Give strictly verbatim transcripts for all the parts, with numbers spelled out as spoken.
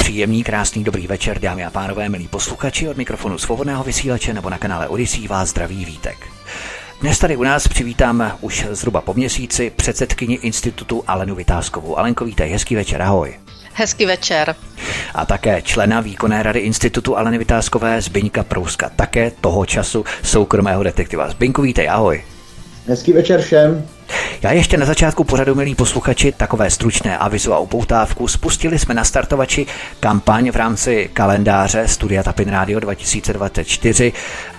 Příjemný, krásný, dobrý večer, dámy a pánové, milí posluchači, od mikrofonu Svobodného vysílače nebo na kanále Odyssey vás zdraví Vítek. Dnes tady u nás přivítám už zhruba po měsíci předsedkyni institutu Alenu Vitáskovou. Alenko, vítej, hezký večer, ahoj. Hezký večer. A také člena výkonné rady institutu Aleny Vitáskové Zbyňka Prouska, také toho času soukromého detektiva. Zbyňku, vítej, ahoj. Hezký večer všem. Já ještě na začátku pořadu, milí posluchači, takové stručné avizo a upoutávku. Spustili jsme na startovači kampaň v rámci kalendáře Studia Tapin Radio dva tisíce dvacet čtyři.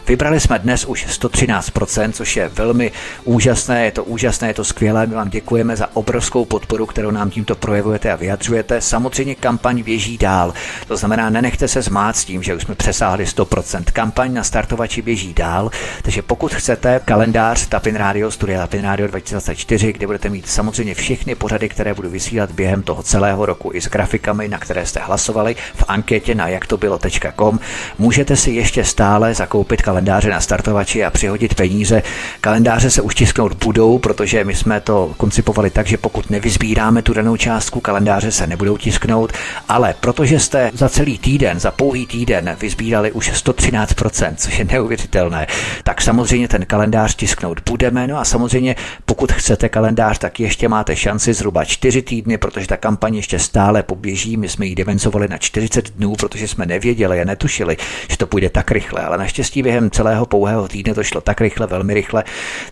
Vybrali jsme dnes už sto třináct procent, což je velmi úžasné, je to úžasné, je to skvělé. My vám děkujeme za obrovskou podporu, kterou nám tímto projevujete a vyjadřujete. Samozřejmě kampaň běží dál, to znamená, nenechte se zmát s tím, že už jsme přesáhli sto procent. Kampaň na startovači běží dál, takže pokud chcete kalendář Tapin Radio, Studia Tapin Radio dva tisíce dvacet čtyři, kde budete mít samozřejmě všechny pořady, které budu vysílat během toho celého roku i s grafikami, na které jste hlasovali v anketě na jak to bylo tečka com, můžete si ještě stále zakoupit kalendáře na startovači a přihodit peníze. Kalendáře se už tisknout budou, protože my jsme to koncipovali tak, že pokud nevyzbíráme tu danou částku, kalendáře se nebudou tisknout, ale protože jste za celý týden, za pouhý týden vyzbírali už sto třináct procent, což je neuvěřitelné, tak samozřejmě ten kalendář tisknout budeme. No a samozřejmě pokud chcete kalendář, tak ještě máte šanci zhruba čtyři týdny, protože ta kampaň ještě stále poběží. My jsme ji dimenzovali na čtyřicet dnů, protože jsme nevěděli a netušili, že to půjde tak rychle, ale naštěstí během celého pouhého týdne to šlo tak rychle, velmi rychle.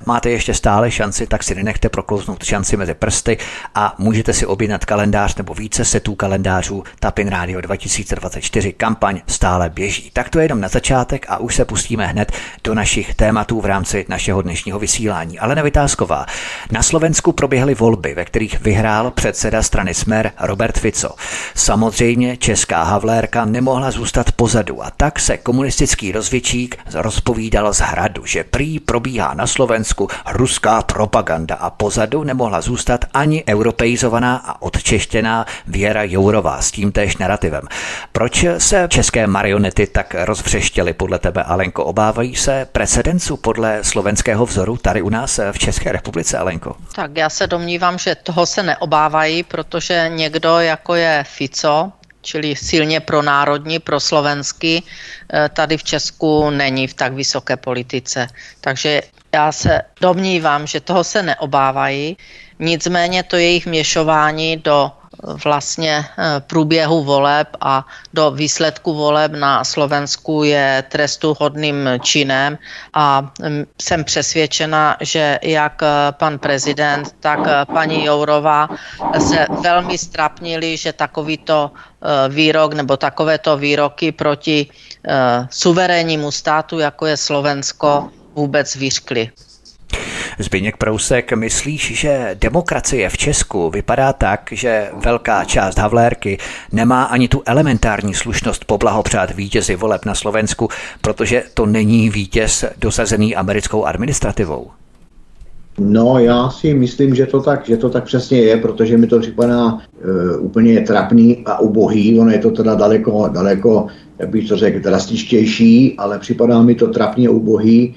Máte ještě stále šanci, tak si nenechte proklouznout šanci mezi prsty a můžete si objednat kalendář nebo více setů kalendářů. Tapin Radio dva tisíce dvacet čtyři kampaň stále běží. Tak to je jenom na začátek a už se pustíme hned do našich tématů v rámci našeho dnešního vysílání. Alena Vitásková. Na Slovensku proběhly volby, ve kterých vyhrál předseda strany Smer Robert Fico. Samozřejmě česká Havlérka nemohla zůstat pozadu a tak se komunistický rozvědčík rozpovídal z Hradu, že prý probíhá na Slovensku ruská propaganda a pozadu nemohla zůstat ani europeizovaná a odčeštěná Věra Jourová s tímtéž narativem. Proč se české marionety tak rozvřeštěly podle tebe, Alenko? Obávají se precedencu podle slovenského vzoru tady u nás v České republice, Alenko? Tak já se domnívám, že toho se neobávají, protože někdo jako je Fico, čili silně pronárodní, proslovenský, tady v Česku není v tak vysoké politice. Takže já se domnívám, že toho se neobávají, nicméně to jejich měšování do vlastně průběhu voleb a do výsledku voleb na Slovensku je trestuhodným činem a jsem přesvědčena, že jak pan prezident, tak paní Jourová se velmi ztrapnili, že takovýto výrok nebo takovéto výroky proti suverénnímu státu, jako je Slovensko, vůbec vyřkli. Zbyněk Prousek, myslíš, že demokracie v Česku vypadá tak, že velká část Havlérky nemá ani tu elementární slušnost poblahopřát vítězi voleb na Slovensku, protože to není vítěz dosazený americkou administrativou? No, já si myslím, že to tak, že to tak přesně je, protože mi to připadá e, úplně trapný a ubohý. Ono je to teda daleko, daleko, jak bych to řekl, drastičtější, ale připadá mi to trapně ubohý,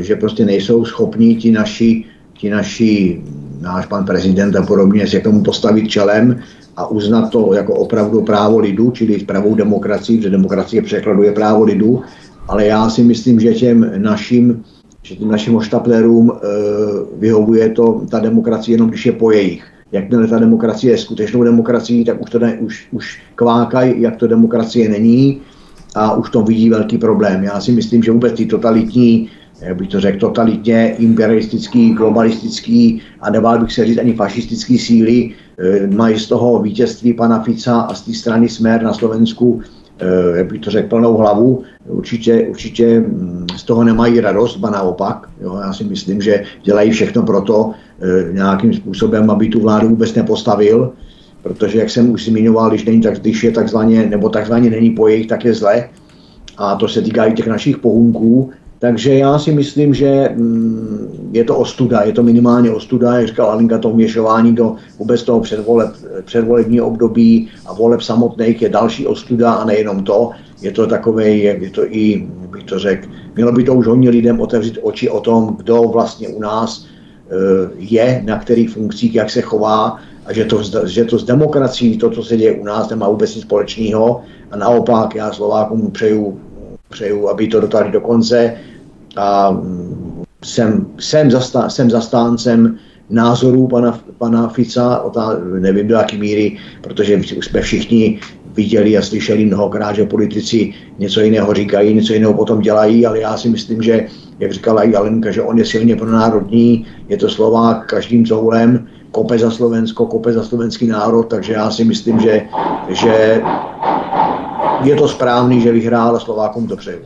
že prostě nejsou schopni ti naši, ti naši, náš pan prezident a podobně se k tomu postavit čelem a uznat to jako opravdu právo lidu, čili pravou demokracii, protože demokracie překladuje právo lidu, ale já si myslím, že těm našim, že těm našim hoštaplerům e, vyhovuje to ta demokracie jenom, když je po jejich. Jakmile ta demokracie je skutečnou demokracií, tak už to ne, už, už kvákají, jak to demokracie není a už to vidí velký problém. Já si myslím, že vůbec ty totalitní, jak bych to řekl, totalitně imperialistický, globalistický a nebál bych se říct ani fašistický síly, e, mají z toho vítězství pana Fica a z té strany Smer na Slovensku jak bych to řekl, plnou hlavu, určitě, určitě z toho nemají radost, ba naopak. Jo, já si myslím, že dělají všechno proto nějakým způsobem, aby tu vládu vůbec nepostavil, protože, jak jsem už zmiňoval, když, není, tak, když je takzvaně, nebo takzvaně není po jejich, tak je zle. A to se týká i těch našich pohunků. Takže já si myslím, že je to ostuda, je to minimálně ostuda, jak říkala Alinka, to uměšování do vůbec toho předvoleb, předvolebního období a voleb samotných je další ostuda a nejenom to, je to takové, je to i, bych to řekl, mělo by to už hodně lidem otevřít oči o tom, kdo vlastně u nás je, na kterých funkcích, jak se chová a že to, že to s demokracií, to, co se děje u nás, nemá vůbec nic společného a naopak já Slovákům přeju, přeju, aby to dotáhli do konce. A jsem, jsem, zastá, jsem zastáncem názorů pana, pana Fica, o ta, nevím do jaké míry, protože už jsme všichni viděli a slyšeli mnohokrát, že politici něco jiného říkají, něco jiného potom dělají, ale já si myslím, že, jak říkala i Alenka, že on je silně pronárodní, je to Slovák každým coulem, kope za Slovensko, kope za slovenský národ, takže já si myslím, že, že je to správný, že vyhrál a Slovákům to přeju.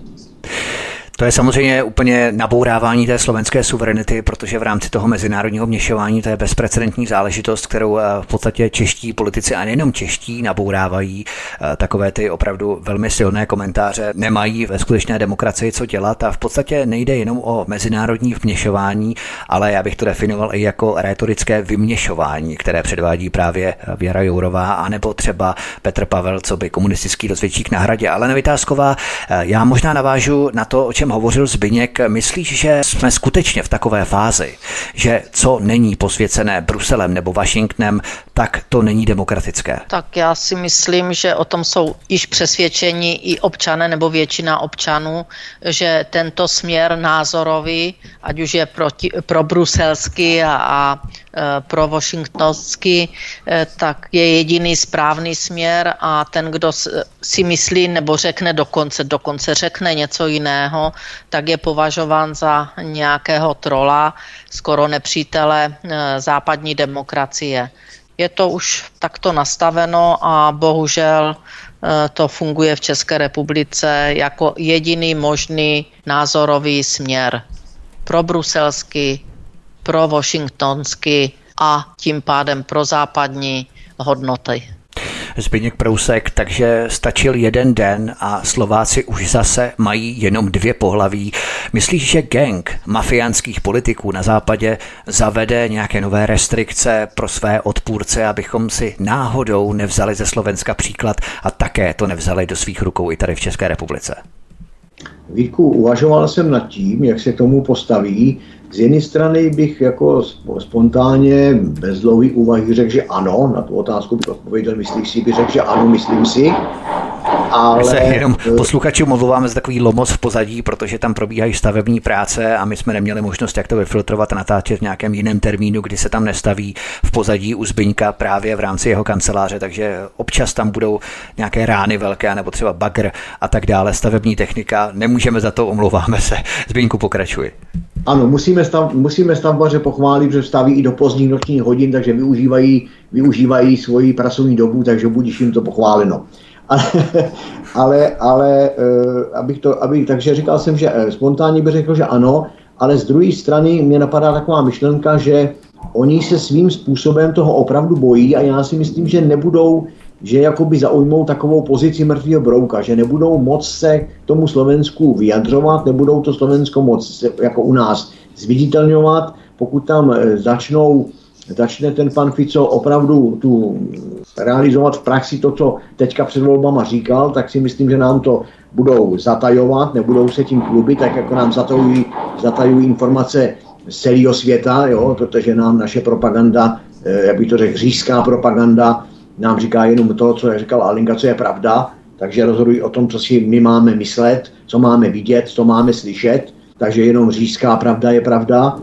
To je samozřejmě úplně nabourávání té slovenské suverenity, protože v rámci toho mezinárodního vměšování to je bezprecedentní záležitost, kterou v podstatě čeští politici a nejenom čeští nabourávají. Takové ty opravdu velmi silné komentáře nemají ve skutečné demokracii co dělat a v podstatě nejde jenom o mezinárodní vměšování, ale já bych to definoval i jako rétorické vyměšování, které předvádí právě Věra Jourová anebo třeba Petr Pavel, co by komunistický dozvědčík na Hradě. Ale Vitásková, já možná navážu na to, o čem hovořil Zbyněk, myslíš, že jsme skutečně v takové fázi, že co není posvěcené Bruselem nebo Washingtonem, tak to není demokratické? Tak já si myslím, že o tom jsou již přesvědčeni i občané nebo většina občanů, že tento směr názorový, ať už je proti, pro bruselský a, a pro washingtonský, tak je jediný správný směr a ten, kdo si myslí nebo řekne dokonce, dokonce řekne něco jiného, tak je považován za nějakého trola, skoro nepřítele západní demokracie. Je to už takto nastaveno a bohužel to funguje v České republice jako jediný možný názorový směr. Pro bruselský, pro washingtonský a tím pádem pro západní hodnoty. Zbyněk Prousek, takže stačil jeden den a Slováci už zase mají jenom dvě pohlaví. Myslíš, že gang mafiánských politiků na západě zavede nějaké nové restrikce pro své odpůrce, abychom si náhodou nevzali ze Slovenska příklad a také to nevzali do svých rukou i tady v České republice? Vítku, uvažoval jsem nad tím, jak se k tomu postaví. Z jedné strany bych jako spontánně, bez dlouhý úvahy řekl, že ano, na tu otázku bych odpověděl, myslíš si, bych řekl, že ano, myslím si, ale... Se jenom posluchačům omlouváme z takový lomos v pozadí, protože tam probíhají stavební práce a my jsme neměli možnost, jak to vyfiltrovat a natáčet v nějakém jiném termínu, kdy se tam nestaví v pozadí u Zbyňka právě v rámci jeho kanceláře, takže občas tam budou nějaké rány velké, nebo třeba bagr a tak dále, stavební technika, nemůžeme za to, omlouváme se. Zbyňku, pokračuj. Ano, musíme, stav, musíme stavbaře pochválit, že staví i do pozdních nočních hodin, takže využívají, využívají svoji pracovní dobu, takže budiž jim to pochváleno. Ale, ale, ale abych to, abych, takže říkal jsem, že spontánně bych řekl, že ano, ale z druhé strany mě napadá taková myšlenka, že oni se svým způsobem toho opravdu bojí a já si myslím, že nebudou, že jakoby zaujmou takovou pozici mrtvého brouka, že nebudou moc se tomu Slovensku vyjadřovat, nebudou to Slovensko moc jako u nás zviditelňovat, pokud tam začnou, začne ten pan Fico opravdu tu realizovat v praxi to, co teďka před volbama říkal, tak si myslím, že nám to budou zatajovat, nebudou se tím chlubit, tak jako nám zatajují, zatajují informace z celého světa, jo, protože nám naše propaganda, jak bych to řekl, říšská propaganda, nám říká jenom to, co říkala Alinka, co je pravda, takže rozhodují o tom, co si my máme myslet, co máme vidět, co máme slyšet, takže jenom říšská pravda je pravda.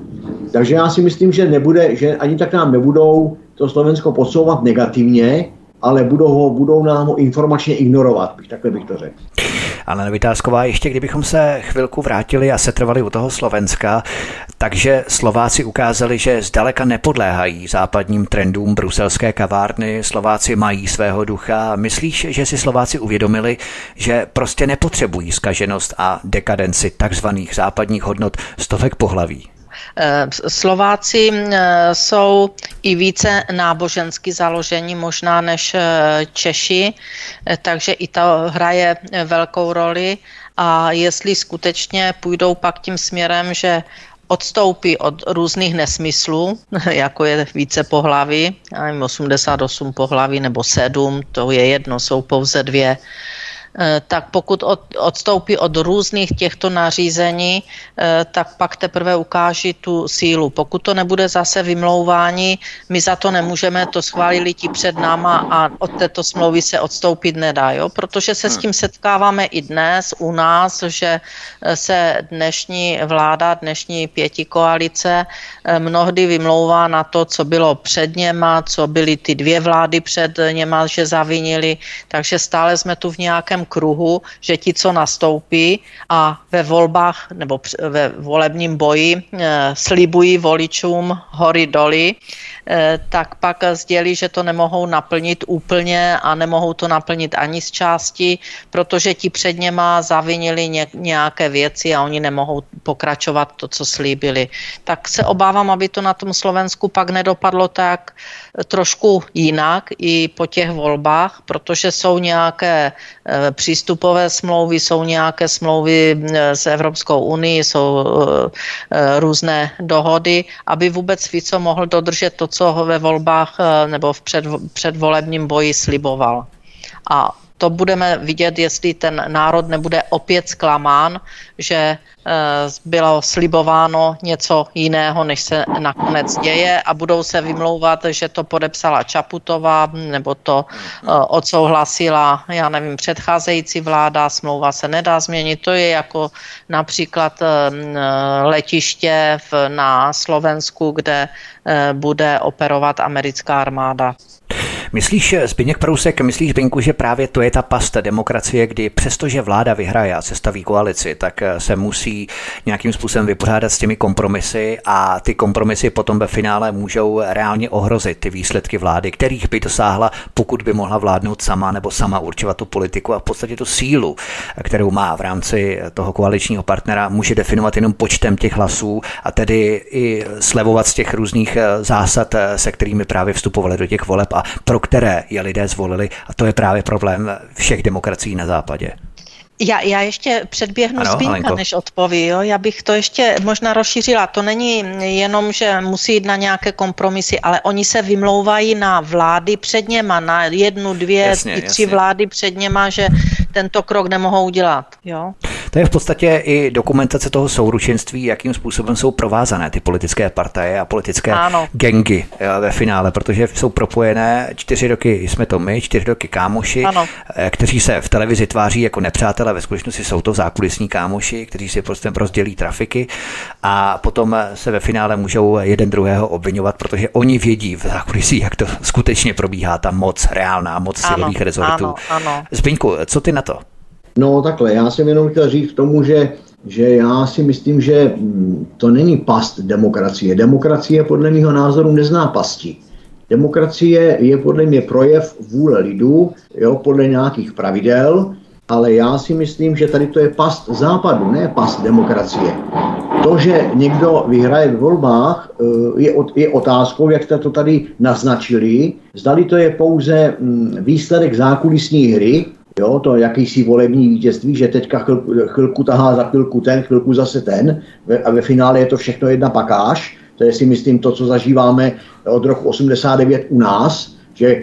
Takže já si myslím, že nebude, že ani tak nám nebudou to Slovensko podsouvat negativně, ale budou, ho, budou nám ho informačně ignorovat, bych, takhle bych to řekl. Alena Vitásková, ještě kdybychom se chvilku vrátili a setrvali u toho Slovenska, takže Slováci ukázali, že zdaleka nepodléhají západním trendům bruselské kavárny, Slováci mají svého ducha. Myslíš, že si Slováci uvědomili, že prostě nepotřebují zkaženost a dekadenci takzvaných západních hodnot stovek pohlaví? Slováci jsou i více nábožensky založeni možná než Češi, takže i to hraje velkou roli, a jestli skutečně půjdou pak tím směrem, že odstoupí od různých nesmyslů, jako je více pohlaví, osmdesát osm pohlaví nebo sedm, to je jedno, jsou pouze dvě, tak pokud odstoupí od různých těchto nařízení, tak pak teprve ukáží tu sílu. Pokud to nebude zase vymlouvání, my za to nemůžeme, to schválili ti před náma a od této smlouvy se odstoupit nedá, jo? Protože se s tím setkáváme i dnes u nás, že se dnešní vláda, dnešní pětikoalice mnohdy vymlouvá na to, co bylo před něma, co byly ty dvě vlády před něma, že zavinili, takže stále jsme tu v nějakém kruhu, že ti, co nastoupí a ve volbách nebo ve volebním boji slibují voličům hory doly, tak pak sdělí, že to nemohou naplnit úplně a nemohou to naplnit ani z části, protože ti před něma zavinili nějaké věci a oni nemohou pokračovat to, co slíbili. Tak se obávám, aby to na tom Slovensku pak nedopadlo tak trošku jinak i po těch volbách, protože jsou nějaké přístupové smlouvy, jsou nějaké smlouvy s Evropskou unií, jsou různé dohody, aby vůbec Fico mohl dodržet to, co ho ve volbách nebo v před, předvolebním boji sliboval. A to budeme vidět, jestli ten národ nebude opět zklamán, že bylo slibováno něco jiného, než se nakonec děje, a budou se vymlouvat, že to podepsala Čaputová nebo to odsouhlasila, já nevím, předcházející vláda, smlouva se nedá změnit. To je jako například letiště na Slovensku, kde bude operovat americká armáda. Myslíš, Zbyněk Prousek, myslíš, Zbyňku, že právě to je ta past demokracie, kdy přestože vláda vyhraje a sestaví koalici, tak se musí nějakým způsobem vypořádat s těmi kompromisy a ty kompromisy potom ve finále můžou reálně ohrozit ty výsledky vlády, kterých by dosáhla, pokud by mohla vládnout sama nebo sama určovat tu politiku a v podstatě tu sílu, kterou má v rámci toho koaličního partnera, může definovat jenom počtem těch hlasů a tedy i slevovat z těch různých zásad, se kterými právě vstupovali do těch voleb a pro které je lidé zvolili, a to je právě problém všech demokracií na západě. Já, já ještě předběhnu ano, Zbínka, Alenko, než odpoví. Jo? Já bych to ještě možná rozšířila. To není jenom, že musí jít na nějaké kompromisy, ale oni se vymlouvají na vlády před něma, na jednu, dvě, jasně, tři jasně. vlády před něma, že tento krok nemohou udělat. Jo? To je v podstatě i dokumentace toho souručenství, jakým způsobem jsou provázané ty politické partaje a politické ano. gengy ve finále, protože jsou propojené, čtyři roky jsme to my, čtyři roky kámoši, ano. kteří se v televizi tváří jako nepřátelé, ve skutečnosti jsou to zákulisní kámoši, kteří si prostě rozdělí trafiky a potom se ve finále můžou jeden druhého obvinovat, protože oni vědí v zákulisí, jak to skutečně probíhá, ta moc reálná, moc silových rezortů. Zbyňku, co ty na to? No takhle, já jsem jenom chtěl říct k tomu, že, že já si myslím, že to není past demokracie. Demokracie podle mého názoru nezná pasti. Demokracie je podle mě projev vůle lidu, jo, podle nějakých pravidel, ale já si myslím, že tady to je past západu, ne past demokracie. To, že někdo vyhraje v volbách, je, je otázkou, jak jste to tady naznačili, zdali to je pouze výsledek zákulisní hry, jo, to jakýsi volební vítězství, že teďka chvilku, chvilku tahá za chvilku ten, chvilku zase ten a ve finále je to všechno jedna pakáž. To je si myslím to, co zažíváme od roku osmdesát devět u nás, že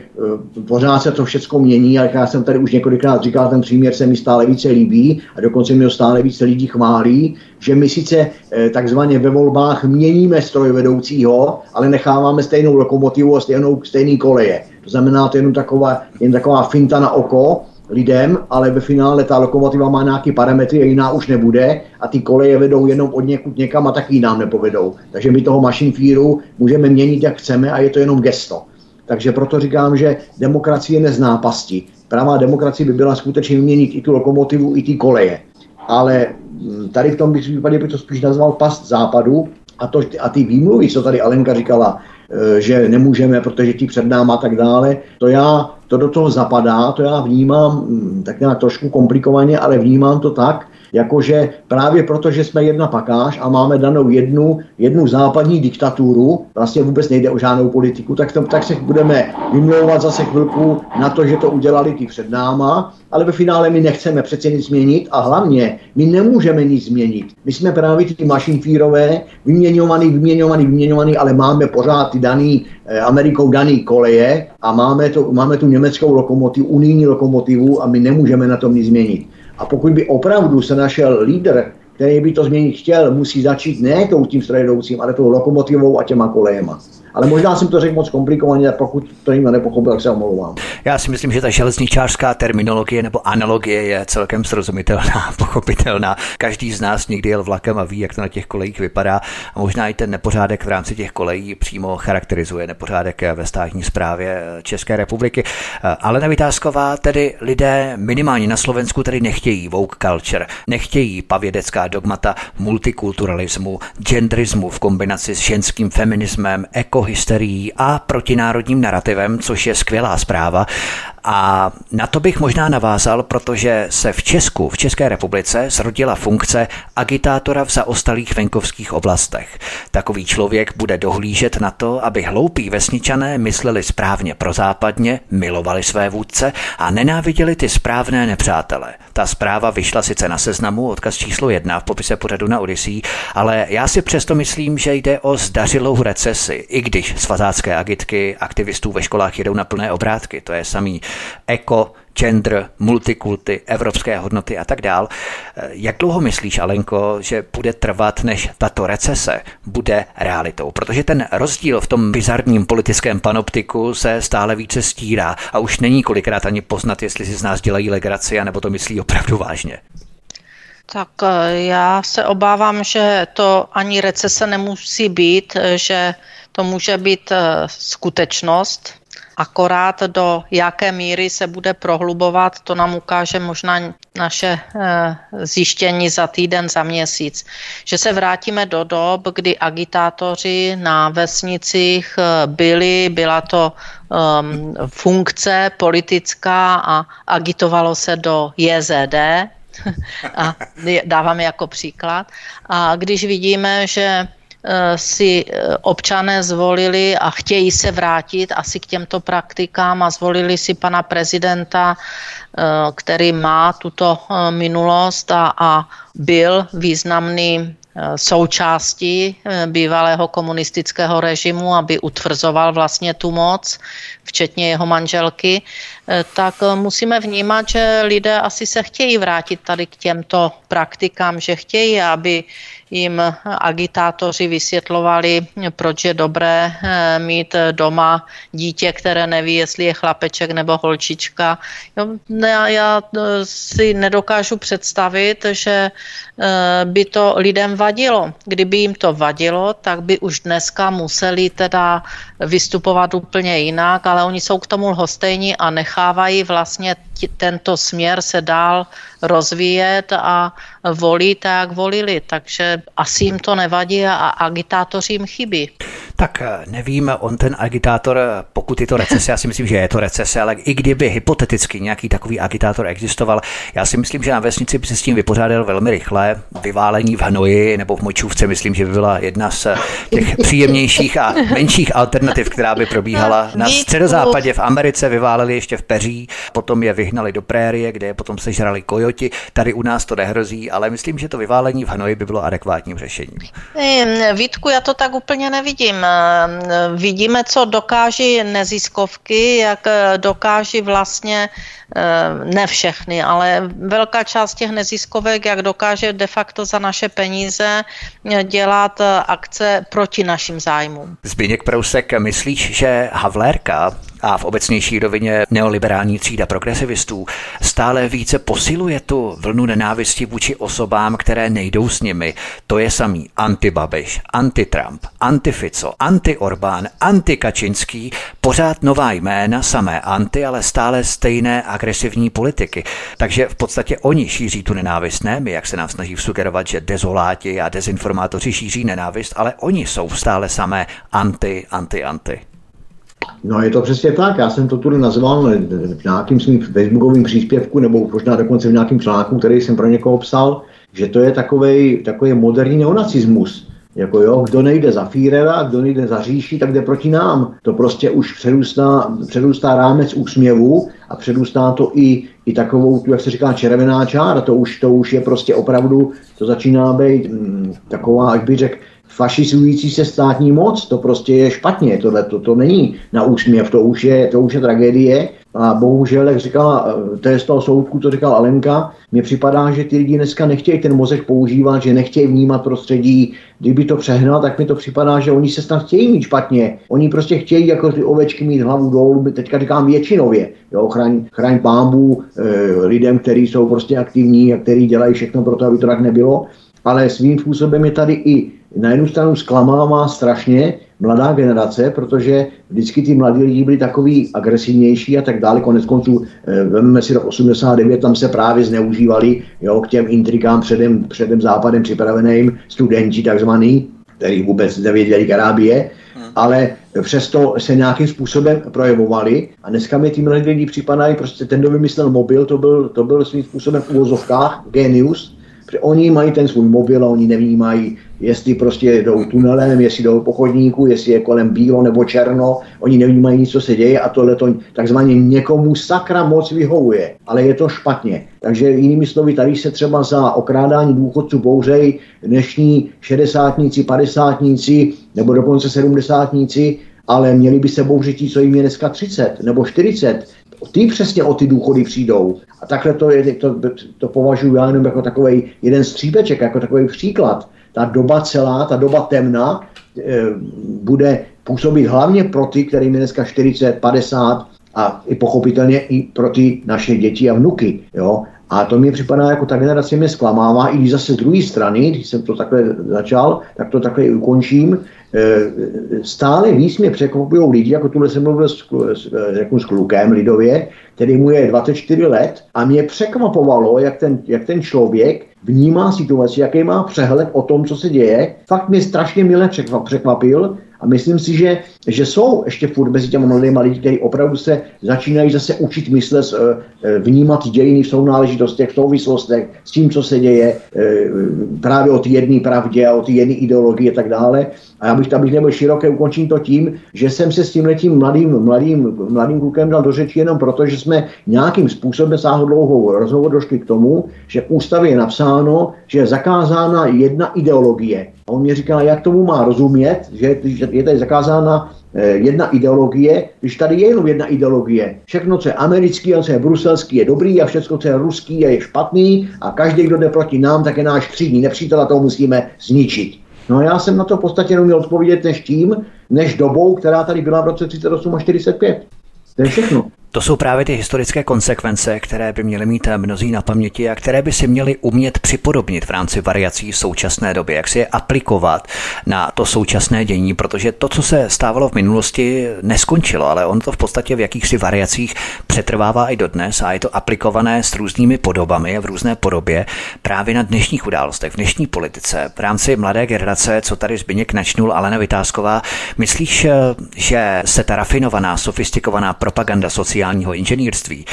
pořád se to všechno mění, ale já jsem tady už několikrát říkal, ten příměr se mi stále více líbí a dokonce mi ho stále více lidí chválí, že my sice takzvaně ve volbách měníme stroj vedoucího, ale necháváme stejnou lokomotivu a stejnou, stejný koleje. To znamená, to je jen taková, jen taková finta na oko lidem, ale ve finále ta lokomotiva má nějaký parametry a jiná už nebude a ty koleje vedou jenom od někud někam a taky nám nepovedou. Takže my toho mašinfíru můžeme měnit, jak chceme a je to jenom gesto. Takže proto říkám, že demokracie nezná pasti. pravá demokracie by byla skutečně vyměnit i tu lokomotivu, i ty koleje. Ale tady v tom bych případě bych to spíš nazval past západu a, to, a ty výmluvy, co tady Alenka říkala, že nemůžeme, protože ti před náma a tak dále, to já, to do toho zapadá, to já vnímám tak nějak trošku komplikovaně, ale vnímám to tak, jakože právě proto, že jsme jedna pakáž a máme danou jednu, jednu západní diktaturu, vlastně vůbec nejde o žádnou politiku, tak, to, tak se budeme vymlouvat zase chvilku na to, že to udělali ty před náma, ale ve finále my nechceme přece nic změnit a hlavně my nemůžeme nic změnit. My jsme právě ty mašinfírové, vyměňovaný, vyměňovaný, vyměňovaný, ale máme pořád ty daný, Amerikou daný koleje a máme, to, máme tu německou lokomotivu, unijní lokomotivu a my nemůžeme na tom nic změnit. A pokud by opravdu se našel lídr, který by to změnit chtěl, musí začít ne tou tím strojedoucím, ale tou lokomotivou a těma kolejema. Ale možná jsem to řekl moc komplikovaně, a pokud to jim nepochopil, tak se omlouvám. Já si myslím, že ta železničářská terminologie nebo analogie je celkem srozumitelná, pochopitelná. Každý z nás někdy jel vlakem a ví, jak to na těch kolejích vypadá. A možná i ten nepořádek v rámci těch kolejí přímo charakterizuje nepořádek ve státní správě České republiky. Alena Vitásková, tedy lidé minimálně na Slovensku tedy nechtějí woke culture, nechtějí pavědecká dogmata multikulturalismu, genderismu v kombinaci s ženským feminismem, ekohysterií a protinárodním narrativem, což je skvělá zpráva. A na to bych možná navázal, protože se v Česku, v České republice zrodila funkce agitátora v zaostalých venkovských oblastech. Takový člověk bude dohlížet na to, aby hloupí vesničané mysleli správně prozápadně, milovali své vůdce a nenáviděli ty správné nepřátele. Ta zpráva vyšla sice na Seznamu, odkaz číslo jedna v popise pořadu na Odysee, ale já si přesto myslím, že jde o zdařilou recesi, i když svazácké agitky aktivistů ve školách jedou na plné obrátky, to je samý eko, gender, multikulty, evropské hodnoty a tak dál. Jak dlouho myslíš, Alenko, že bude trvat, než tato recese bude realitou? Protože ten rozdíl v tom bizarním politickém panoptiku se stále více stírá a už není kolikrát ani poznat, jestli si z nás dělají legraci, anebo to myslí opravdu vážně. Tak já se obávám, že to ani recese nemusí být, že to může být skutečnost, akorát do jaké míry se bude prohlubovat, to nám ukáže možná naše zjištění za týden, za měsíc. Že se vrátíme do dob, kdy agitátoři na vesnicích byli, byla to um, funkce politická a agitovalo se do J Z D, a dávám jako příklad. A když vidíme, že si občané zvolili a chtějí se vrátit asi k těmto praktikám a zvolili si pana prezidenta, který má tuto minulost a, a byl významný součástí bývalého komunistického režimu, aby utvrzoval vlastně tu moc, včetně jeho manželky, tak musíme vnímat, že lidé asi se chtějí vrátit tady k těmto praktikám, že chtějí, aby jim agitátoři vysvětlovali, proč je dobré mít doma dítě, které neví, jestli je chlapeček nebo holčička. Já si nedokážu představit, že by to lidem vadilo. Kdyby jim to vadilo, tak by už dneska museli teda vystupovat úplně jinak, ale oni jsou k tomu lhostejní a nechávají vlastně t- tento směr se dál rozvíjet a volí tak, jak volili. Takže asi jim to nevadí a agitátoři jim chybí. Tak nevím, on ten agitátor, pokud je to recese, já si myslím, že je to recese, ale i kdyby hypoteticky nějaký takový agitátor existoval, já si myslím, že na vesnici by se s tím vypořádal velmi rychle. Vyválení v hnoji nebo v močůvce, myslím, že by byla jedna z těch příjemnějších a menších alternativ, která by probíhala. Na středozápadě v Americe vyváleli ještě v peří, potom je vyhnali do prérie, kde je potom sežrali kojoti. Tady u nás to nehrozí, ale myslím, že to vyválení v hnoji by bylo adekvátním řešením. Vítku, já to tak úplně nevidím. Vidíme, co dokáží neziskovky, jak dokáží vlastně, ne všechny, ale velká část těch neziskovek, jak dokáže de facto za naše peníze dělat akce proti našim zájmům. Zběněk Prousek, myslíš, že Havlérka, a v obecnější rovině neoliberální třída progresivistů stále více posiluje tu vlnu nenávisti vůči osobám, které nejdou s nimi. To je samý anti-Babiš, anti-Trump, anti-Fico, anti-Orbán, anti-Kačinský, pořád nová jména, samé anti, ale stále stejné agresivní politiky. Takže v podstatě oni šíří tu nenávist, ne my, jak se nám snaží sugerovat, že dezoláti a dezinformátoři šíří nenávist, ale oni jsou stále samé anti, anti, anti. No je to přesně tak, já jsem to tu nazval v nějakým svým facebookovým příspěvku nebo možná dokonce v nějakým článku, který jsem pro někoho psal, že to je takovej, takový moderní neonacismus. Jako jo, kdo nejde za Führera, kdo nejde za říši, tak jde proti nám. To prostě už přerůstá, přerůstá rámec úsměvu a přerůstá to i, i takovou, jak se říká, červená čára. To už, to už je prostě opravdu, to začíná být mm, taková, až bych řekl, fašizující se státní moc, to prostě je špatně, tohle, to, to není na úsměv, to už je, to už je tragédie a bohužel, jak říkala, to je z toho soudku, to říkala Alenka, mně připadá, že ty lidi dneska nechtějí ten mozek používat, že nechtějí vnímat prostředí, kdyby to přehnal, tak mi to připadá, že oni se snad chtějí mít špatně, oni prostě chtějí jako ty ovečky mít hlavu dolů, teďka říkám většinově, jo, chraň, chraň pámbu e, lidem, kteří jsou prostě aktivní a kteří dělají všechno pro to, aby to tak nebylo, ale svým způsobem je tady i na jednu stranu zklamává strašně mladá generace, protože vždycky ty mladí lidi byli takový agresivnější a tak dále. Konec konců, vememe si rok osmdesát devět, tam se právě zneužívali jo, k těm intrikám předem, předem západem připraveným, studenti takzvaný, který vůbec nevěděli Karábie, hmm. ale přesto se nějakým způsobem projevovali a dneska mi ty mladí lidi připadají, prostě ten, kdo vymyslel mobil, to byl, to byl svým způsobem v uvozovkách genius. Oni mají ten svůj mobil a oni nevnímají, jestli prostě jdou tunelem, jestli jdou po chodníku, jestli je kolem bílo nebo černo. Oni nevnímají nic, co se děje a tohle to takzvaně někomu sakra moc vyhovuje, ale je to špatně. Takže jinými slovy, tady se třeba za okrádání důchodců bouřejí dnešní šedesátníci, padesátníci nebo dokonce sedmdesátníci, ale měli by se bouřit ti, co jim je dneska třicet nebo čtyřicet. Ty přesně o ty důchody přijdou. A takhle to, je, to, to považuji já jenom jako takový jeden střípeček, jako takový příklad. Ta doba celá, ta doba temna e, bude působit hlavně pro ty, kterým je dneska čtyřicet, padesát a i pochopitelně i pro ty naše děti a vnuky. Jo? A to mi připadá, jako ta generace mě zklamává, i když zase z druhé strany, když jsem to takhle začal, tak to takhle i ukončím, stále víc mě překvapují lidi, jako tuhle jsem mluvil s, řeknu, s klukem lidově, který mu je dvacet čtyři let a mě překvapovalo, jak ten, jak ten člověk vnímá situaci, jaký má přehled o tom, co se děje. Fakt mě strašně mile překvapil a myslím si, že, že jsou ještě furt mezi těmi mladými lidi, kteří opravdu se začínají zase učit myslet, vnímat dějiny v sounáležitostech, v souvislostech s tím, co se děje, právě o té jedné pravdě a o té jedné ideologii a tak dále. A já bych tam nebyl široké, ukončím to tím, že jsem se s tímhletím mladým, mladým, mladým klukem dal do řeči jenom proto, že jsme nějakým způsobem sáhodlouhou rozhovor došli k tomu, že v ústavě je napsáno, že je zakázána jedna ideologie. A on mě říká, jak tomu má rozumět, že je tady zakázána jedna ideologie, když tady je jenom jedna ideologie. Všechno, co je americký a co je bruselský, je dobrý a všechno, co je ruský, je špatný a každý, kdo jde proti nám, tak je náš třídní nepřítel a toho musíme zničit. No já jsem na to v podstatě neměl odpovědět než tím, než dobou, která tady byla v roce třicet osm a čtyřicet pět. To je všechno. To jsou právě ty historické konsekvence, které by měly mít mnozí na paměti a které by si měli umět připodobnit v rámci variací v současné době, jak si je aplikovat na to současné dění, protože to, co se stávalo v minulosti, neskončilo, ale on to v podstatě v jakýchsi variacích přetrvává i dodnes a je to aplikované s různými podobami a v různé podobě právě na dnešních událostech, v dnešní politice. V rámci mladé generace, co tady Zbyněk načnul, Alena Vitásková, myslíš, že se ta rafinovaná, sofistikovaná propaganda sociální inženýrství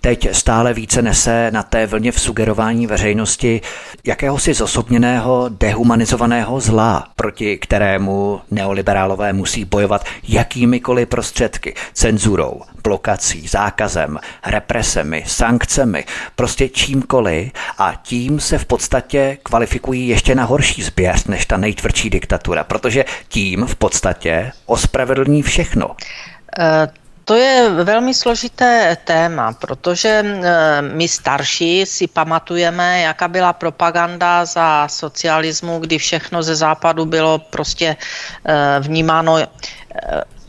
teď stále více nese na té vlně v sugerování veřejnosti jakéhosi zosobněného, dehumanizovaného zla, proti kterému neoliberálové musí bojovat jakýmikoliv prostředky, cenzurou, blokací, zákazem, represemi, sankcemi, prostě čímkoliv a tím se v podstatě kvalifikují ještě na horší zběř než ta nejtvrdší diktatura, protože tím v podstatě ospravedlní všechno. Uh... To je velmi složité téma, protože my starší si pamatujeme, jaká byla propaganda za socialismu, kdy všechno ze západu bylo prostě vnímáno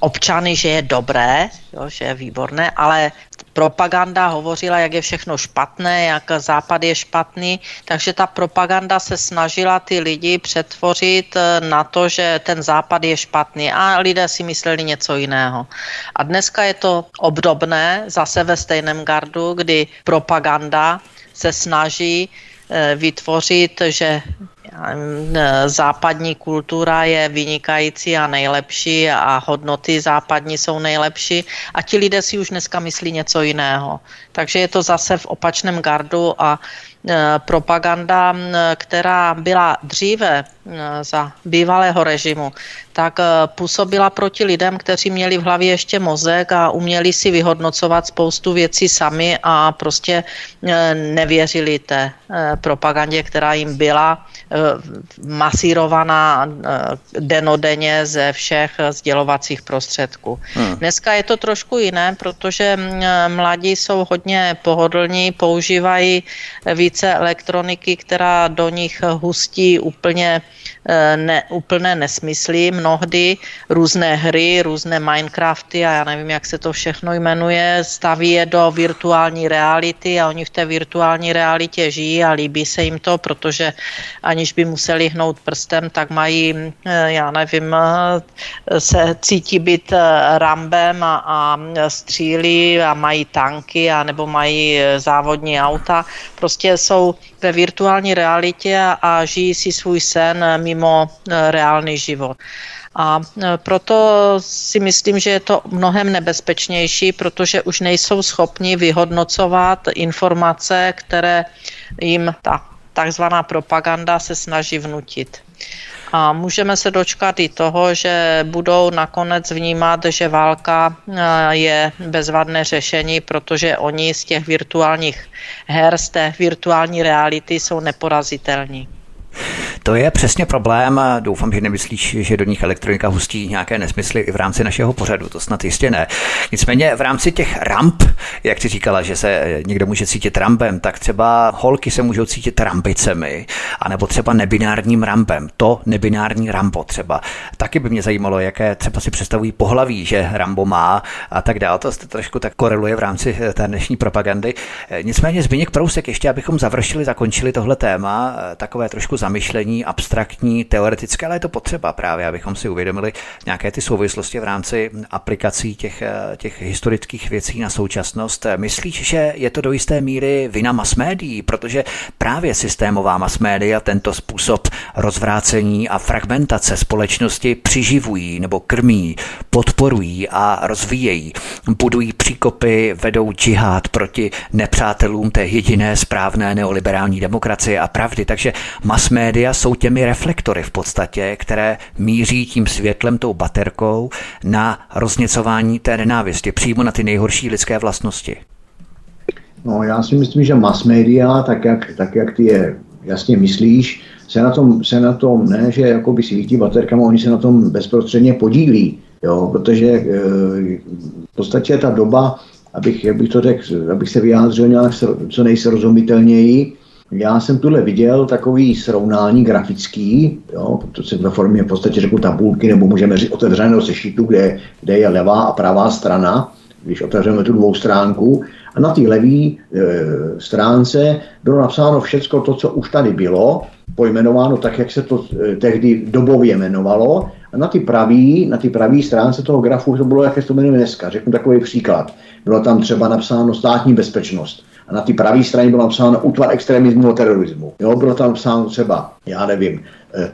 občany, že je dobré, jo, že je výborné, ale propaganda hovořila, jak je všechno špatné, jak Západ je špatný, takže ta propaganda se snažila ty lidi přetvořit na to, že ten Západ je špatný a lidé si mysleli něco jiného. A dneska je to obdobné, zase ve stejném gardu, kdy propaganda se snaží vytvořit, že západní kultura je vynikající a nejlepší a hodnoty západní jsou nejlepší a ti lidé si už dneska myslí něco jiného. Takže je to zase v opačném gardu a propaganda, která byla dříve za bývalého režimu, tak působila proti lidem, kteří měli v hlavě ještě mozek a uměli si vyhodnocovat spoustu věcí sami a prostě nevěřili té propagandě, která jim byla masírovaná denodenně ze všech sdělovacích prostředků. Hmm. Dneska je to trošku jiné, protože mladí jsou hodně pohodlní, používají více elektroniky, která do nich hustí úplně ne, úplné nesmysly, mnohdy různé hry, různé Minecrafty a já nevím, jak se to všechno jmenuje, staví je do virtuální reality a oni v té virtuální realitě žijí a líbí se jim to, protože aniž by museli hnout prstem, tak mají, já nevím, se cítí být Rambem a, a střílí a mají tanky a nebo mají závodní auta. Prostě jsou ve virtuální realitě a žijí si svůj sen mimo reálný život. A proto si myslím, že je to mnohem nebezpečnější, protože už nejsou schopni vyhodnocovat informace, které jim ta takzvaná propaganda se snaží vnutit. A můžeme se dočkat i toho, že budou nakonec vnímat, že válka je bezvadné řešení, protože oni z těch virtuálních her, z té virtuální reality jsou neporazitelní. To je přesně problém. Doufám, že nemyslíš, že do nich elektronika hustí nějaké nesmysly i v rámci našeho pořadu, to snad jistě ne. Nicméně v rámci těch ramp, jak jsi říkala, že se někdo může cítit rambem, tak třeba holky se můžou cítit rambicemi, anebo třeba nebinárním rambem, to nebinární rambo třeba. Taky by mě zajímalo, jaké třeba si představují pohlaví, že rambo má a tak dále. To se trošku tak koreluje v rámci té dnešní propagandy. Nicméně Zbyněk Prousek, ještě abychom završili, zakončili tohle téma, takové trošku zamyšlení, abstraktní, teoretické, ale je to potřeba právě, abychom si uvědomili nějaké ty souvislosti v rámci aplikací těch, těch historických věcí na současnost. Myslíš, že je to do jisté míry vina masmédií, protože právě systémová masmédia tento způsob rozvrácení a fragmentace společnosti přiživují nebo krmí, podporují a rozvíjejí. Budují příkopy, vedou džihad proti nepřátelům té jediné správné neoliberální demokracie a pravdy, takže masmédia jsou těmi reflektory v podstatě, které míří tím světlem, tou baterkou na rozněcování té nenávisti, přímo na ty nejhorší lidské vlastnosti. No, já si myslím, že masmédia, tak jak, tak jak ty je jasně myslíš, se na tom, se na tom ne, že jakoby svítí baterkama, oni se na tom bezprostředně podílí, jo, protože e, v podstatě ta doba, abych, abych, to tak, abych se vyjádřil nějak co nejsrozumitelněji. Já jsem tuhle viděl takový srovnání grafický, jo, protože ve formě v podstatě řeknu tabulky, nebo můžeme říct otevřeného sešitu, kde, kde je levá a pravá strana, když otevřeme tu dvou stránku. A na té levé e, stránce bylo napsáno všecko to, co už tady bylo, pojmenováno tak, jak se to e, tehdy dobově jmenovalo. A na té pravé na té pravé stránce toho grafu to bylo, jak se to jmenuje dneska. Řeknu takový příklad. Bylo tam třeba napsáno státní bezpečnost. A na té pravé straně bylo napsáno útvar extremismu a terorismu. Jo, bylo tam napsáno třeba, já nevím, e, e,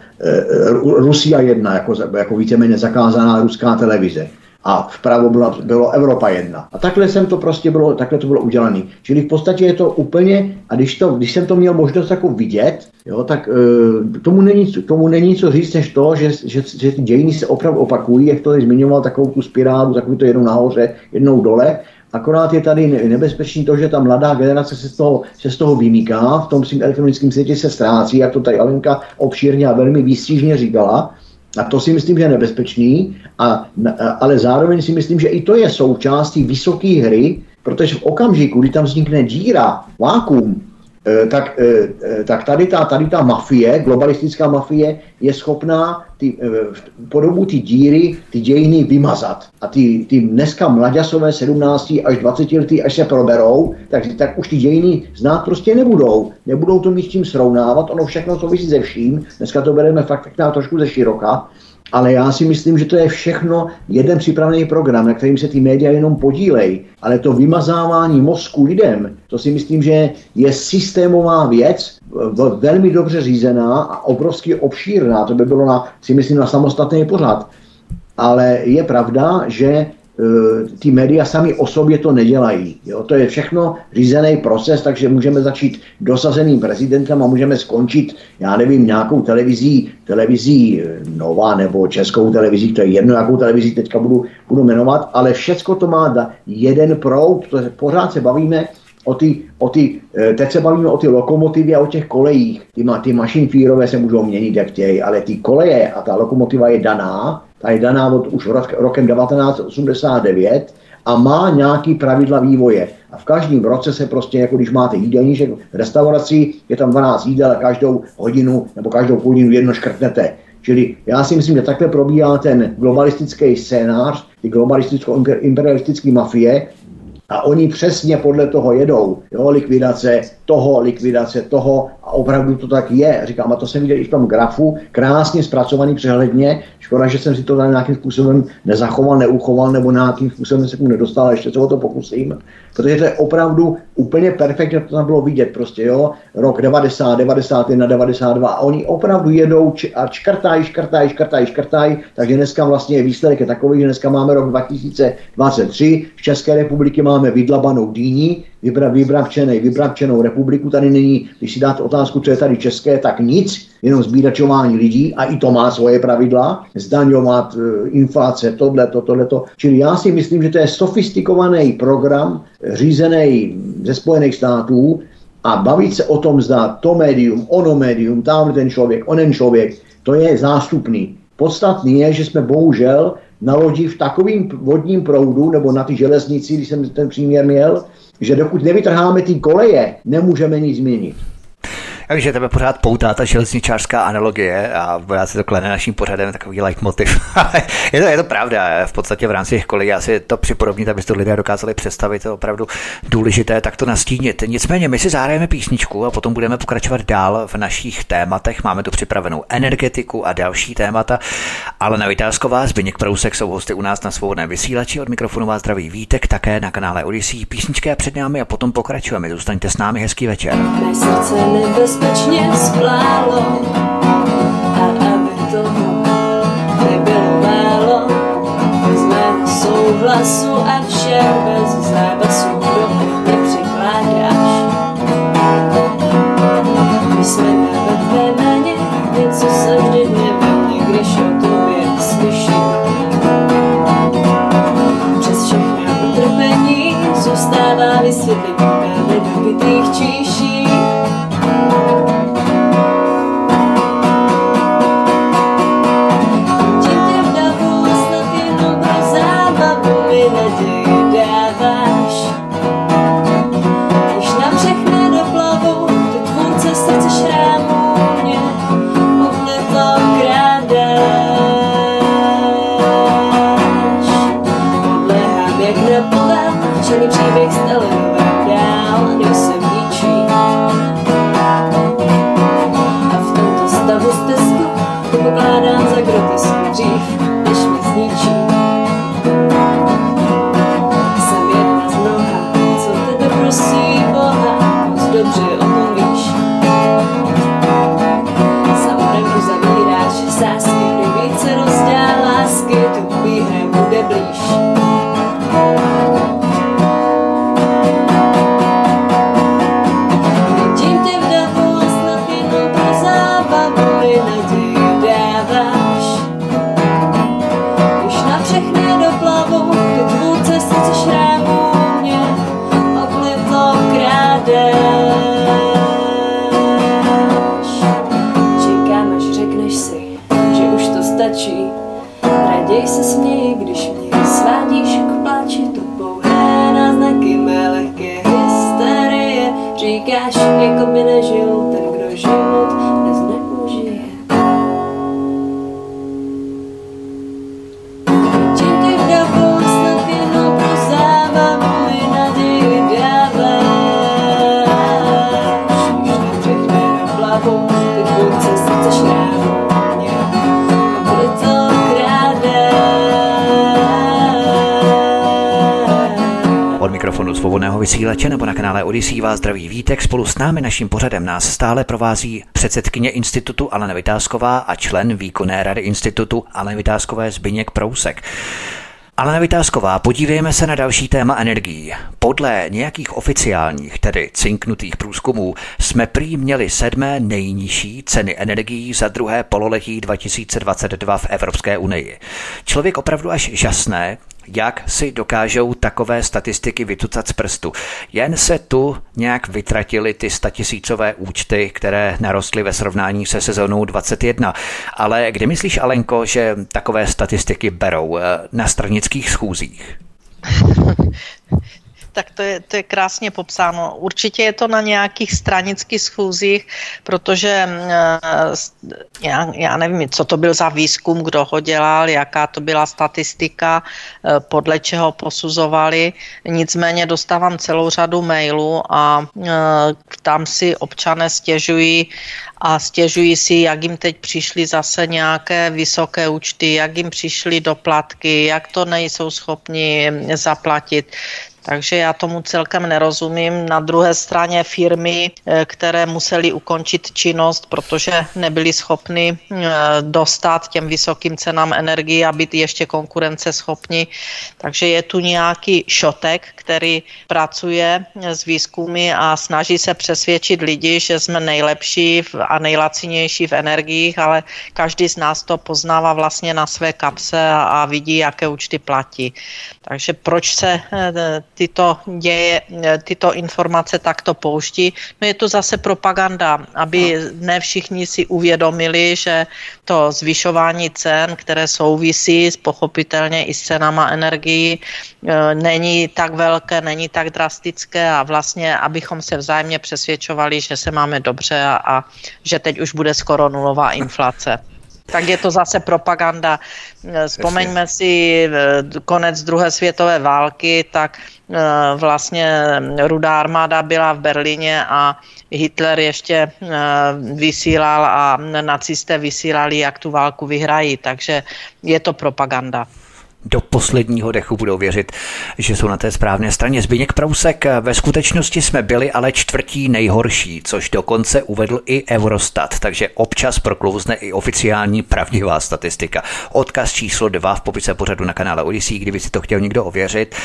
Rusia jedna, jako, jako víceméně zakázaná ruská televize. A vpravo bylo, bylo Evropa jedna. A takhle jsem to prostě bylo, takhle to bylo udělané. Čili v podstatě je to úplně, a když, to, když jsem to měl možnost jako vidět, jo, tak e, tomu, není, tomu není co říct než to, že, že, že ty dějiny se opravdu opakují, jak to zmiňoval, takovou tu spirálu, takový to jednou nahoře, jednou dole. Akorát je tady nebezpečný to, že ta mladá generace se z toho, se z toho vymýká, v tom svým elektronickém světě se ztrácí, jak to tady Alenka obšírně a velmi výstižně říkala. A to si myslím, že je nebezpečný, a, ale zároveň si myslím, že i to je součástí vysoké hry, protože v okamžiku, kdy tam vznikne díra, vákuum, Tak, tak tady, ta, tady ta mafie, globalistická mafie, je schopná ty, po dobu ty díry, ty dějiny vymazat. A ty, ty dneska mlaďasové sedmnácti až dvaceti lety, až se proberou, tak, tak už ty dějiny znát prostě nebudou. Nebudou to mít s tím srovnávat, ono všechno souvisí se vším. Dneska to bereme fakt tak trošku ze široka. Ale já si myslím, že to je všechno jeden připravený program, na kterým se ty média jenom podílejí. Ale to vymazávání mozku lidem, to si myslím, že je systémová věc, velmi dobře řízená a obrovsky obšírná. To by bylo, na, si myslím, na samostatný pořad. Ale je pravda, že ty média sami o sobě to nedělají. Jo? To je všechno řízený proces, takže můžeme začít dosazeným prezidentem a můžeme skončit, já nevím, nějakou televizí, televizí Nova nebo Českou televizí, to je jedno, jakou televizí teďka budu, budu jmenovat, ale všecko to má jeden proud, to je, pořád se bavíme o ty, o ty, teď se bavíme o ty lokomotivy a o těch kolejích. Ty, ty mašinfírové se můžou měnit, jak chtějí, ale ty koleje a ta lokomotiva je daná, ta je daná od, už rokem devatenáct osmdesát devět a má nějaký pravidla vývoje. A v každém roce se prostě, jako když máte jídelníček v restauraci, je tam dvanáct jídel a každou hodinu nebo každou půl hodinu jedno škrtnete. Čili já si myslím, že takhle probíhá ten globalistický scénář, ty globalisticko-imperialistické mafie, a oni přesně podle toho jedou. Jo, likvidace toho, likvidace toho a opravdu to tak je. Říkám, a to jsem viděl i v tom grafu, krásně zpracovaný přehledně. Škoda, že jsem si to tam nějakým způsobem nezachoval, neuchoval nebo nějakým způsobem se mu nedostal, ještě se o to pokusím. Protože to je opravdu úplně perfektně, to tam bylo vidět prostě, jo. Rok devadesát, devadesát jedna, devadesát dva a oni opravdu jedou či, a škrtají, škrtají, škrtají, škrtají. Takže dneska vlastně výsledek je takový, že dneska máme rok dva tisíce dvacet tři, z České republiky máme Máme vydlabanou dýni, vybravčenej, vybravčenou republiku, tady není, když si dáte otázku, co je tady české, tak nic, jenom sbíračování lidí a i to má svoje pravidla, zdaňovat, inflace, tohleto, tohleto. Čili já si myslím, že to je sofistikovaný program, řízený ze Spojených států a bavit se o tom, zda to médium, ono médium, tam ten člověk, onen člověk, to je zástupný. Podstatný je, že jsme bohužel na lodi v takovým vodním proudu, nebo na ty železnici, když jsem ten příměr měl, že dokud nevytrháme ty koleje, nemůžeme nic změnit. Takže tebe pořád poutá ta železničářská analogie a já se to klene naším pořadem takový leitmotiv. je, to, je to pravda, v podstatě v rámci těch kolegy asi to připodobnit, aby to lidé dokázali představit, to je opravdu důležité tak to nastínit. Nicméně my si zahrajeme písničku a potom budeme pokračovat dál v našich tématech. Máme tu připravenou energetiku a další témata, ale na Vytázková vás Zbyněk Prousek jsou hosty u nás na Svobodném vysílači, od mikrofonu vás zdraví Vítek, také na kanále Odyssey. Písnička je před námi a potom pokračujeme. Zůstaňte s námi, hezký večer. Bezpečně splálo a aby toho nebylo málo, jsme souhlasu a vše bez zábasu, kdo nepřikládáš. My jsme navrvé na ně, něco se vždy nevím, když o tobě slyším. Přes všechno utrpení zůstává vysvětlení právě dobitých číší. Jako vysílače nebo na kanále Odyssey vás zdraví Vítek. Spolu s námi naším pořadem nás stále provází předsedkyně institutu Alena Vitásková a člen výkonné rady institutu Aleny Vitáskové Zbyněk Prousek. Alena Vitásková, podívejme se na další téma energií. Podle nějakých oficiálních, tedy cinknutých průzkumů, jsme prý měli sedmé nejnižší ceny energií za druhé pololetí dva tisíce dvacet dva v Evropské unii. Člověk opravdu až žasne, jak si dokážou takové statistiky vytucat z prstu. Jen se tu nějak vytratily ty statisícové účty, které narostly ve srovnání se sezónou dvacet jedna. Ale kde myslíš, Alenko, že takové statistiky berou? Na stranických schůzích? Tak to je, to je krásně popsáno. Určitě je to na nějakých stranických schůzích, protože já, já nevím, co to byl za výzkum, kdo ho dělal, jaká to byla statistika, podle čeho posuzovali. Nicméně dostávám celou řadu mailů a tam si občané stěžují a stěžují si, jak jim teď přišly zase nějaké vysoké účty, jak jim přišly doplatky, jak to nejsou schopni zaplatit. Takže já tomu celkem nerozumím. Na druhé straně firmy, které musely ukončit činnost, protože nebyly schopny dostat těm vysokým cenám energii a být ještě konkurenceschopní. Takže je tu nějaký šotek, který pracuje s výzkumy a snaží se přesvědčit lidi, že jsme nejlepší a nejlacinější v energiích, ale každý z nás to poznává vlastně na své kapse a vidí, jaké účty platí. Takže proč se tyto děje, tyto informace takto pouští? No je to zase propaganda, aby ne všichni si uvědomili, že to zvyšování cen, které souvisí pochopitelně i s cenama energií, není tak velké, není tak drastické a vlastně, abychom se vzájemně přesvědčovali, že se máme dobře a, a že teď už bude skoro nulová inflace. Tak je to zase propaganda. Vzpomeňme si konec druhé světové války, tak vlastně Rudá armáda byla v Berlíně a Hitler ještě vysílal a nacisté vysílali, jak tu válku vyhrají, takže je to propaganda. Do posledního dechu budou věřit, že jsou na té správné straně. Zbyněk Prousek, ve skutečnosti jsme byli ale čtvrtí nejhorší, což dokonce uvedl i Eurostat, takže občas proklouzne i oficiální pravdivá statistika. Odkaz číslo dva v popise pořadu na kanále Odyssey, kdyby si to chtěl někdo ověřit.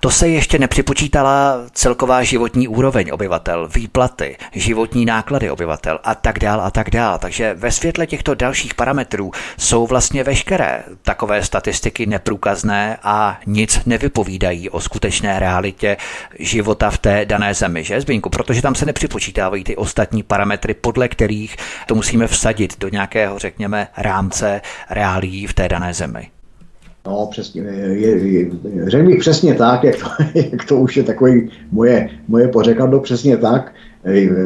To se ještě nepřipočítala celková životní úroveň obyvatel, výplaty, životní náklady obyvatel a tak dál a tak dál. Takže ve světle těchto dalších parametrů jsou vlastně veškeré takové statistiky neprůkazné a nic nevypovídají o skutečné realitě života v té dané zemi, že Zbyňku? Protože tam se nepřipočítávají ty ostatní parametry, podle kterých to musíme vsadit do nějakého, řekněme, rámce reálií v té dané zemi. No, přesně, je, je, řekl bych přesně tak, jak to, jak to už je takový moje, moje pořekadlo, přesně tak.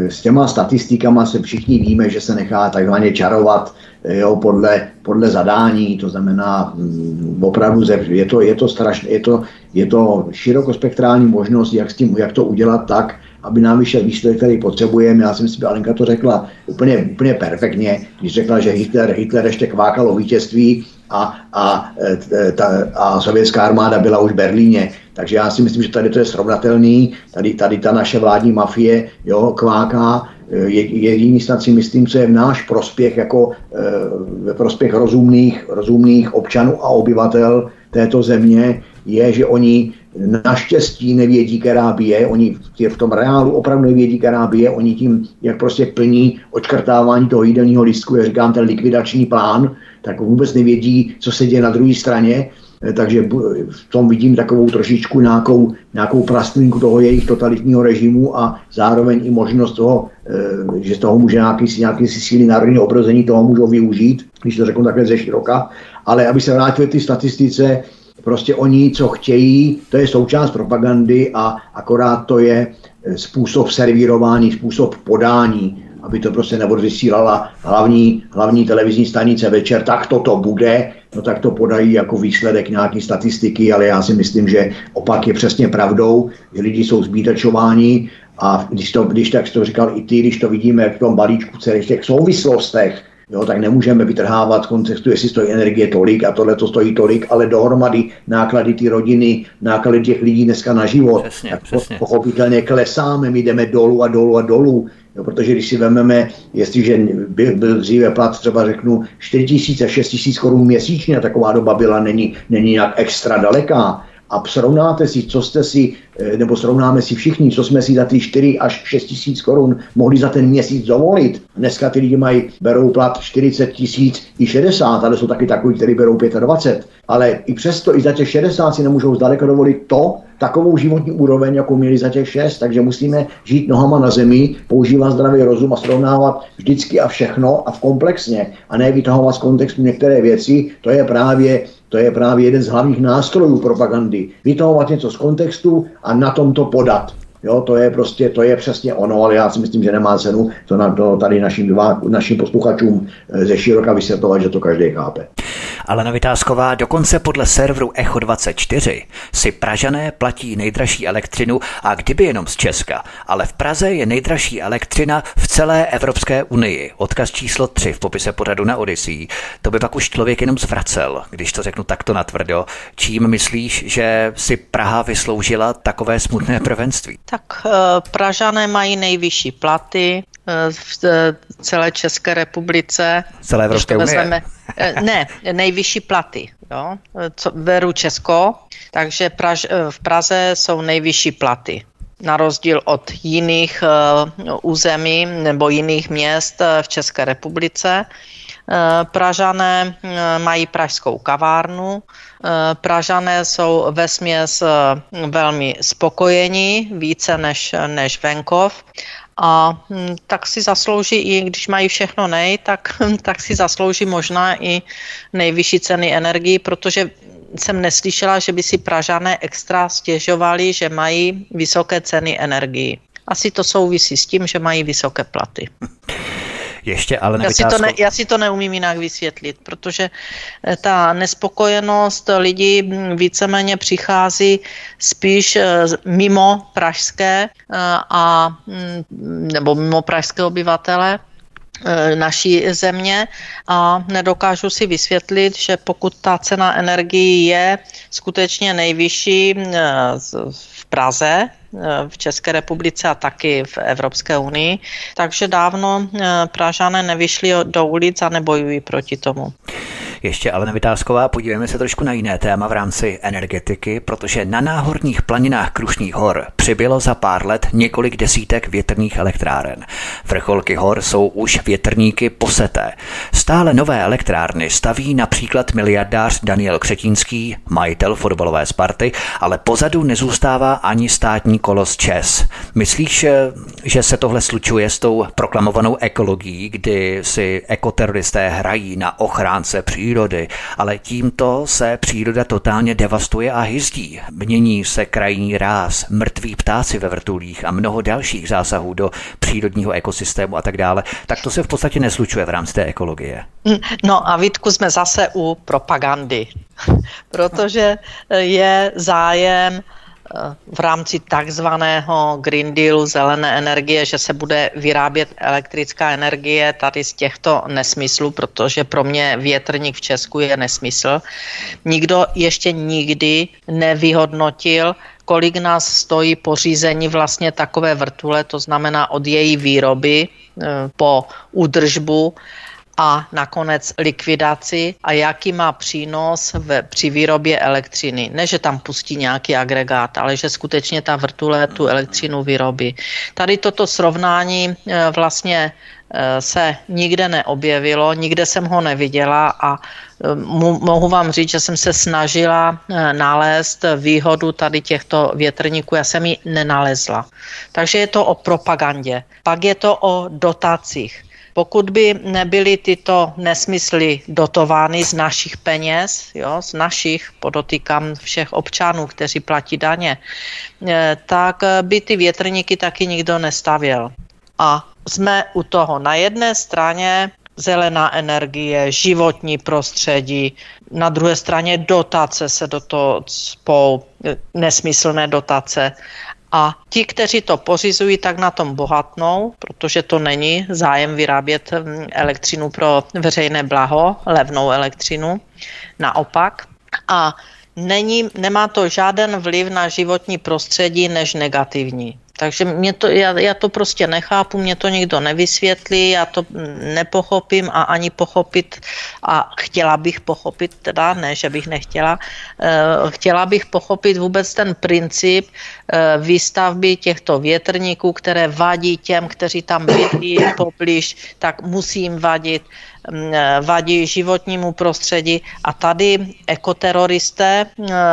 S těma statistikama se všichni víme, že se nechá takzvaně čarovat, jo, podle, podle zadání, to znamená m, opravdu ze, je to, je to strašné, je to, je to širokospektrální možnost, jak s tím, jak to udělat tak, aby nám vyšel výsledek, který potřebujeme. Já si myslím, že Alenka to řekla úplně, úplně perfektně, když řekla, že Hitler, Hitler ještě kvákal o vítězství a, a, ta, a sovětská armáda byla už v Berlíně. Takže já si myslím, že tady to je srovnatelný, tady, tady ta naše vládní mafie, jo, kváká. Jediný snad si myslím, co je v náš prospěch, jako ve prospěch rozumných, rozumných občanů a obyvatel této země, je, že oni naštěstí nevědí, která bije, oni v tom reálu opravdu nevědí, která bije, oni tím, jak prostě plní odškrtávání toho jídelního lístku, jak říkám, ten likvidační plán, tak vůbec nevědí, co se děje na druhé straně, takže v tom vidím takovou trošičku nějakou, nějakou prastlinku toho jejich totalitního režimu a zároveň i možnost toho, že z toho může nějaký, nějaký síly národního obrození, toho můžou využít, když to řeknu takhle ze široka, ale aby se vrátili ty statistice, prostě oni, co chtějí, to je součást propagandy a akorát to je způsob servírování, způsob podání, aby to prostě neodvysílala hlavní, hlavní televizní stanice večer, tak toto bude, no tak to podají jako výsledek nějaký statistiky, ale já si myslím, že opak je přesně pravdou, že lidi jsou zbídačováni a když to, když tak to říkal i ty, když to vidíme v tom balíčku, v těch souvislostech, Jo, tak nemůžeme vytrhávat z kontextu, jestli stojí energie tolik a tohle to stojí tolik, ale dohromady náklady ty rodiny, náklady těch lidí dneska na život. Přesně, tak přesně. Pochopitelně klesáme, my jdeme dolů a dolů a dolů. Jo, protože když si vezmeme, jestliže byl, byl dříve plat, třeba řeknu čtyři tisíce, šest tisíc korun měsíčně, taková doba byla, není, není nějak extra daleká. A srovnáte si, co jste si, nebo srovnáme si všichni, co jsme si za ty čtyři až šest tisíc korun mohli za ten měsíc dovolit. Dneska ty lidi mají, berou plat čtyřicet tisíc i šedesát, ale jsou taky takový, kteří berou dvacet pět. Ale i přesto i za těch šedesát si nemůžou zdaleka dovolit to, takovou životní úroveň, jakou měli za těch šest, takže musíme žít nohama na zemi, používat zdravý rozum a srovnávat vždycky a všechno a v komplexně a ne vytahovat z kontextu některé věci, to je právě To je právě jeden z hlavních nástrojů propagandy. Vytahovat něco z kontextu a na tom to podat. Jo, to je prostě, to je přesně ono, ale já si myslím, že nemá cenu to, na, to tady našim, dva, našim posluchačům ze široka vysvětlovat, že to každý chápe. Alena Vitásková, dokonce podle serveru Echo dvacet čtyři si Pražané platí nejdražší elektřinu a kdyby jenom z Česka, ale v Praze je nejdražší elektřina v celé Evropské unii. Odkaz číslo tři v popise pořadu na Odyssey. To by pak už člověk jenom zvracel, když to řeknu takto natvrdo. Čím myslíš, že si Praha vysloužila takové smutné prvenství? Tak Pražané mají nejvyšší platy v celé České republice. Celé Evropské unie. Ne, nejvyšší platy. Jo? Co, beru Česko, takže Praž, v Praze jsou nejvyšší platy. Na rozdíl od jiných uh, území nebo jiných měst v České republice. Uh, Pražané uh, mají pražskou kavárnu. Uh, Pražané jsou vesměs uh, velmi spokojení, více než, než venkov. A tak si zaslouží, i když mají všechno nej, tak, tak si zaslouží možná i nejvyšší ceny energii, protože jsem neslyšela, že by si Pražané extra stěžovali, že mají vysoké ceny energii. Asi to souvisí s tím, že mají vysoké platy. Ještě, ale já, si to ne, já si to neumím jinak vysvětlit, protože ta nespokojenost lidí víceméně přichází spíš mimo pražské a, nebo mimo pražské obyvatele naší země a nedokážu si vysvětlit, že pokud ta cena energii je skutečně nejvyšší v Praze, v České republice a taky v Evropské unii, takže dávno Pražané nevyšli do ulic a nebojují proti tomu. Ještě Alena Vitásková, podívejme se trošku na jiné téma v rámci energetiky, protože na náhorních planinách Krušných hor přibylo za pár let několik desítek větrných elektráren. Vrcholky hor jsou už větrníky poseté. Stále nové elektrárny staví například miliardář Daniel Křetínský, majitel fotbalové Sparty, ale pozadu nezůstává ani státní kolos ČEZ. Myslíš, že se tohle slučuje s tou proklamovanou ekologií, kdy si ekoteroristé hrají na ochránce přírody? Přírody, ale tímto se příroda totálně devastuje a hyzdí. Mění se krajinný ráz, mrtví ptáci ve vrtulích a mnoho dalších zásahů do přírodního ekosystému a tak dále. Tak to se v podstatě neslučuje v rámci té ekologie. No a Vítku, jsme zase u propagandy, protože je zájem v rámci takzvaného Green Dealu zelené energie, že se bude vyrábět elektrická energie tady z těchto nesmyslů, protože pro mě větrník v Česku je nesmysl. Nikdo ještě nikdy nevyhodnotil, kolik nás stojí pořízení vlastně takové vrtule, to znamená od její výroby po údržbu a nakonec likvidaci a jaký má přínos v, při výrobě elektřiny. Ne, že tam pustí nějaký agregát, ale že skutečně ta vrtule tu elektřinu vyrobí. Tady toto srovnání e, vlastně e, se nikde neobjevilo, nikde jsem ho neviděla a e, mu, mohu vám říct, že jsem se snažila e, nalézt výhodu tady těchto větrníků. Já jsem ji nenalezla. Takže je to o propagandě. Pak je to o dotacích. Pokud by nebyly tyto nesmysly dotovány z našich peněz, jo, z našich, podotýkám všech občanů, kteří platí daně, tak by ty větrníky taky nikdo nestavěl. A jsme u toho na jedné straně zelená energie, životní prostředí, na druhé straně dotace se do toho spou, nesmyslné dotace. a ti, kteří to pořizují, tak na tom bohatnou, protože to není zájem vyrábět elektřinu pro veřejné blaho, levnou elektřinu, naopak. A není, nemá to žádný vliv na životní prostředí než negativní. Takže mě to, já, já to prostě nechápu, mě to nikdo nevysvětlí, já to nepochopím a ani pochopit, a chtěla bych pochopit, teda ne, že bych nechtěla, chtěla bych pochopit vůbec ten princip výstavby těchto větrníků, které vadí těm, kteří tam bydlí poblíž, tak musí jim vadit, vadí životnímu prostředí. A tady ekoteroristé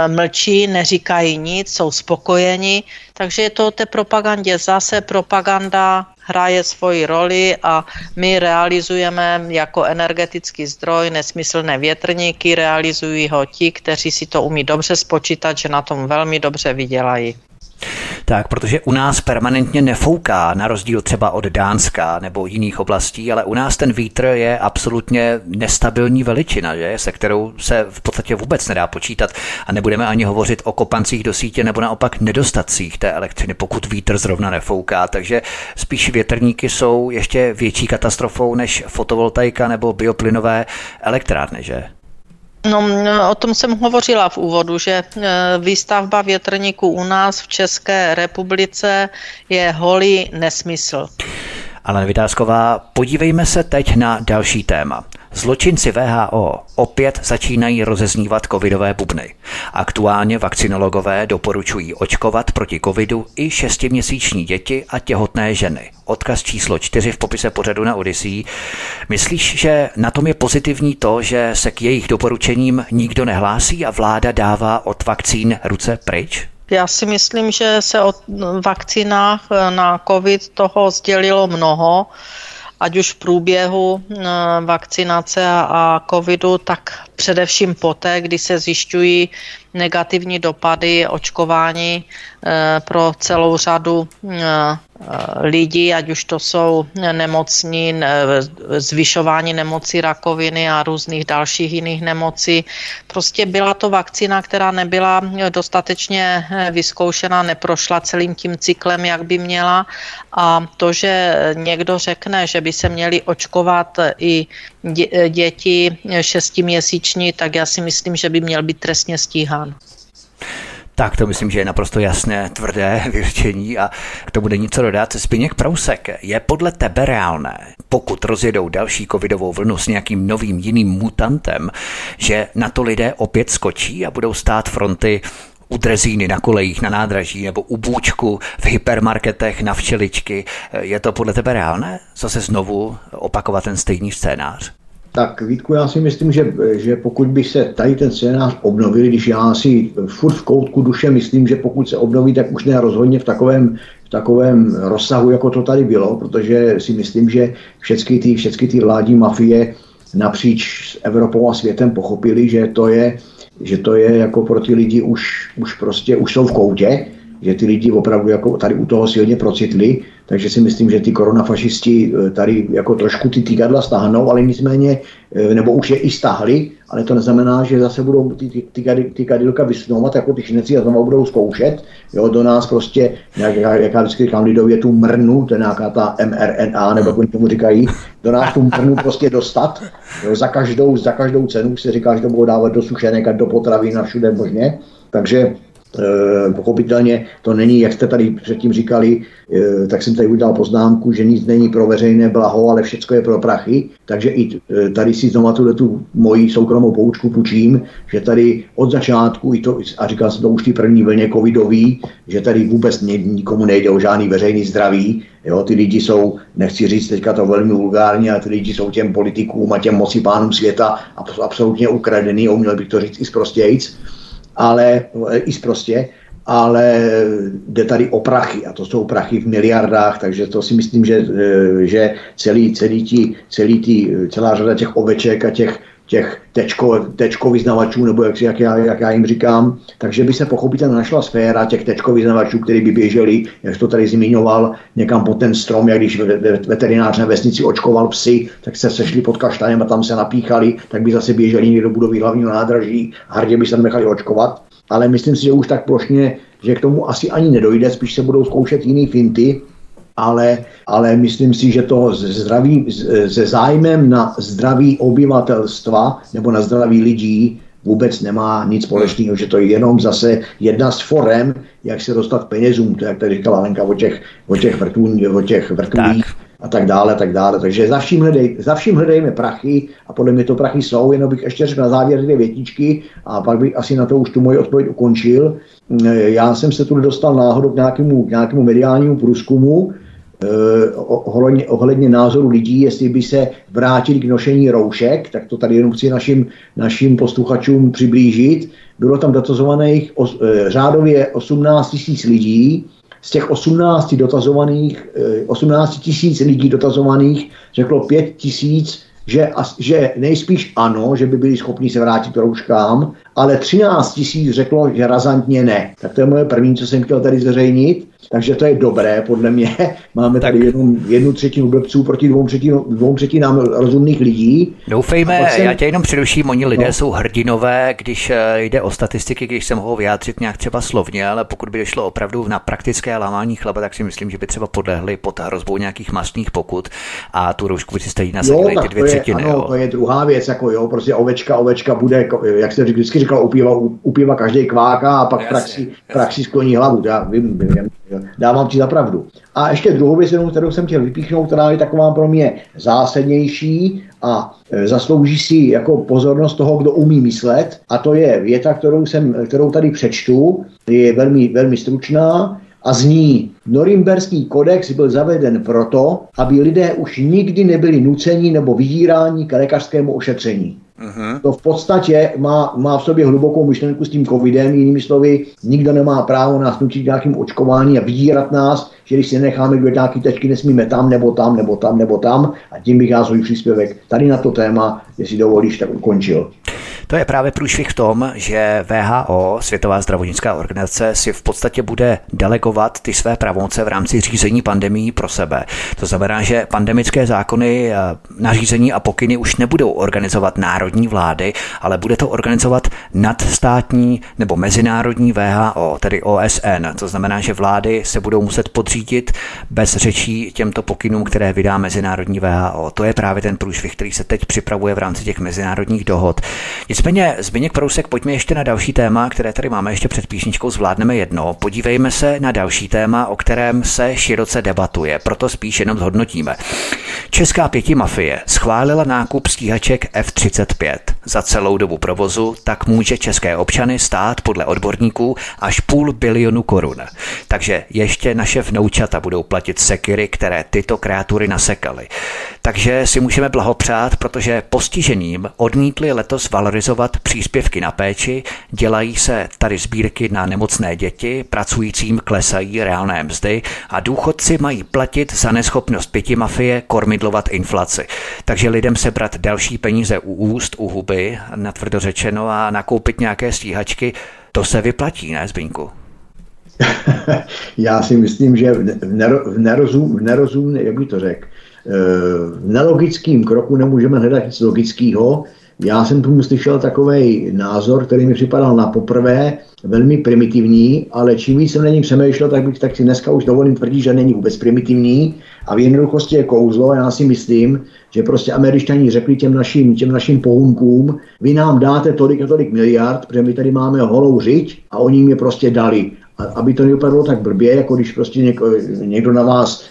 mlčí, neříkají nic, jsou spokojeni, takže je to o té propagandě. Zase propaganda hraje svoji roli a my realizujeme jako energetický zdroj nesmyslné větrníky, realizují ho ti, kteří si to umí dobře spočítat, že na tom velmi dobře vydělají. Tak, protože u nás permanentně nefouká, na rozdíl třeba od Dánska nebo jiných oblastí, ale u nás ten vítr je absolutně nestabilní veličina, že? Se kterou se v podstatě vůbec nedá počítat a nebudeme ani hovořit o kopancích do sítě nebo naopak nedostatcích té elektřiny, pokud vítr zrovna nefouká. Takže spíš větrníky jsou ještě větší katastrofou než fotovoltaika nebo bioplynové elektrárny, že? No, o tom jsem hovořila v úvodu, že výstavba větrníků u nás v České republice je holý nesmysl. Alena Vitásková, podívejme se teď na další téma. Zločinci V H O opět začínají rozeznívat covidové bubny. Aktuálně vakcinologové doporučují očkovat proti covidu i šestiměsíční děti a těhotné ženy. Odkaz číslo čtyři v popise pořadu na Odysee. Myslíš, že na tom je pozitivní to, že se k jejich doporučením nikdo nehlásí a vláda dává od vakcín ruce pryč? Já si myslím, že se o vakcinách na covid toho sdělilo mnoho, ať už v průběhu vakcinace a covidu, tak především poté, kdy se zjišťují negativní dopady očkování pro celou řadu lidí, ať už to jsou nemocní, zvyšování nemocí rakoviny a různých dalších jiných nemocí. Prostě byla to vakcína, která nebyla dostatečně vyzkoušena, neprošla celým tím cyklem, jak by měla. A to, že někdo řekne, že by se měli očkovat i dě- děti šestiměsíční, tak já si myslím, že by měl být trestně stíhán. Tak to myslím, že je naprosto jasné, tvrdé vyřčení a k tomu není co dodat. Zbyněk Prousek, je podle tebe reálné, pokud rozjedou další covidovou vlnu s nějakým novým jiným mutantem, že na to lidé opět skočí a budou stát fronty u drezíny, na kolejích, na nádraží nebo u bůčku, v hypermarketech, na včeličky? Je to podle tebe reálné? Zase znovu opakovat ten stejný scénář? Tak Vítku, já si myslím, že, že pokud by se tady ten scénář obnovil, když já si furt v koutku duše myslím, že pokud se obnoví, tak už ne rozhodně v takovém, v takovém rozsahu, jako to tady bylo, protože si myslím, že všechny ty, všechny ty vládní mafie napříč Evropou a světem pochopili, že to je, že to je jako pro ty lidi už, už prostě, už jsou v koutě, že ty lidi opravdu jako tady u toho silně procitli, takže si myslím, že ty koronafašisti tady jako trošku ty tykadla stáhnou, ale nicméně, nebo už je i stáhli, ale to neznamená, že zase budou ty tykadilka vysnouvat jako ty šneci a znovu budou zkoušet. Jo, do nás prostě, jak, jak já vždycky říkám lidově, tu mrnu, to je nějaká ta em er en á, nebo jak tomu říkají, do nás tu mrnu prostě dostat. Jo, za, každou, za každou cenu se říká, že to budou dávat do sušenek a do potravin a všude možně, takže E, pochopitelně to není, jak jste tady předtím říkali, e, tak jsem tady udělal poznámku, že nic není pro veřejné blaho, ale všecko je pro prachy, takže i e, tady si znovu tuhle tu moji soukromou poučku půjčím, že tady od začátku, i to, a říkal jsem to už ty první vlně covidový, že tady vůbec nikomu nejde o žádný veřejný zdraví, jo, ty lidi jsou, nechci říct teďka to velmi vulgárně, ale ty lidi jsou těm politikům a těm mocipánům světa absolutně ukradený, jo, měl bych to říct i zprostějc, ale i zprostě, ale jde tady o prachy a to jsou prachy v miliardách, takže to si myslím, že, že celý, celý tí, celý tí, celá řada těch oveček a těch, těch tečko, tečkovyznavačů, nebo jak, jak, já, jak já jim říkám, takže by se pochopitelně našla sféra těch tečkovyznavačů, který by běželi, jak to tady zmiňoval, někam pod ten strom, jak když veterinář na vesnici očkoval psy, tak se sešli pod kaštanem a tam se napíchali, tak by zase běželi někdo budovy hlavního nádraží, hrdě by se tam nechali očkovat. Ale myslím si, že už tak plošně že k tomu asi ani nedojde, spíš se budou zkoušet jiný finty, ale, ale myslím si, že to zdraví, se zájmem na zdraví obyvatelstva nebo na zdraví lidí vůbec nemá nic společného, že to je jenom zase jedna z forem, jak se dostat k penězům, to jak tady říkala Lenka o těch, o těch, vrtů, o těch vrtulích tak. a tak dále, tak dále. Takže za vším, hledej, za vším hledejme prachy a podle mě to prachy jsou, jenom bych ještě řekl na závěr dvě větičky a pak bych asi na to už tu moji odpověď ukončil. Já jsem se tu dostal náhodou k nějakému, k nějakému mediálnímu průzkumu, Ohledně, ohledně názoru lidí, jestli by se vrátili k nošení roušek, tak to tady jenom chci našim, našim posluchačům přiblížit. Bylo tam dotazovaných os, řádově osmnáct tisíc lidí, z těch osmnácti dotazovaných, osmnáct tisíc lidí dotazovaných řeklo pět tisíc, že, že nejspíš ano, že by byli schopni se vrátit k rouškám, ale třináct tisíc řeklo, že razantně ne. Tak to je moje první, co jsem chtěl tady zveřejnit. Takže to je dobré, podle mě. Máme tak tady jenom jednu třetinu blbců proti dvou, třetinu, dvou třetinám rozumných lidí. Doufejme, jsem... já tě jenom přeruším, oni lidé no. jsou hrdinové, když jde o statistiky, když se mohou vyjádřit nějak třeba slovně, ale pokud by došlo opravdu na praktické lámání chleba, tak si myslím, že by třeba podlehli pod hrozbou nějakých masných pokut a tu roušku by si stejně nasadili ty dvě třetiny. Ano, jo. To je druhá věc, jako jo, prostě ovečka, ovečka bude, jak jsem vždycky říkal, upívá, upívá každý kváka a pak jasně, praxi, jasně. praxi skloní hlavu, já vím, vím. Dávám ti za pravdu. A ještě druhou věc, kterou jsem chtěl vypíchnout, která je taková pro mě zásadnější a zaslouží si jako pozornost toho, kdo umí myslet. A to je věta, kterou, jsem, kterou tady přečtu, je velmi, velmi stručná a zní: Norimberský kodex byl zaveden proto, aby lidé už nikdy nebyli nuceni nebo vydíráni k lékařskému ošetření. Aha. To v podstatě má, má v sobě hlubokou myšlenku s tím covidem, jinými slovy, nikdo nemá právo nás nutit nějakým očkování a vydírat nás, že když si necháme dvě nějaký tečky, nesmíme tam, nebo tam, nebo tam, nebo tam. A tím bych já svůj příspěvek tady na to téma, jestli dovolíš, tak ukončil. To je právě průšvih v tom, že W H O, Světová zdravotnická organizace, si v podstatě bude delegovat ty své pravomoce v rámci řízení pandemií pro sebe. To znamená, že pandemické zákony, nařízení a pokyny už nebudou organizovat národní vlády, ale bude to organizovat nadstátní nebo mezinárodní W H O, tedy O S N. To znamená, že vlády se budou muset podřídit bez řečí těmto pokynům, které vydá mezinárodní W H O. To je právě ten průšvih, který se teď připravuje v rámci těch mezinárodních dohod. Nicméně, Zbyněk Prousek, pojďme ještě na další téma, které tady máme ještě před píšničkou Zvládneme jedno. Podívejme se na další téma, o kterém se široce debatuje, proto spíš jenom zhodnotíme. Česká pětimafie schválila nákup stíhaček F třicet pět. Za celou dobu provozu tak může české občany stát podle odborníků až půl bilionu korun. Takže ještě naše vnoučata budou platit sekyry, které tyto kreatury nasekaly. Takže si můžeme blahopřát, protože postižením odmítli letos valorizovat příspěvky na péči, dělají se tady sbírky na nemocné děti, pracujícím klesají reálné mzdy a důchodci mají platit za neschopnost pětimafie kormidlovat inflaci. Takže lidem sebrat další peníze u úst, u huby, natvrdo řečeno, a nakoupit nějaké stíhačky, to se vyplatí, ne Zbyňku? Já si myslím, že v nerozum, nerozum, jak by to řekl, v nelogickým kroku nemůžeme hledat nic logického. Já jsem tomu slyšel takovej názor, který mi připadal na poprvé velmi primitivní, ale čím víc jsem na něm přemýšlel, tak bych tak si dneska už dovolím tvrdit, že není vůbec primitivní a v jednoduchosti je kouzlo. Já si myslím, že prostě Američani řekli těm našim, těm našim pohunkům, vy nám dáte tolik a tolik miliard, protože my tady máme holou řiď a oni jim je prostě dali. Aby to nevypadalo tak blbě, jako když prostě něk, někdo na vás,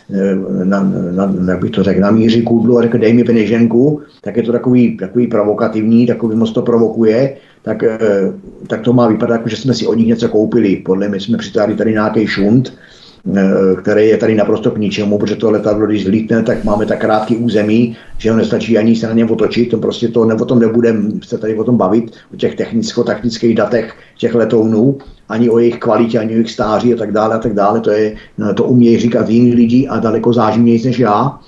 na, na, jak bych to řekl, namíří kůdlu a řekl dej mi peněženku, tak je to takový, takový provokativní, takový moc to provokuje, tak, tak to má vypadat jako, že jsme si od nich něco koupili. Podle mě jsme přitáhli tady nějaký šunt, který je tady naprosto k ničemu, protože to letadlo, když zlítne, tak máme tak krátký území, že ho nestačí ani se na něm otočit, to prostě to, o tom nebudeme se tady o tom bavit, o těch technicko-taktických datech těch letounů, ani o jejich kvalitě, ani o jejich stáří a tak dále a tak dále, to, je, to umějí říkat jiní lidi a daleko záživněji než já,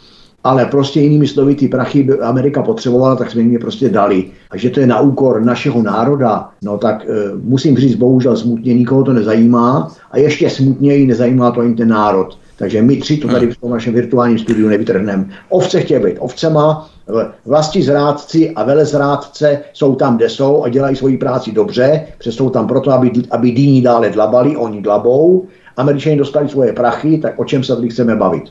ale prostě jinými slovy ty prachy Amerika potřebovala, tak jsme jim je prostě dali. A že to je na úkor našeho národa, no tak e, musím říct, bohužel smutně nikoho to nezajímá a ještě smutněji nezajímá to ani ten národ. Takže my tři to tady v tom našem virtuálním studiu nevytrhneme. Ovce chtějí být ovcema, Vlastní zrádci a velezrádce jsou tam, kde jsou a dělají svoji práci dobře, protože jsou tam proto, aby, aby dýní dále dlabali, oni dlabou. Američané dostali svoje prachy, tak o čem se tady chceme bavit?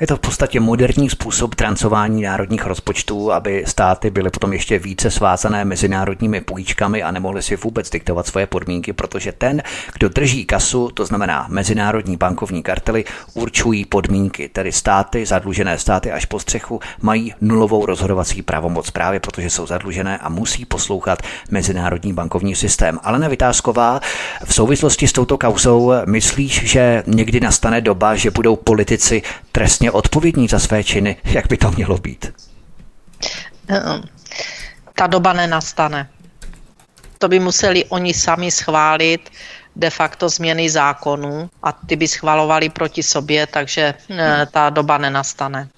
Je to v podstatě moderní způsob trancování národních rozpočtů, aby státy byly potom ještě více svázané mezinárodními půjčkami a nemohly si vůbec diktovat svoje podmínky, protože ten, kdo drží kasu, to znamená mezinárodní bankovní kartely, určují podmínky. Tedy státy, zadlužené státy až po střechu, mají nulovou rozhodovací pravomoc právě, protože jsou zadlužené a musí poslouchat mezinárodní bankovní systém. Alena Vitásková, v souvislosti s touto kauzou myslíš, že někdy nastane doba, že budou politici trestně odpovědní za své činy? Jak by to mělo být? Ta doba nenastane. To by museli oni sami schválit de facto změny zákonů a ty by schvalovali proti sobě, takže ta doba nenastane.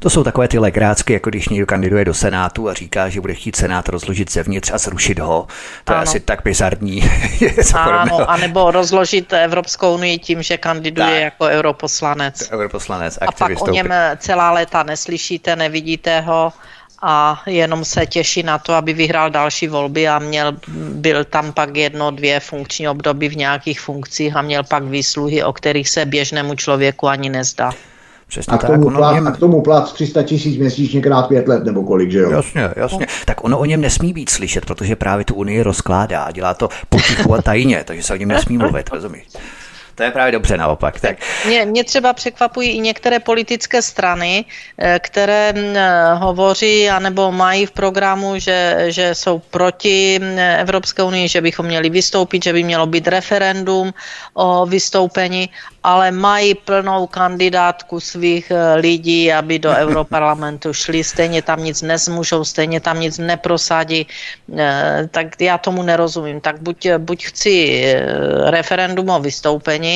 To jsou takové ty legrácky, jako když někdo kandiduje do Senátu a říká, že bude chtít Senát rozložit zevnitř a zrušit ho. To ano. Je asi tak bizarní. Ano, anebo rozložit Evropskou unii tím, že kandiduje tak. jako europoslanec. Europoslanec a pak o něm celá léta neslyšíte, nevidíte ho a jenom se těší na to, aby vyhrál další volby a měl, byl tam pak jedno, dvě funkční období v nějakých funkcích a měl pak výsluhy, o kterých se běžnému člověku ani nezdá. Přesně a, k tak, plát, něm... a k tomu plát tři sta tisíc měsíčně krát pět let nebo kolik, že jo? Jasně, jasně. Tak ono o něm nesmí být slyšet, protože právě tu Unii rozkládá a dělá to potichu a tajně, takže se o něm nesmí mluvit, rozumíš? To je právě dobře naopak. Tak. Mě, mě třeba překvapují i některé politické strany, které hovoří anebo mají v programu, že, že jsou proti Evropské unii, že bychom měli vystoupit, že by mělo být referendum o vystoupení, ale mají plnou kandidátku svých lidí, aby do Europarlamentu šli. Stejně tam nic nezmůžou, stejně tam nic neprosadí. Tak já tomu nerozumím. Tak buď, buď chci referendum o vystoupení,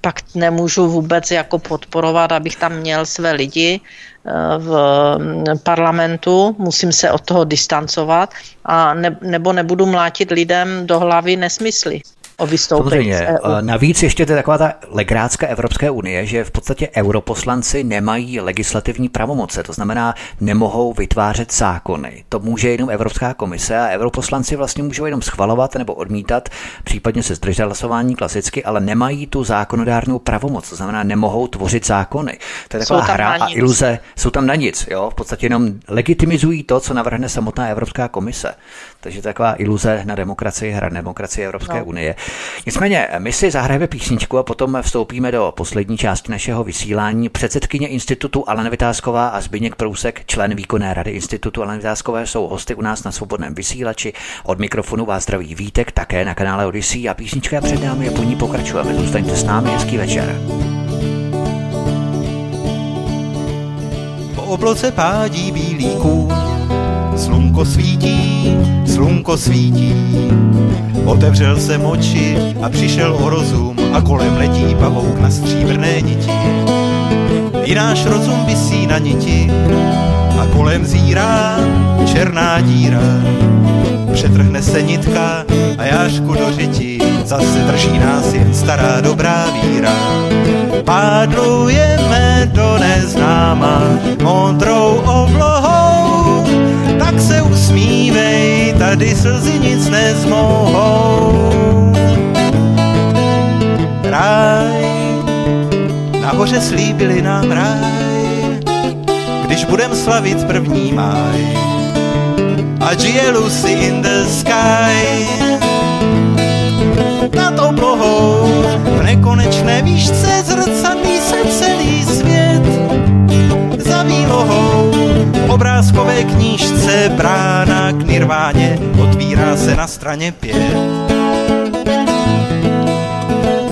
pak nemůžu vůbec jako podporovat, abych tam měl své lidi v parlamentu, musím se od toho distancovat a ne, nebo nebudu mlátit lidem do hlavy nesmysly o vystoupení z E U. Navíc ještě to je taková ta legrácka Evropské unie, že v podstatě europoslanci nemají legislativní pravomoce, to znamená, nemohou vytvářet zákony. To může jenom Evropská komise a europoslanci vlastně můžou jenom schvalovat nebo odmítat, případně se zdržet hlasování klasicky, ale nemají tu zákonodárnou pravomoc, to znamená, nemohou tvořit zákony. To je taková hra a iluze, jsou tam na nic, jo? V podstatě jenom legitimizují to, co navrhne samotná Evropská komise. Takže taková iluze na demokracii, hra demokracie Evropské no. unie. Nicméně, my si zahrajeme písničku a potom vstoupíme do poslední části našeho vysílání. Předsedkyně institutu Alena Vitásková a Zbyněk Prousek, člen výkonné rady institutu Aleny Vitáskové, jsou hosty u nás na Svobodném vysílači. Od mikrofonu vás zdraví Vítek, také na kanále Odyssey a písnička před námi, po ní pokračujeme. Zůstaňte s námi, hezký večer. Po obloce pádí bílý kůň, slunko svítí, slunko svítí. Otevřel se oči a přišel o rozum a kolem letí pavouk na stříbrné niti. I náš rozum visí na niti a kolem zírá černá díra. Přetrhne se nitka a jášku do řiti, zase drží nás jen stará dobrá víra. Pádlujeme do neznáma modrou oblohou, tak se usmívej, tady slzy nic nezmohou. Ráj, nahoře slíbili nám ráj, když budem slavit první máj. A žije Lucy in the sky, nad oblohou v nekonečné výšce zrcadlí se celý svět. Za výlohou v obrázkové knížce brána k nirváně otvírá se na straně pět.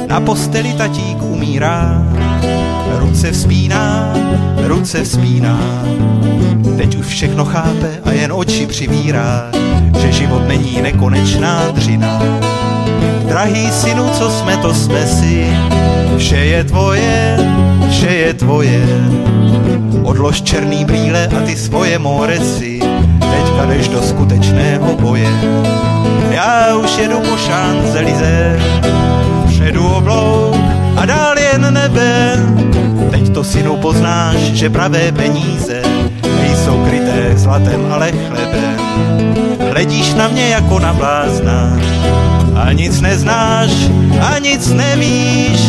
Na posteli tatík umírá, ruce vzpíná, ruce vzpíná. Teď už všechno chápe a jen oči přivírá, že život není nekonečná dřina. Drahý synu, co jsme, to jsme si, vše je tvoje, vše je tvoje. Odlož černý brýle a ty svoje moresy, teďka jdeš do skutečného boje. Já už jedu po Champs-Élysées, předu oblouk a dál jen nebe. Teď to, synu, poznáš, že pravé peníze jsou kryté zlatem, ale chlebem. Hledíš na mě jako na blázna a nic neznáš a nic nevíš.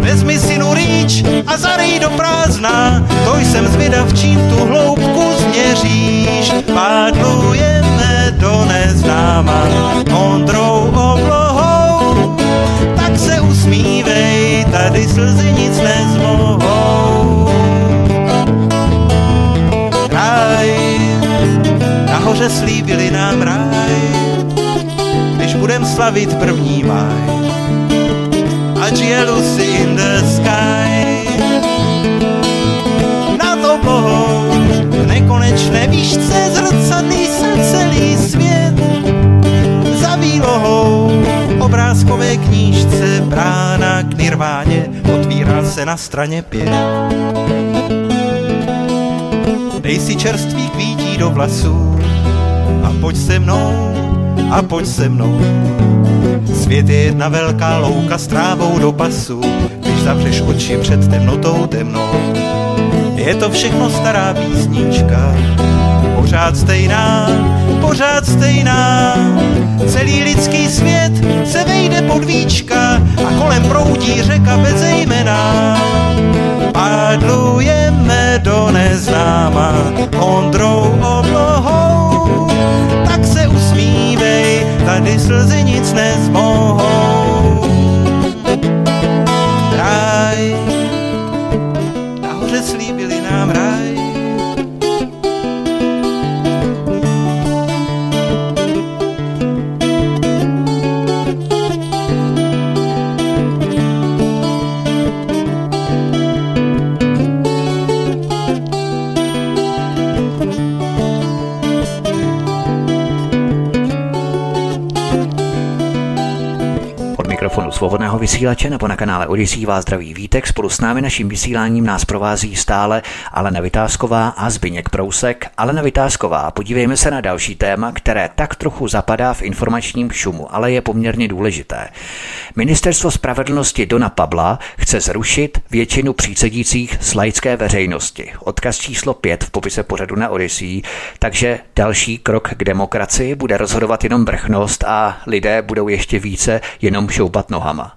Vezmi si nurič a zarej do prázdna, to jsem zvědav, čím tu hloubku změříš. Pádlujeme do neznáma modrou oblohou, tak se usmívej, tady slzy nic nezmohou. Ráj, nahoře slíbili nám ráj, když budem slavit první máj. Ať je Lucy in the sky nad oblohou, v nekonečné výšce zrcadlí se celý svět. Za výlohou v obrázkové knížce brána k nirváně otvírá se na straně pět. Dej si čerstvý kvítí do vlasů a pojď se mnou, a pojď se mnou. Svět je jedna velká louka s trávou do pasu, když zavřeš oči před temnotou temnou. Je to všechno stará písnička, pořád stejná, pořád stejná. Celý lidský svět se vejde pod víčka a kolem proudí řeka bez jména. Pádlujeme do neznáma modrou oblohou, tak se usmívej, tady slzy nic nezmohou. Ráj, nahoře slíbili nám ráj. Svobodného vysílače nebo na kanále Odyssey vás zdraví Vítek. Spolu s námi naším vysíláním nás provází stále Alena Vitásková a Zbyněk Prousek. Alena Vitásková, podívejme se na další téma, které tak trochu zapadá v informačním šumu, ale je poměrně důležité. Ministerstvo spravedlnosti Dona Pabla chce zrušit většinu přísedících z laické veřejnosti. Odkaz číslo pět v popise pořadu na Odyssey, takže další krok k demokracii, bude rozhodovat jenom vrchnost a lidé budou ještě více jenom šoupat nohama.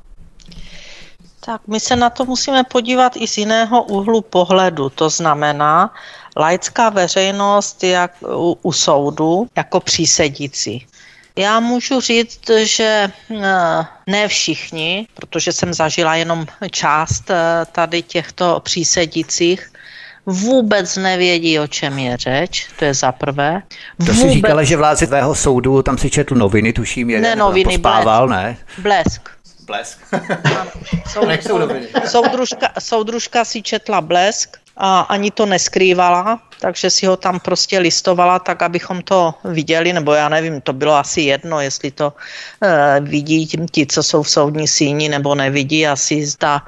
Tak my se na to musíme podívat i z jiného úhlu pohledu, to znamená laická veřejnost jak u, u soudu jako přísedící. Já můžu říct, že ne všichni, protože jsem zažila jenom část tady těchto přísedících, vůbec nevědí, o čem je řeč, to je za prvé. To si říkala, že v lázně tvého soudu, tam si četl noviny, tuším, jeden ne, noviny, pospával, blesk, ne? Blesk. Blesk. soudružka, soudružka si četla Blesk a ani to neskrývala, takže si ho tam prostě listovala tak, abychom to viděli, nebo já nevím, to bylo asi jedno, jestli to e, vidí ti, co jsou v soudní síni, nebo nevidí, asi zda,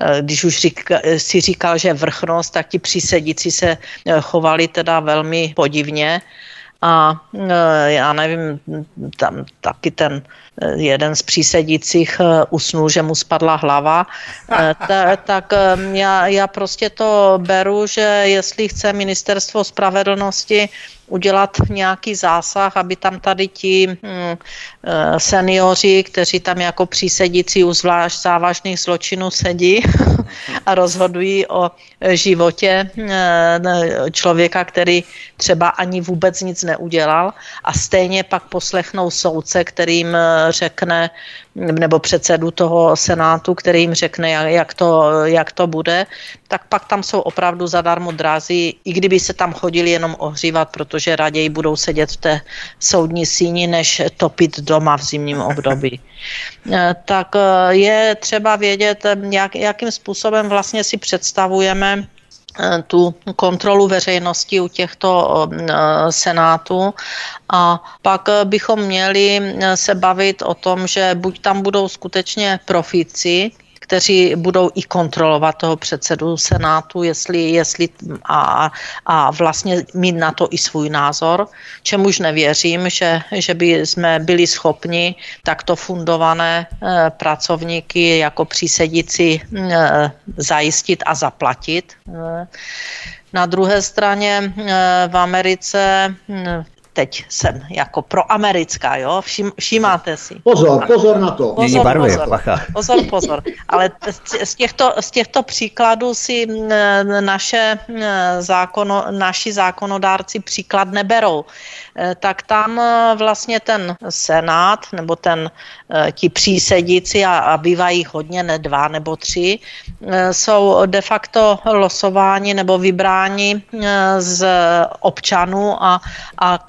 e, když už říka, si říkal, že vrchnost, tak ti přísedící se chovali teda velmi podivně. A já nevím, tam taky ten jeden z přísedících usnul, že mu spadla hlava, Ta, tak já, já prostě to beru, že jestli chce Ministerstvo spravedlnosti udělat nějaký zásah, aby tam tady ti seniori, kteří tam jako přísedící u zvlášť závažných zločinů sedí a rozhodují o životě člověka, který třeba ani vůbec nic neudělal, a stejně pak poslechnou soudce, kterým řekne, nebo předsedu toho senátu, který jim řekne, jak to, jak to bude, tak pak tam jsou opravdu zadarmo drazí, i kdyby se tam chodili jenom ohřívat, protože raději budou sedět v té soudní síni, než topit doma v zimním období. Tak je třeba vědět, jak, jakým způsobem vlastně si představujeme tu kontrolu veřejnosti u těchto senátů, a pak bychom měli se bavit o tom, že buď tam budou skutečně profíci, kteří budou i kontrolovat toho předsedu Senátu, jestli, jestli a, a vlastně mít na to i svůj názor, čemuž nevěřím, že, že by jsme byli schopni takto fundované e, pracovníky jako přísedící e, zajistit a zaplatit. E, na druhé straně e, v Americe e, teď jsem jako proamerická, jo? Všim, všímáte si. Pozor, pozor na to. Pozor, barvě, pozor, pozor, pozor. Ale z těchto, z těchto příkladů si naše zákono, naši zákonodárci příklad neberou. Tak tam vlastně ten senát, nebo ten, ti přísedíci, a, a bývají hodně, ne dva nebo tři, jsou de facto losováni nebo vybráni z občanů a, a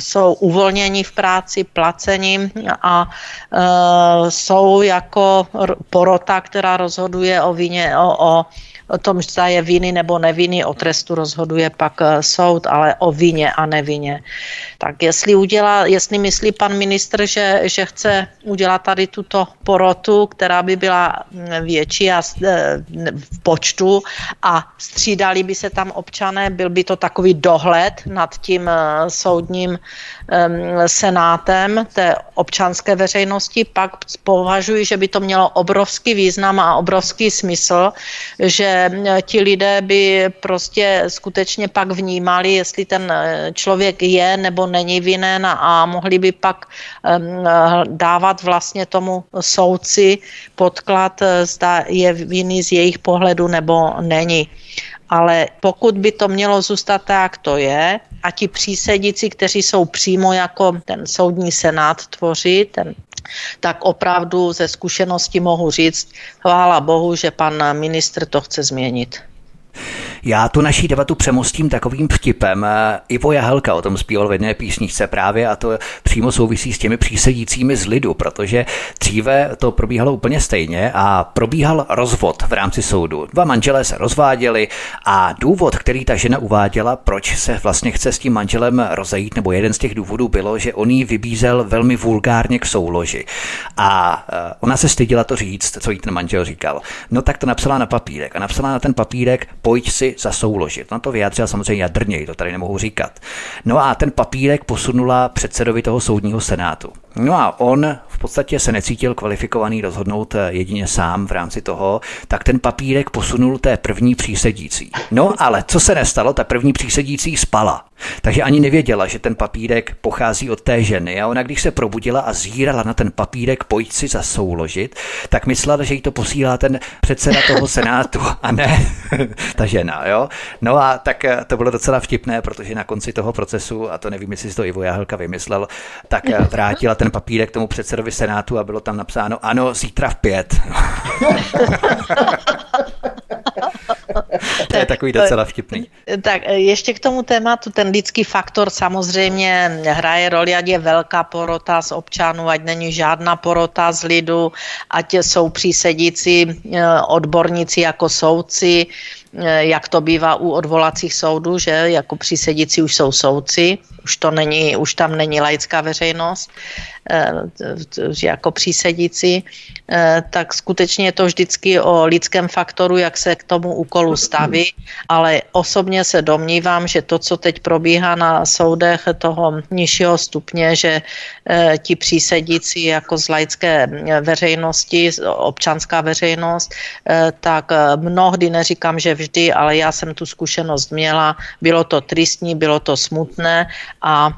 jsou uvolněni v práci, placeni a e, jsou jako porota, která rozhoduje o vině, o, o O tom, zda je viny nebo neviny, o trestu rozhoduje pak soud, ale o vině a nevině. Tak jestli udělá, jestli myslí pan ministr, že, že chce udělat tady tuto porotu, která by byla větší a v počtu a střídali by se tam občané, byl by to takový dohled nad tím soudním senátem té občanské veřejnosti, pak považuji, že by to mělo obrovský význam a obrovský smysl, že ti lidé by prostě skutečně pak vnímali, jestli ten člověk je nebo není vinen, a mohli by pak dávat vlastně tomu soudci podklad, zda je vinný z jejich pohledu nebo není. Ale pokud by to mělo zůstat tak, to je, a ti přísedíci, kteří jsou přímo jako ten soudní senát tvoří, ten, tak opravdu ze zkušenosti mohu říct, chvála bohu, že pan ministr to chce změnit. Já tu naší debatu přemostím takovým vtipem. Ivo Jahelka o tom zpíval v jedné písničce právě, a to přímo souvisí s těmi přísedícími z lidu, protože dříve to probíhalo úplně stejně a probíhal rozvod v rámci soudu. Dva manželé se rozváděli a důvod, který ta žena uváděla, proč se vlastně chce s tím manželem rozejít, nebo jeden z těch důvodů bylo, že on jí vybízel velmi vulgárně k souloži. A ona se stydila to říct, co jí ten manžel říkal. No tak to napsala na papírek a napsala na ten papírek: pojď si zasouložit. Na to vyjádřila samozřejmě jadrněji, to tady nemohu říkat. No a ten papírek posunula předsedovi toho soudního senátu. No a on v podstatě se necítil kvalifikovaný rozhodnout jedině sám v rámci toho, tak ten papírek posunul té první přísedící. No ale co se nestalo, ta první přísedící spala. Takže ani nevěděla, že ten papírek pochází od té ženy, a ona, když se probudila a zírala na ten papírek "pojď si zasouložit", tak myslela, že jí to posílá ten předseda toho senátu, a ne ta žena, jo? No a tak to bylo docela vtipné, protože na konci toho procesu, a to nevím, jestli si to Ivo Jahelka vymyslel, tak vrátila ten papírek tomu předsedovi senátu a bylo tam napsáno: ano, zítra v pět. To je takový docela vtipný. Tak ještě k tomu tématu, ten lidský faktor samozřejmě hraje roli, ať je velká porota z občanů, ať není žádná porota z lidu, ať jsou přísedící odborníci jako soudci, jak to bývá u odvolacích soudů, že jako přísedící už jsou soudci, už to není, už tam není laická veřejnost, jako přísedící, tak skutečně je to vždycky o lidském faktoru, jak se k tomu úkolu staví, ale osobně se domnívám, že to, co teď probíhá na soudech toho nižšího stupně, že ti přísedící jako z laické veřejnosti, občanská veřejnost, tak mnohdy, neříkám, že vždy, ale já jsem tu zkušenost měla, bylo to tristní, bylo to smutné, a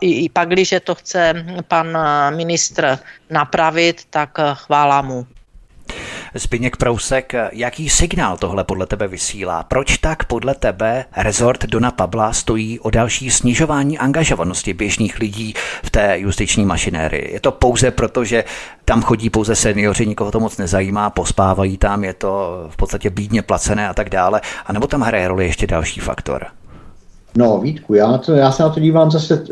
i pak, když to chce pan ministr napravit, tak chvála mu. Zbyněk Prousek, jaký signál tohle podle tebe vysílá? Proč tak podle tebe rezort Dona Pabla stojí o další snižování angažovanosti běžných lidí v té justiční mašinérii? Je to pouze proto, že tam chodí pouze seniori, nikoho to moc nezajímá, pospávají tam, je to v podstatě bídně placené a tak dále, anebo tam hraje roli ještě další faktor? No, Vítku, já, to, já se na to dívám zase,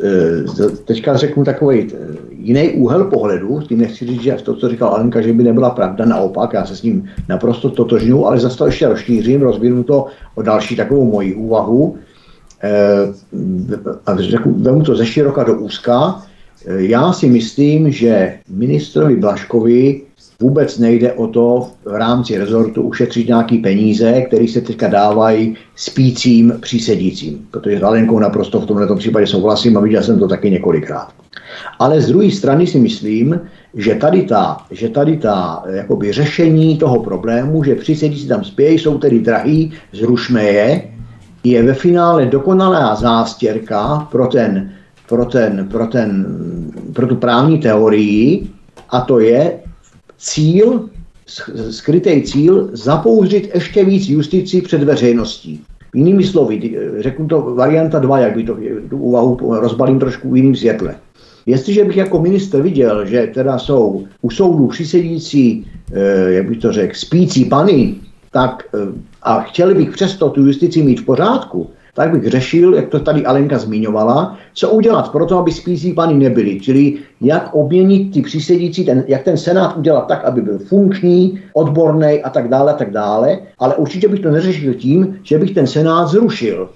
teďka řeknu takový jiný úhel pohledu, tím nechci říct, že to, co říkal Alenka, že by nebyla pravda, naopak, já se s ním naprosto totožňuji, ale zase to ještě rozšířím, rozvinu to o další takovou moji úvahu a vemu to ze široka do úzka. Já si myslím, že ministrovi Blažkovi Vůbec nejde o to v rámci rezortu ušetřit nějaký peníze, které se teďka dávají spícím přísedícím, protože s Halenkou naprosto v tomto případě souhlasím a viděl jsem to taky několikrát. Ale z druhé strany si myslím, že tady ta, že tady ta jakoby řešení toho problému, že přísedící tam spějí, jsou tedy drahý, zrušme je, je ve finále dokonalá zástěrka pro, ten, pro, ten, pro, ten, pro tu právní teorii, a to je cíl, skrytý cíl, zapouzdřit ještě víc justici před veřejností. Jinými slovy, řeknu to varianta dva, jak by to tu úvahu rozbalím trošku v jiném světle. Jestliže bych jako ministr viděl, že teda jsou u soudů přísedící, jak bych to řekl, spící pany, tak a chtěl bych přesto tu justici mít v pořádku, tak bych řešil, jak to tady Alenka zmiňovala, co udělat pro to, aby spící pany nebyly. Čili jak obměnit ty přísedící, ten, jak ten senát udělat tak, aby byl funkční, odborný a tak dále, a tak dále. Ale určitě bych to neřešil tím, že bych ten senát zrušil.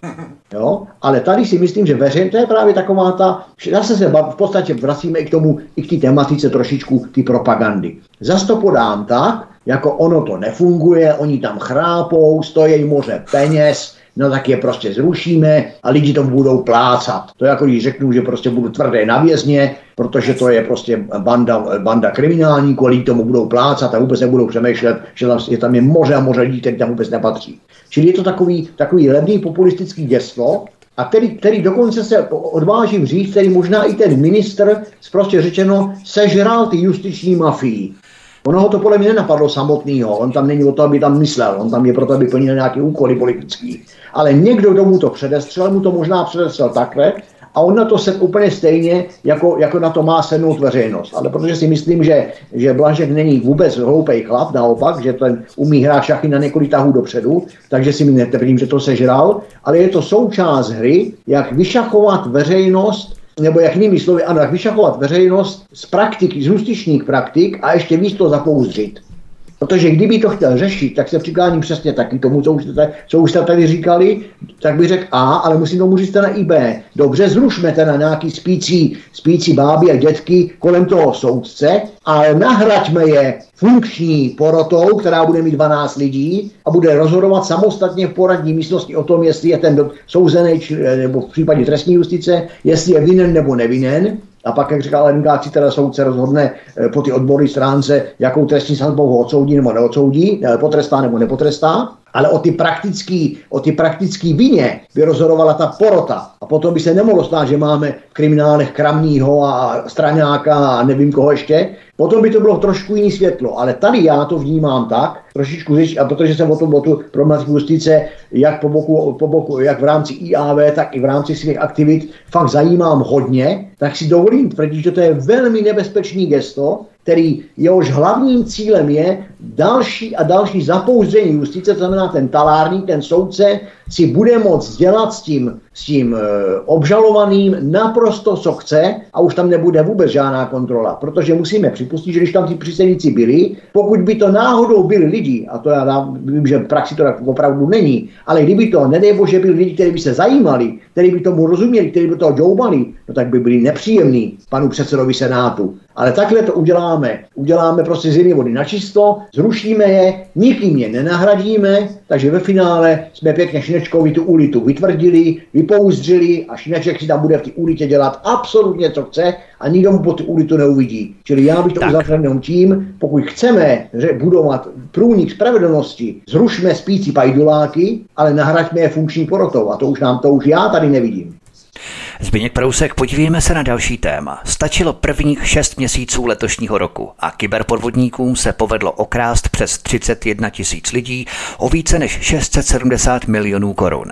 Jo? Ale tady si myslím, že veřejně, to je právě taková ta, zase se v podstatě vracíme i k tomu, i k té tematice trošičku, ty propagandy. Zas to podám tak, jako ono to nefunguje, oni tam chrápou, stojí moře peněz, no tak je prostě zrušíme a lidi to budou plácat. To je jako když řeknu, že prostě budu tvrdé na vězně, protože to je prostě banda, banda kriminálníků, lidi tomu budou plácat a vůbec nebudou přemýšlet, že tam je, tam je moře a moře lidí, který tam vůbec nepatří. Čili je to takový, takový levný populistický geslo, a který, který dokonce se odvážím říct, který možná i ten ministr, prostě řečeno, sežral ty justiční mafii. Ono ho to podle mě nenapadlo samotného, on tam není o to, aby tam myslel, on tam je proto, aby plnil nějaké úkoly politický. Ale někdo, kdo mu to předestřel, mu to možná předestřel takhle a on na to sedl úplně stejně, jako, jako na to má sednout veřejnost. Ale protože si myslím, že, že Blažek není vůbec hloupej chlap, naopak, že ten umí hrát šachy na několik tahů dopředu, takže si mi netvrdím, že to sežral, ale je to součást hry, jak vyšachovat veřejnost, nebo jak jinými slovy, ano, jak vyšachovat veřejnost z praktik, z justičních praktik a ještě víc to zapouzdřit. Protože kdyby to chtěl řešit, tak se přikláním přesně taky tomu, co už jste tady, co už jste tady říkali, tak bych řekl A, ale musím tomu říct na I B. Dobře, zrušme teda nějaký spící, spící báby a dětky kolem toho soudce, ale nahraďme je funkční porotou, která bude mít dvanáct lidí a bude rozhodovat samostatně v poradní místnosti o tom, jestli je ten souzený, nebo v případě trestní justice, jestli je vinen nebo nevinen. A pak, jak říkala Lenka, teda soudce rozhodne po ty odborné stránce, jakou trestní sazbou ho odsoudí nebo neodsoudí, potrestá nebo nepotrestá. Ale o ty praktický, o ty praktický vině by rozhodovala ta porota. A potom by se nemohlo stát, že máme v kriminálech Kramního a Straňáka a nevím koho ještě. Potom by to bylo trošku jiný světlo. Ale tady já to vnímám tak, trošičku řeč, a protože jsem o tom o tu problematiku justice, jak po boku, po boku, jak v rámci I A V, tak i v rámci svých aktivit fakt zajímám hodně, tak si dovolím tvrdit, že to je velmi nebezpečný gesto, který jehož hlavním cílem je další a další zapouzdření justice, to znamená ten talárník, ten soudce, si bude moct dělat s tím, s tím e, obžalovaným naprosto co chce a už tam nebude vůbec žádná kontrola, protože musíme připustit, že když tam ti přísedící byli, pokud by to náhodou byli lidi, a to já dám, vím, že v praxi to tak opravdu není, ale kdyby to, nedej bože, byli lidi, kteří by se zajímali, kteří by tomu rozuměli, kteří by toho djoubali, no tak by byli nepříjemní panu předsedovi senátu. Ale takhle to uděláme. Uděláme prostě z jedné vody na čisto, zrušíme je, nikým je nenahradíme, takže ve finále jsme pěkně Šinečkovi tu ulitu vytvrdili, vypouzdřili a Šineček si tam bude v té ulitě dělat absolutně co chce a nikdo mu po tu ulitu neuvidí. Čili já bych to uzavřel tím, pokud chceme budovat průnik spravedlnosti, zrušme spící pajduláky, ale nahraďme je funkční porotou a to už nám to už já tady nevidím. Zbyněk Prousek, podívejme se na další téma. Stačilo prvních šest měsíců letošního roku a kyberpodvodníkům se povedlo okrást přes třicet jedna tisíc lidí o více než šest set sedmdesát milionů korun.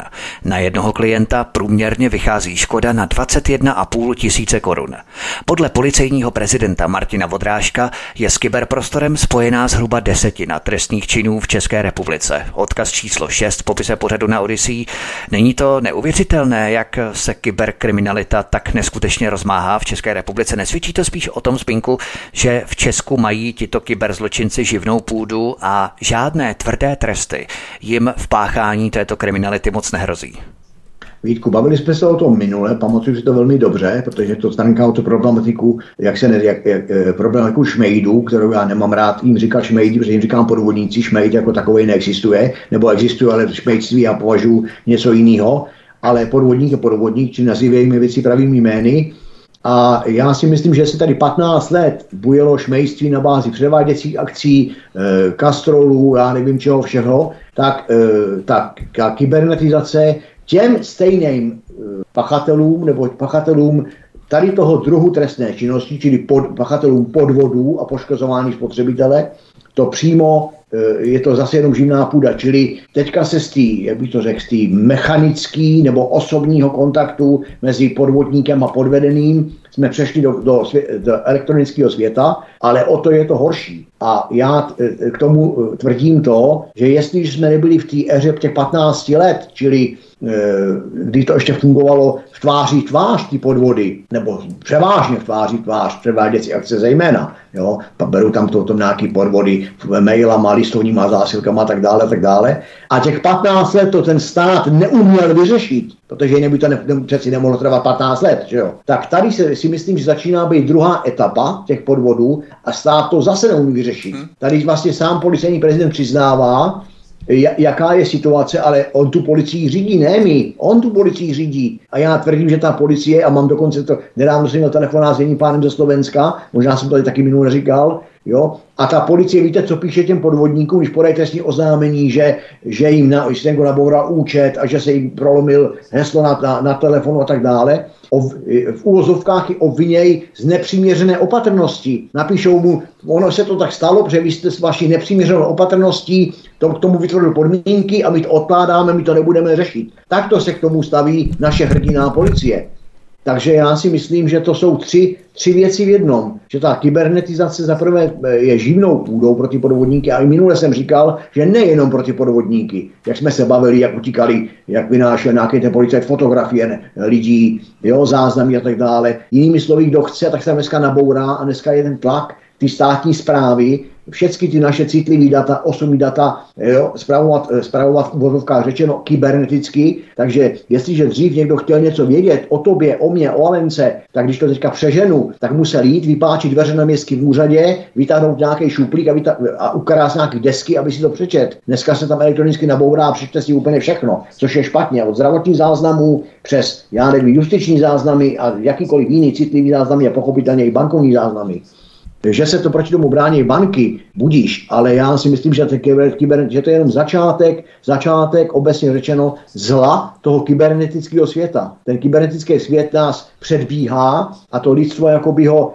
Na jednoho klienta průměrně vychází škoda na dvacet jedna a půl tisíce korun. Podle policejního prezidenta Martina Vondráška je s kyberprostorem spojená zhruba desetina trestných činů v České republice. Odkaz číslo šest v popise pořadu na Odyssey. Není to neuvěřitelné, jak se kyberkriminalita tak neskutečně rozmáhá v České republice. Nesvědčí to spíš o tom, Zbyňku, že v Česku mají tito kyberzločinci živnou půdu a žádné tvrdé tresty jim v páchání této kriminality moc nehrozí? Vítku, bavili jsme se o tom minule, pamatuju si to velmi dobře, protože to Stanka o tu problematiku, jak se ne, jak, jak, problematiku šmejdů, kterou já nemám rád, jim říkat šmejdi, protože jim říkám podvodníci, šmejd jako takový neexistuje, nebo existuje, ale šmejdství já považuji něco jiného, ale podvodník je podvodník, či nazývejme věci pravými jmény. A já si myslím, že se tady patnáct let bujelo šmejství na bázi převáděcích akcí, e, kastrolů, já nevím čeho všeho, tak, e, tak ta kybernetizace těm stejným e, pachatelům nebo pachatelům tady toho druhu trestné činnosti, čili pod, pachatelům podvodů a poškozování spotřebitele, to přímo e, je to zase jenom živná půda. Čili teďka se z tý, jak bych to řekl, z tý mechanický nebo osobního kontaktu mezi podvodníkem a podvedeným jsme přešli do, do, svě- do elektronického světa, ale o to je to horší. A já t- k tomu tvrdím to, že jestliže jsme nebyli v té éře těch patnáct let, čili e, kdy to ještě fungovalo v tváří tvář ty podvody, nebo převážně v tváří tvář, převáděcí akce zejména, jo, beru tam to, tam nějaký podvody mailama, listovníma zásilkama a tak dále, tak dále. A těch patnáct let to ten stát neuměl vyřešit, protože jinak by to ne, ne, přeci nemohlo trvat patnáct let, že jo. Tak tady se, si myslím, že začíná být druhá etapa těch podvodů a stát to zase neumí vyřešit. Tady vlastně sám policejní prezident přiznává, jaká je situace, ale on tu policii řídí, ne my, on tu policii řídí. A já tvrdím, že ta policie, a mám dokonce to, nedávno jsem měl telefonát s jedním pánem ze Slovenska, možná jsem to tady taky minule říkal, jo, a ta policie, víte, co píše těm podvodníkům, když podají trestní oznámení, že, že jim na, že někdo naboural účet a že se jim prolomil heslo na, na, na telefonu a tak dále, Ov, v úvozovkách i obviněj z nepřiměřené opatrnosti. Napíšou mu, ono se to tak stalo, protože vy jste s vaší nepřiměřenou opatrností to, k tomu vytvořili podmínky a my to odkládáme, my to nebudeme řešit. Takto se k tomu staví naše hrdiná policie. Takže já si myslím, že to jsou tři, tři věci v jednom. Že ta kybernetizace zaprvé je živnou půdou pro ty podvodníky. A i minule jsem říkal, že nejenom pro ty podvodníky. Jak jsme se bavili, jak utíkali, jak vynášel nějaký ten policajt fotografie lidí, jo, záznamy a tak dále. Jinými slovy, kdo chce, tak se tam dneska nabourá a dneska je ten tlak, ty státní zprávy, všechny ty naše citlivý data, osobní data, jo, spravovat, spravovat v uvozovkách řečeno kyberneticky, takže jestliže dřív někdo chtěl něco vědět o tobě, o mě, o Alence, tak když to teďka přeženu, tak musel jít, vypáčit dveře na městském úřadě, vytáhnout nějaký šuplík a, vytá- a ukrást nějaký desky, aby si to přečet. Dneska se tam elektronicky nabourá a přečte si úplně všechno, což je špatně, od zdravotních záznamů přes, já nevím, justiční záznamy a jakýkoliv jiný citlivý záznamy a pochopitelně i bankovní záznamy. Že se to proti tomu brání banky, budíš, ale já si myslím, že, kyber, kyber, že to je jenom začátek, začátek obecně řečeno zla toho kybernetického světa. Ten kybernetický svět nás předbíhá a to lidstvo jakoby ho,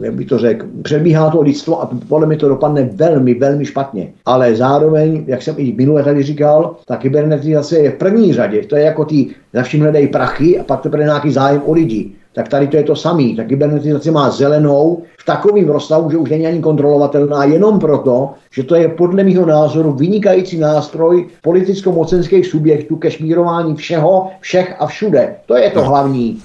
jak by to řekl, předbíhá to lidstvo a podle mě to dopadne velmi, velmi špatně. Ale zároveň, jak jsem i minule tady říkal, ta kybernetizace je v první řadě, to je jako ty na všim hledají prachy a pak to bude nějaký zájem o lidi. Tak tady to je to samý. Ta kybernetizace má zelenou v takovém rozsahu, že už není ani kontrolovatelná, jenom proto, že to je podle mýho názoru vynikající nástroj politicko-mocenských subjektů ke šmírování všeho, všech a všude. To je to no. hlavní.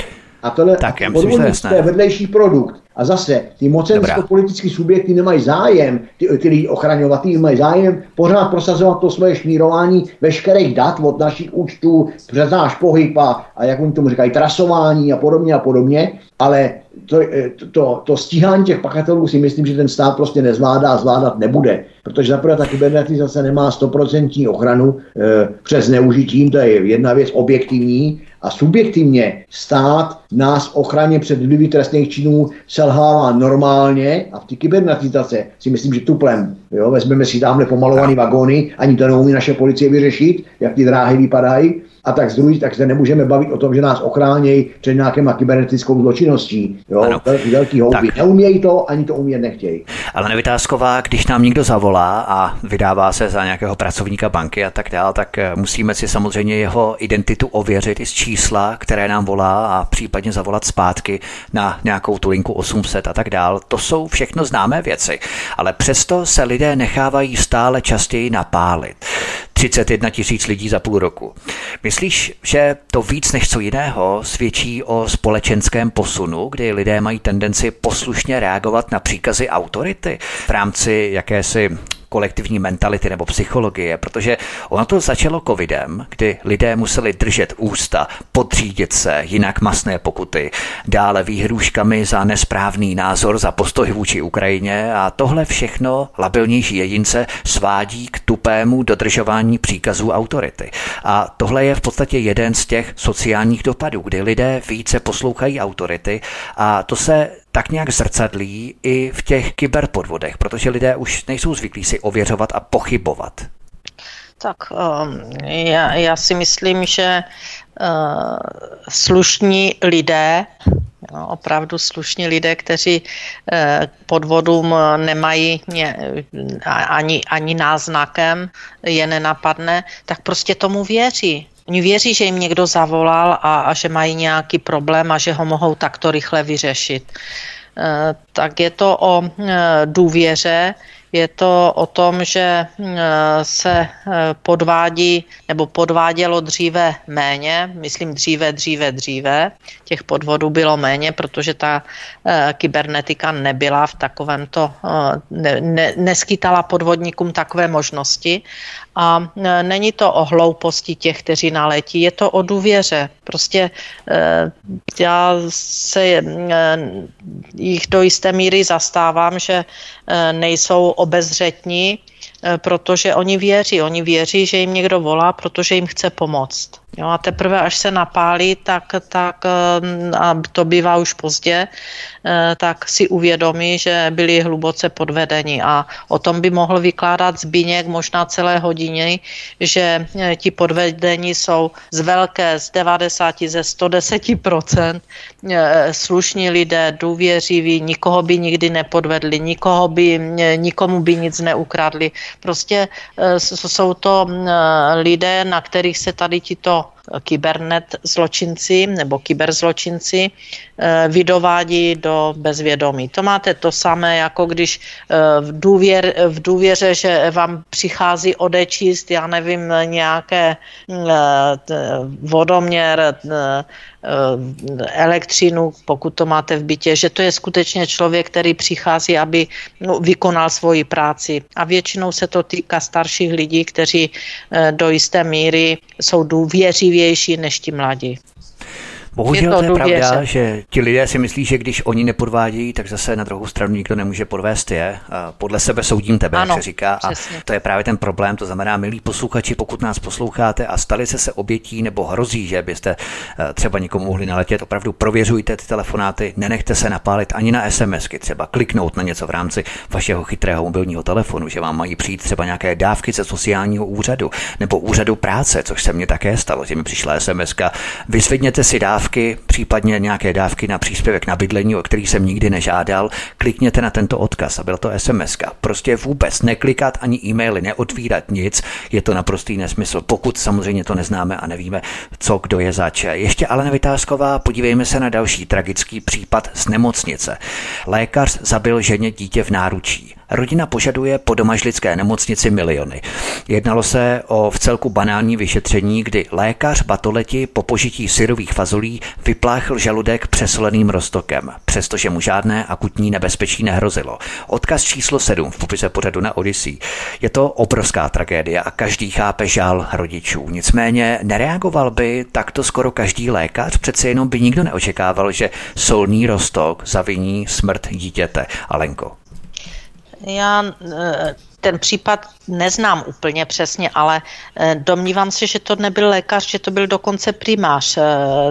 A tohle podvodnictví je vedlejší produkt. A zase ty mocensko-politické subjekty nemají zájem, ty, ty lidi ochraňovat, ty mají zájem pořád prosazovat to svoje šmírování veškerých dat od našich účtů, přes náš pohyb a, a jak oni tomu říkají, trasování a podobně a podobně, ale to, to, to stíhání těch pachatelů si myslím, že ten stát prostě nezvládá a zvládat nebude, protože zaprvé ta kybernetizace nemá stoprocentní ochranu e, přes zneužitím, to je jedna věc objektivní a subjektivně stát nás ochraně před vlivy trestných činů selhává normálně a v té kybernetizace si myslím, že tuplem, jo, vezmeme si tamhle pomalovaný vagóny, ani to neumí naše policie vyřešit, jak ty dráhy vypadají, a tak z druhý, tak se nemůžeme bavit o tom, že nás ochránějí před nějakýma kybernetickou zločinností. Jo? Velký, velký houby. Neumějí to, ani to umět nechtějí. Ale Vytázková, když nám někdo zavolá a vydává se za nějakého pracovníka banky a tak dále, tak musíme si samozřejmě jeho identitu ověřit i z čísla, které nám volá a případně zavolat zpátky na nějakou tu linku osm set a tak dále. To jsou všechno známé věci, ale přesto se lidé nechávají stále častěji napálit. třicet jedna tisíc lidí za půl roku. Myslíš, že to víc než co jiného svědčí o společenském posunu, kdy lidé mají tendenci poslušně reagovat na příkazy autority v rámci jakési kolektivní mentality nebo psychologie, protože ono to začalo covidem, kdy lidé museli držet ústa, podřídit se, jinak masné pokuty, dále výhrůžkami za nesprávný názor, za postoj vůči Ukrajině, a tohle všechno labilnější jedince svádí k tupému dodržování příkazů autority. A tohle je v podstatě jeden z těch sociálních dopadů, kdy lidé více poslouchají autority, a to se tak nějak zrcadlí i v těch kyberpodvodech, protože lidé už nejsou zvyklí si ověřovat a pochybovat. Tak já, já si myslím, že slušní lidé, no, opravdu slušní lidé, kteří podvodům nemají ani, ani náznakem, je nenapadne, tak prostě tomu věří. Oni věří, že jim někdo zavolal a, a že mají nějaký problém a že ho mohou takto rychle vyřešit. E, tak je to o e, důvěře, je to o tom, že e, se podvádí, nebo podvádělo dříve méně, myslím dříve, dříve, dříve. Těch podvodů bylo méně, protože ta e, kybernetika nebyla v takovémto, e, ne, ne, neskytala podvodníkům takové možnosti. A není to o hlouposti těch, kteří naletí, je to o důvěře. Prostě já se jich do jisté míry zastávám, že nejsou obezřetní, protože oni věří. Oni věří, že jim někdo volá, protože jim chce pomoct. Jo, a teprve, až se napálí, tak, tak a to bývá už pozdě, tak si uvědomí, že byli hluboce podvedeni. A o tom by mohl vykládat Zbíněk možná celé hodiny, že ti podvedení jsou z velké, z devadesát, ze sto deset procent slušní lidé, důvěřiví, nikoho by nikdy nepodvedli, nikoho by, nikomu by nic neukradli. Prostě jsou to lidé, na kterých se tady tito kybernet zločinci nebo kyberzločinci vydovádí do bezvědomí. To máte to samé, jako když v, důvěr, v důvěře, že vám přichází odečíst, já nevím, nějaké vodoměr, elektřinu, pokud to máte v bytě, že to je skutečně člověk, který přichází, aby vykonal svoji práci. A většinou se to týká starších lidí, kteří do jisté míry jsou důvěřivější než ti mladí. Bohužel to je pravda, že ti lidé si myslí, že když oni nepodvádějí, tak zase na druhou stranu nikdo nemůže podvést je. Podle sebe soudím tebe, ano, jak se říká. A přesně. To je právě ten problém. To znamená, milí posluchači, pokud nás posloucháte a stali se se obětí nebo hrozí, že byste třeba někomu mohli naletět, opravdu prověřujte ty telefonáty, nenechte se napálit ani na SMSky, třeba kliknout na něco v rámci vašeho chytrého mobilního telefonu, že vám mají přijít třeba nějaké dávky ze sociálního úřadu nebo úřadu práce, což se mně také stalo, že mi přišla SMSka. Vysvědněte si dávky, případně nějaké dávky na příspěvek na bydlení, o který jsem nikdy nežádal, klikněte na tento odkaz a byla to SMSka. Prostě vůbec neklikat ani e-maily, neotvírat nic, je to naprostý nesmysl, pokud samozřejmě to neznáme a nevíme, co kdo je zač. Ještě Alena Vitásková, podívejme se na další tragický případ z nemocnice. Lékař zabil ženě dítě v náručí. Rodina požaduje po domažlické nemocnici miliony. Jednalo se o vcelku banální vyšetření, kdy lékař batoleti po požití syrových fazolí vypláchl žaludek přesoleným roztokem, přestože mu žádné akutní nebezpečí nehrozilo. Odkaz číslo sedm v popise pořadu na Odyssey. Je to obrovská tragédie a každý chápe žál rodičů. Nicméně nereagoval by takto skoro každý lékař, přece jenom by nikdo neočekával, že solný roztok zaviní smrt dítěte. Alenko. Já ten případ neznám úplně přesně, ale domnívám se, že to nebyl lékař, že to byl dokonce primář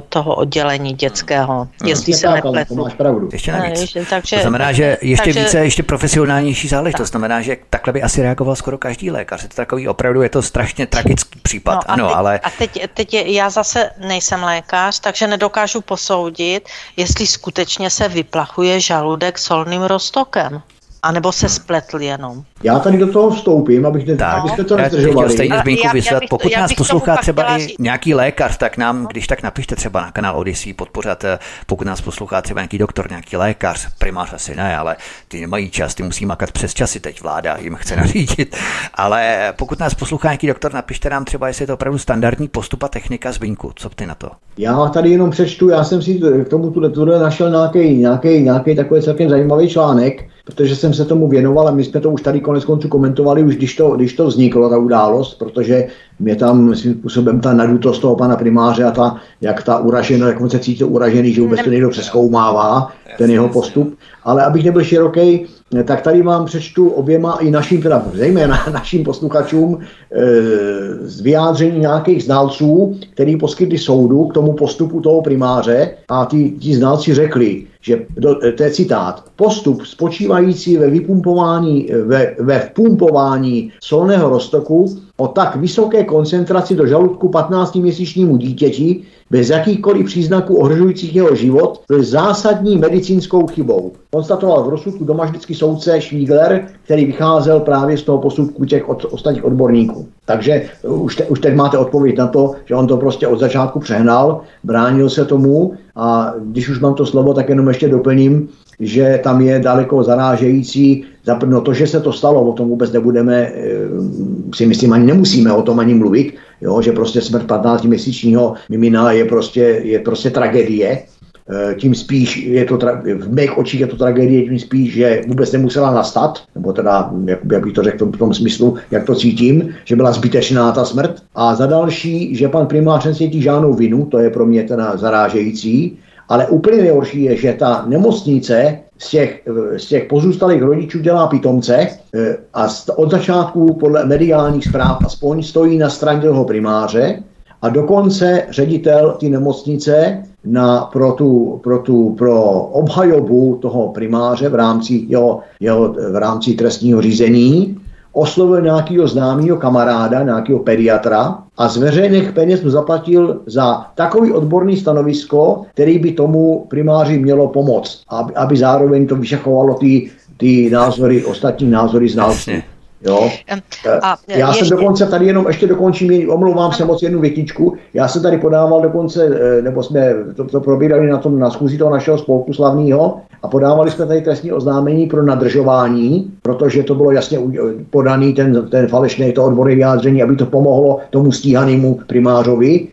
toho oddělení dětského, jestli se nepletu. Ještě navíc. To znamená, že ještě takže, více, ještě profesionálnější záležitost. To znamená, že takhle by asi reagoval skoro každý lékař. Je to takový opravdu, je to strašně tragický případ. No, ano, a teď, ale... a teď, teď je, já zase nejsem lékař, takže nedokážu posoudit, jestli skutečně se vyplachuje žaludek solným roztokem. A nebo se spletl jenom. Já tady do toho vstoupím, abych ne, tak, abyste to nezdržovali. Stejně Zběňku vysvětlat. Pokud já, já, nás poslouchá třeba i nějaký lékař, tak nám, když tak napište třeba na kanál Odyssey podpořat, pokud nás poslouchá třeba nějaký doktor, nějaký lékař, primář asi ne, ale ty nemají čas, ty musí makat přes časy, teď vláda jim chce nařídit. Ale pokud nás poslouchá nějaký doktor, napište nám třeba, jestli je to opravdu standardní postup a technika. Zběňku, co ty na to? Já tady jenom přečtu, já jsem si k tomu tuhle našel nějaký, nějaký, nějaký takový celkem zajímavý článek. protože jsem se tomu věnoval a my jsme to už tady konec konců komentovali, už když to, když to vzniklo, ta událost, protože mě tam svým způsobem ta nadutost toho pana primáře a ta, jak ta uražená, jak on se cítil uražený, že vůbec to někdo přezkoumává, ten jeho postup. Ale abych nebyl široký, tak tady vám přečtu oběma i našim, teda zejména našim posluchačům, z vyjádření nějakých znalců, který poskytli soudu k tomu postupu toho primáře, a ti, ti znalci řekli, že, to je citát, postup spočívající ve vypumpování, ve, ve vpumpování solného roztoku o tak vysoké koncentraci do žaludku patnáctiměsíčnímu dítěti bez jakýchkoliv příznaků ohrožujících jeho život byl zásadní medicínskou chybou. Konstatoval v rozsudku domažlický soudce Švígler, který vycházel právě z toho posudku těch od, ostatních odborníků. Takže už, te, už teď máte odpověď na to, že on to prostě od začátku přehnal, bránil se tomu, a když už mám to slovo, tak jenom ještě doplním, že tam je daleko zarážející, no to, že se to stalo, o tom vůbec nebudeme, si myslím, ani nemusíme o tom ani mluvit, jo, že prostě smrt patnáctiměsíčního mimina je prostě, je prostě tragédie, tím spíš je to, tra- v mých očích je to tragédie, tím spíš, že vůbec nemusela nastat, nebo teda, jak, jak bych to řekl v tom smyslu, jak to cítím, že byla zbytečná ta smrt. A za další, že pan primář necítí žádnou vinu, to je pro mě teda zarážející, ale úplně nejhorší je, že ta nemocnice z těch, z těch pozůstalých rodičů dělá pitomce a od začátku podle mediálních zpráv aspoň stojí na straně toho primáře, a dokonce ředitel té nemocnice na, pro, tu, pro, tu, pro obhajobu toho primáře v rámci, jeho, jeho, v rámci trestního řízení oslovil nějakého známého kamaráda, nějakého pediatra, a z veřejných peněz mu zaplatil za takový odborný stanovisko, který by tomu primáři mělo pomoct, aby, aby zároveň to vyšachovalo ty, ty názory, ostatní názory znalců. Jo. A já ještě. jsem dokonce tady jenom ještě dokončím, omlouvám se moc, jednu větičku. Já jsem tady podával dokonce, nebo jsme to, to probírali na tom na schůzi toho našeho spolku slavného, a podávali jsme tady trestní oznámení pro nadržování, protože to bylo jasně podaný ten, ten falešný, to odborné vyjádření, aby to pomohlo tomu stíhanému primářovi.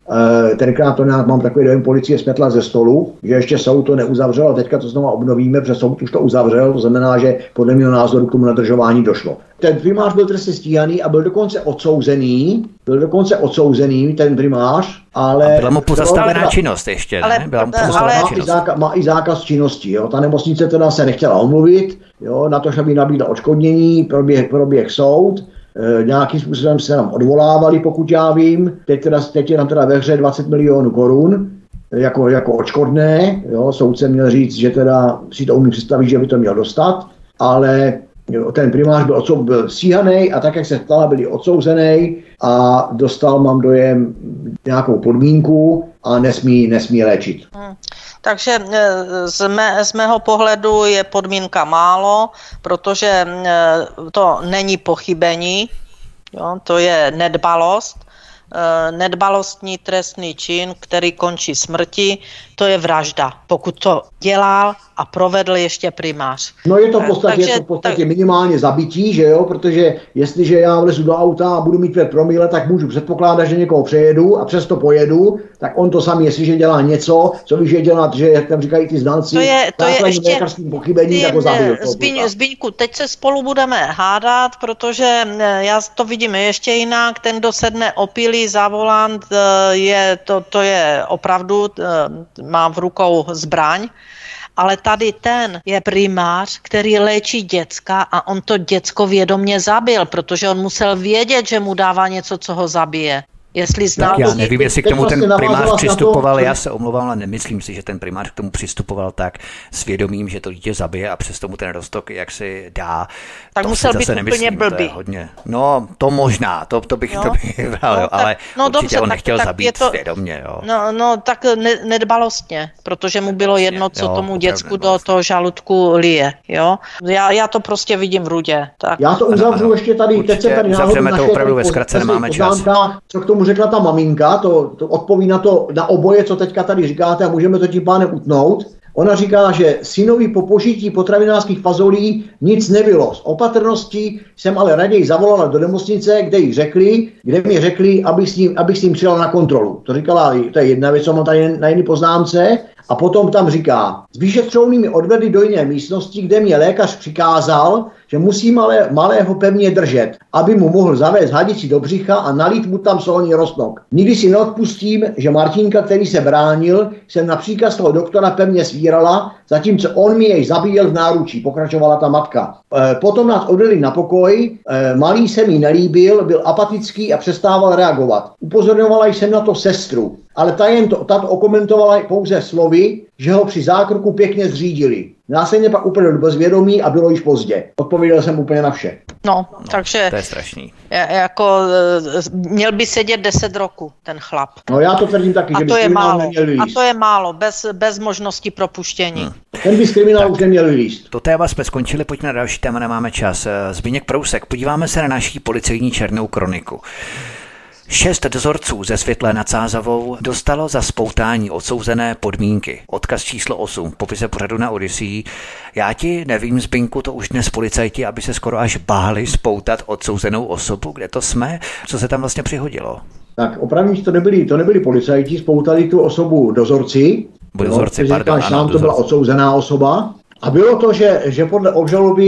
E, tenkrát to nějak, mám takový dojem, policie smetla ze stolu, že ještě soud to neuzavřel, a teďka to znova obnovíme, protože soud už to uzavřel, to znamená, že podle mého názoru k tomu nadržování došlo. Ten primář byl trestně stíhaný a byl dokonce odsouzený, byl dokonce odsouzený ten primář, ale... A byla mu pozastavená byla, činnost ještě, ale, ne? Byla mu pozastavená ale, činnost. Má i, zákaz, má i zákaz činnosti, jo. Ta nemocnice teda se nechtěla omluvit, jo, na to, že by nabídla odškodnění, proběh, proběh soud, e, nějakým způsobem se nám odvolávali, pokud já vím, teď, teda, teď je nám teda ve hře dvacet milionů korun, jako, jako odškodné, jo, soudce měl říct, že teda si to umí představit, že by to měl dostat, ale... Ten primář byl, odsou, byl stíhaný, a tak, jak se stala, byli odsouzený a dostal, mám dojem, nějakou podmínku a nesmí, nesmí léčit. Hmm. Takže z, mé, z mého pohledu je podmínka málo, protože to není pochybení, jo, to je nedbalost. Nedbalostní trestný čin, který končí smrtí, to je vražda, pokud to dělal a provedl ještě primář. No je to v podstatě, takže, je to v podstatě tak... minimálně zabití, že jo, protože jestliže já vlezu do auta a budu mít pět promile, tak můžu předpokládat, že někoho přejedu a přesto pojedu, tak on to sami, jestliže dělá něco, co víš, že dělat, že jak tam říkají ty znalci, to je, to je ještě lékařským pochybení, tak ho zabil. Zbyň, Zbyňku, teď se spolu budeme hádat, protože já to vidím ještě jinak, ten, kdo sedne opilý za volant, je, to, to je opravdu, má v rukou zbraň, ale tady ten je primář, který léčí děcka, a on to děcko vědomě zabil, protože on musel vědět, že mu dává něco, co ho zabije. Jestli znal... Já nevím, jestli k tomu ten primář přistupoval, já se omlouvám, ale nemyslím si, že ten primář k tomu přistupoval tak s vědomím, že to dítě zabije a přes tomu ten roztok jak si dá. Tak to musel být úplně blbý. Hodně... No, to možná, to, to bych no, to vybral, no, ale no, určitě dobře, on nechtěl tak, zabít tak to... svědomě. Jo. No, no, tak ne, nedbalostně, protože mu bylo jedno, co jo, tomu děcku do toho žaludku lije. Jo? Já, já to prostě vidím v rudě. Tak. Já to uzavřu ano, ještě tady, teď se tady náhodou naše... to opravdu ve zkratce, nemáme čas. Co k tomu řekla ta maminka, to, to odpoví na to, na oboje, co teďka tady říkáte, a můžeme to tím pánem utnout. Ona říká, že synovi po požití potravinářských fazolí nic nebylo. Z opatrnosti jsem ale raději zavolala do nemocnice, kde jich řekli, kde mi řekli, abych s ním, abych s ním přijela na kontrolu. To říkala, to je jedna věc, co mám tady na jiné poznámce. A potom tam říká, s vyšetřovnými odvedli do jiné místnosti, kde mě lékař přikázal, že musí malé, malého pevně držet, aby mu mohl zavést hadici do břicha a nalít mu tam solný roztok. Nikdy si neodpustím, že Martinka, který se bránil, jsem na příkaz toho doktora pevně svírala, zatímco on mi jej zabíjel v náručí, pokračovala ta matka. E, potom nás odvedli na pokoj, e, malý se mi nelíbil, byl apatický a přestával reagovat. Upozorňovala jsem na to sestru, ale ta jen to, ta to okomentovala pouze slovy, že ho při zákroku pěkně zřídili. Následně pak úplně do bezvědomí a bylo již pozdě. Odpověděl jsem úplně na vše. No, no takže... To je strašný. Je, jako, měl by sedět deset roku ten chlap. No já to tvrdím taky, a že by s kriminál neměl líst. A to je málo, bez, bez možnosti propuštění. Hmm. Ten by s kriminál už neměl líst. To téma jsme skončili, pojďme na další téma, nemáme čas. Zbigněk Prousek, podíváme se na naší policejní černou kroniku. Šest dozorců ze Světlé nad Sázavou dostalo za spoutání odsouzené podmínky. Odkaz číslo osm, popise pořadu na Odysee. Já ti nevím, Zbinku, to už dnes policajti, aby se skoro až báli spoutat odsouzenou osobu. Kde to jsme? Co se tam vlastně přihodilo? Tak opravdu to nebyli, to nebyli policajti, spoutali tu osobu dozorci. Bo dozorci, no, pardon, říkáš, ano, sám dozorci. To byla odsouzená osoba. A bylo to, že, že podle obžaloby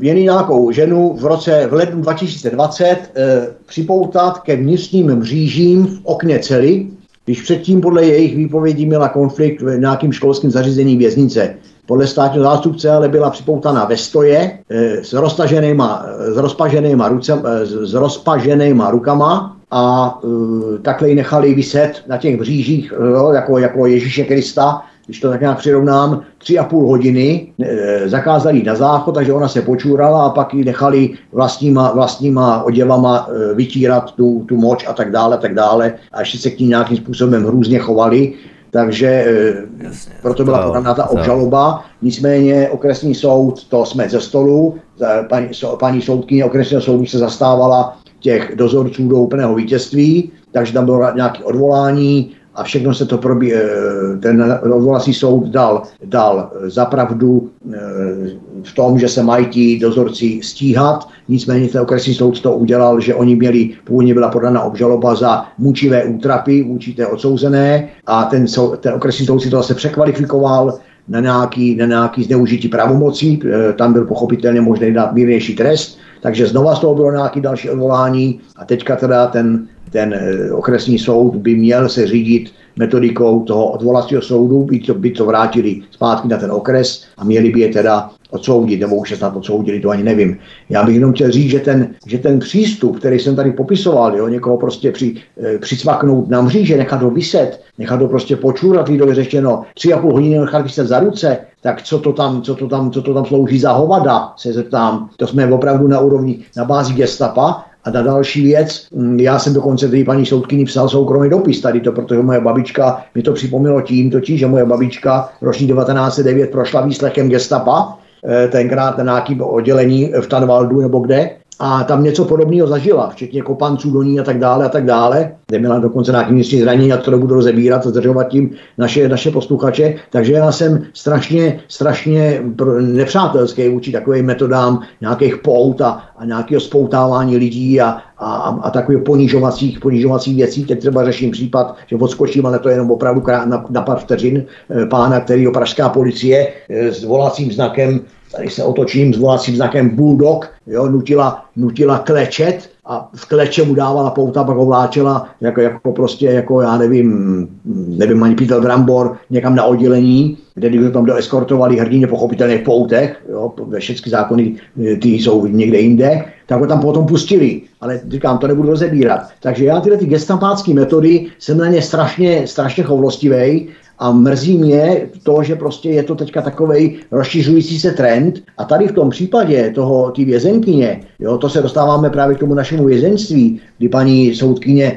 jen nějakou ženu v roce v lednu dva tisíce dvacet e, připoutat ke vnitřním mřížím v okně cely, když předtím podle jejich výpovědí měla konflikt v nějakým školským zařízení věznice. Podle státního zástupce ale byla připoutaná ve stoje e, s, roztaženýma, s, rozpaženýma ruce, e, s rozpaženýma rukama a e, takhle ji nechali viset na těch mřížích, jo, jako, jako Ježíše Krista, když to tak nějak přirovnám, tři a půl hodiny, e, zakázali na záchod, takže ona se počůrala a pak ji nechali vlastníma, vlastníma oděvama e, vytírat tu, tu moč a tak dále, a tak dále. A ještě se k ní nějakým způsobem hrůzně chovali, takže e, jasně, proto byla podána ta obžaloba. Nicméně okresní soud, to jsme ze stolu, paní, so, paní soudkyně okresního soudu se zastávala těch dozorců do úplného vítězství, takže tam bylo nějaké odvolání, a všechno se to probí, ten odvolací soud dal, dal zapravdu v tom, že se mají ti dozorci stíhat. Nicméně ten okresní soud to udělal, že oni měli, původně byla podána obžaloba za mučivé útrapy vůči té odsouzené a ten, ten okresní soud si to zase překvalifikoval na nějaký, na nějaký zneužití pravomocí, tam byl pochopitelně možný dát mírnější trest, takže znova z toho bylo nějaké další odvolání a teďka teda ten ten okresní soud by měl se řídit metodikou toho odvolacího soudu, by to, by to vrátili zpátky na ten okres a měli by je teda odsoudit, nebo už se snad odsoudili, to ani nevím. Já bych jenom chtěl říct, že ten, že ten přístup, který jsem tady popisoval, jo, někoho prostě při, e, přicvaknout na mříže, nechat ho vyset, nechat ho prostě počůrat, lidově řečeno, tři a půl hodiny nechat vyset za ruce, tak co to tam, co to tam, co to tam slouží za hovada, se zeptám. To jsme opravdu na úrovni, na bázi gestapa. A ta další věc, já jsem dokonce tady paní soudkyni psal soukromý dopis tady to, protože moje babička, mi to připomnělo tím totiž, že moje babička ročník devatenáct set devět prošla výslechem gestapa, tenkrát na nějakým oddělení v Tanvaldu nebo kde, a tam něco podobného zažila, včetně kopanců do ní a tak dále a tak dále, kde měla dokonce nějaký vnitřní zranění a to nebudu rozebírat a zdržovat tím naše, naše posluchače, takže já jsem strašně, strašně nepřátelský vůči takovým metodám nějakých pout a, a nějakého spoutávání lidí a, a, a takových ponižovacích, ponižovacích věcí. Teď třeba řeším případ, že odskočím, ale to je jenom opravdu krá, na, na pár vteřin pána, kterýho pražská policie s volacím znakem, tady se otočím, s volacím znakem Bulldog, jo, nutila, nutila klečet a v kleče mu dávala pouta, pak ho vláčela jako, jako prostě, jako já nevím, nevím ani Pítel Brambor, někam na oddělení, kde když tam doeskortovali hrdině pochopitelně v poutech, jo, všechny zákony ty jsou někde jinde, tak ho tam potom pustili, ale říkám, to nebudu rozebírat. Takže já tyhle ty gestapácké metody jsem na ně strašně, strašně choulostivej, a mrzí mě to, že prostě je to teďka takovej rozšiřující se trend a tady v tom případě toho, ty vězenkyně, jo, to se dostáváme právě k tomu našemu vězenství, kdy paní soudkyně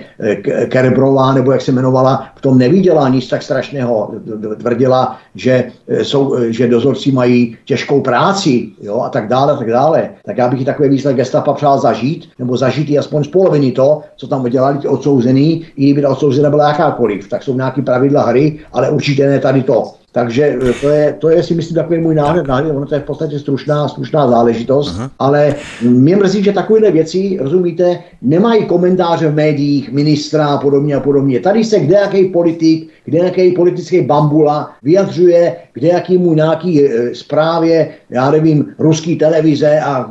Kerbrová, nebo jak se jmenovala, v tom neviděla nic tak strašného, tvrdila, že, jsou, že dozorci mají těžkou práci, jo, a tak dále, a tak dále. Tak já bych i takové výsledek gestapa přál zažít, nebo zažít i aspoň z poloviny to, co tam dělali ti odsouzený, i kdyby ta odsouzena byla jakákoliv, tak jsou nějaký pravidla hry, ale určitě ne tady to. Takže to je, to je si myslím takový můj náhled, náhled, ono to je v podstatě stručná, stručná záležitost, aha, ale mě mrzí, že takovéhle věci, rozumíte, nemají komentáře v médiích, ministra a podobně a podobně. Tady se kdejaký politik, kdejaký politický bambula vyjadřuje kdejakýmu nějaký e, zprávě, já nevím, ruský televize a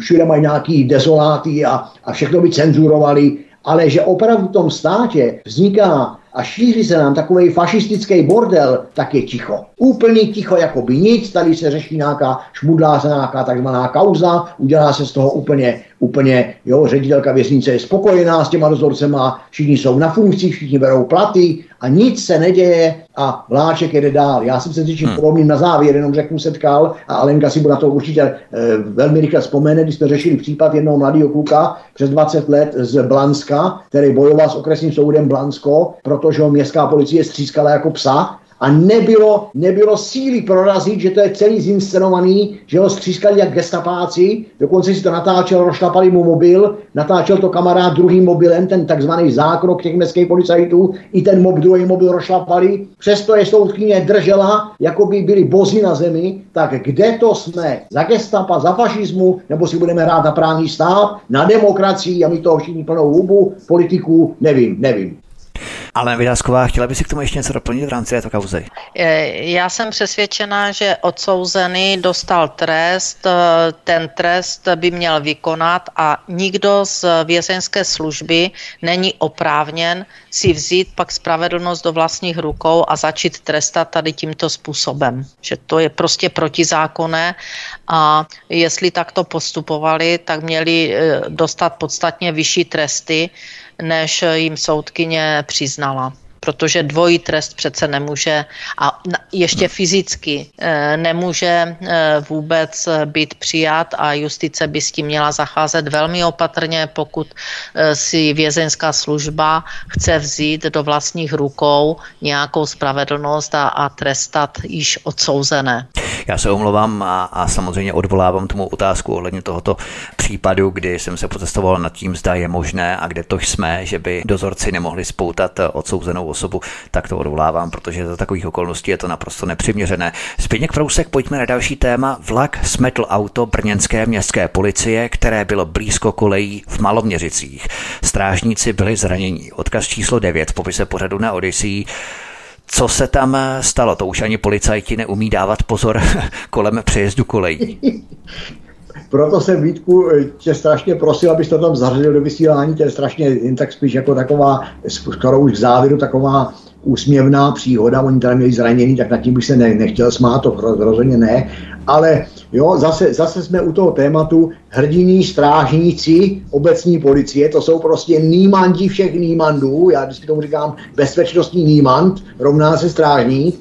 všude mají nějaký dezoláty a, a všechno by cenzurovali, ale že opravdu v tom státě vzniká a šíří se nám takový fašistický bordel, tak je ticho. Úplně ticho, jako by nic, tady se řeší nějaká šmudlá se nějaká takzvaná kauza, udělá se z toho úplně, úplně, jo, ředitelka věznice je spokojená s těma dozorcema, všichni jsou na funkcích, všichni berou platy a nic se neděje a Vláček jede dál. Já jsem se s něčím hmm. podobným na závěr, jenom řeknu, setkal a Alenka si bude na to určitě e, velmi rychle vzpomene, když jsme řešili případ jednoho mladého kluka přes dvacet let z Blanska, který bojoval s okresním soudem Blansko, protože ho městská policie střískala jako psa a nebylo, nebylo síly prorazit, že to je celý zinscenovaný, že ho střískali jak gestapáci, dokonce si to natáčel, rozšlapali mu mobil, natáčel to kamarád druhým mobilem, ten takzvaný zákrok těch městských policajtů, i ten mob, druhý mobil rozšlapali, přesto je soudkyně držela, jako by byly bozy na zemi, tak kde to jsme? Za gestapa, za fašismu, nebo si budeme hrát na právní stát, na demokracii a my toho všichni plnou hubu, politiků, nevím, nevím. Ale Vydásková, chtěla by si k tomu ještě něco doplnit v rámci této kauzy? Já jsem přesvědčená, že odsouzený dostal trest, ten trest by měl vykonat a nikdo z vězeňské služby není oprávněn si vzít pak spravedlnost do vlastních rukou a začít trestat tady tímto způsobem. Že to je prostě protizákonné a jestli takto postupovali, tak měli dostat podstatně vyšší tresty, než jim soudkyně přiznala. Protože dvojí trest přece nemůže a ještě fyzicky nemůže vůbec být přijat a justice by s tím měla zacházet velmi opatrně, pokud si vězeňská služba chce vzít do vlastních rukou nějakou spravedlnost a, a trestat již odsouzené. Já se omlouvám a, a samozřejmě odvolávám tomu otázku ohledně tohoto případu, kdy jsem se protestoval nad tím, zda je možné a kde to jsme, že by dozorci nemohli spoutat odsouzenou osobu, tak to odvolávám, protože za takových okolností je to naprosto nepřiměřené. Zbyněk Prousek, pojďme na další téma. Vlak smetl auto brněnské městské policie, které bylo blízko kolejí v Maloměřicích. Strážníci byli zraněni. Odkaz číslo devět v popise pořadu na Odysee. Co se tam stalo? To už ani policajti neumí dávat pozor kolem přejezdu kolejí. Proto jsem, Vítku, tě strašně prosil, abys to tam zařadil do vysílání, to je strašně jen tak spíš jako taková, skoro už v závěru, taková úsměvná příhoda, oni tady měli zranění, tak nad tím bych se ne, nechtěl smát, to rozhodně ne, ale jo, zase, zase jsme u toho tématu hrdiní strážníci obecní policie, to jsou prostě nímandi všech nímandů, já vždycky tomu říkám bezpečnostní nímand, rovná se strážník.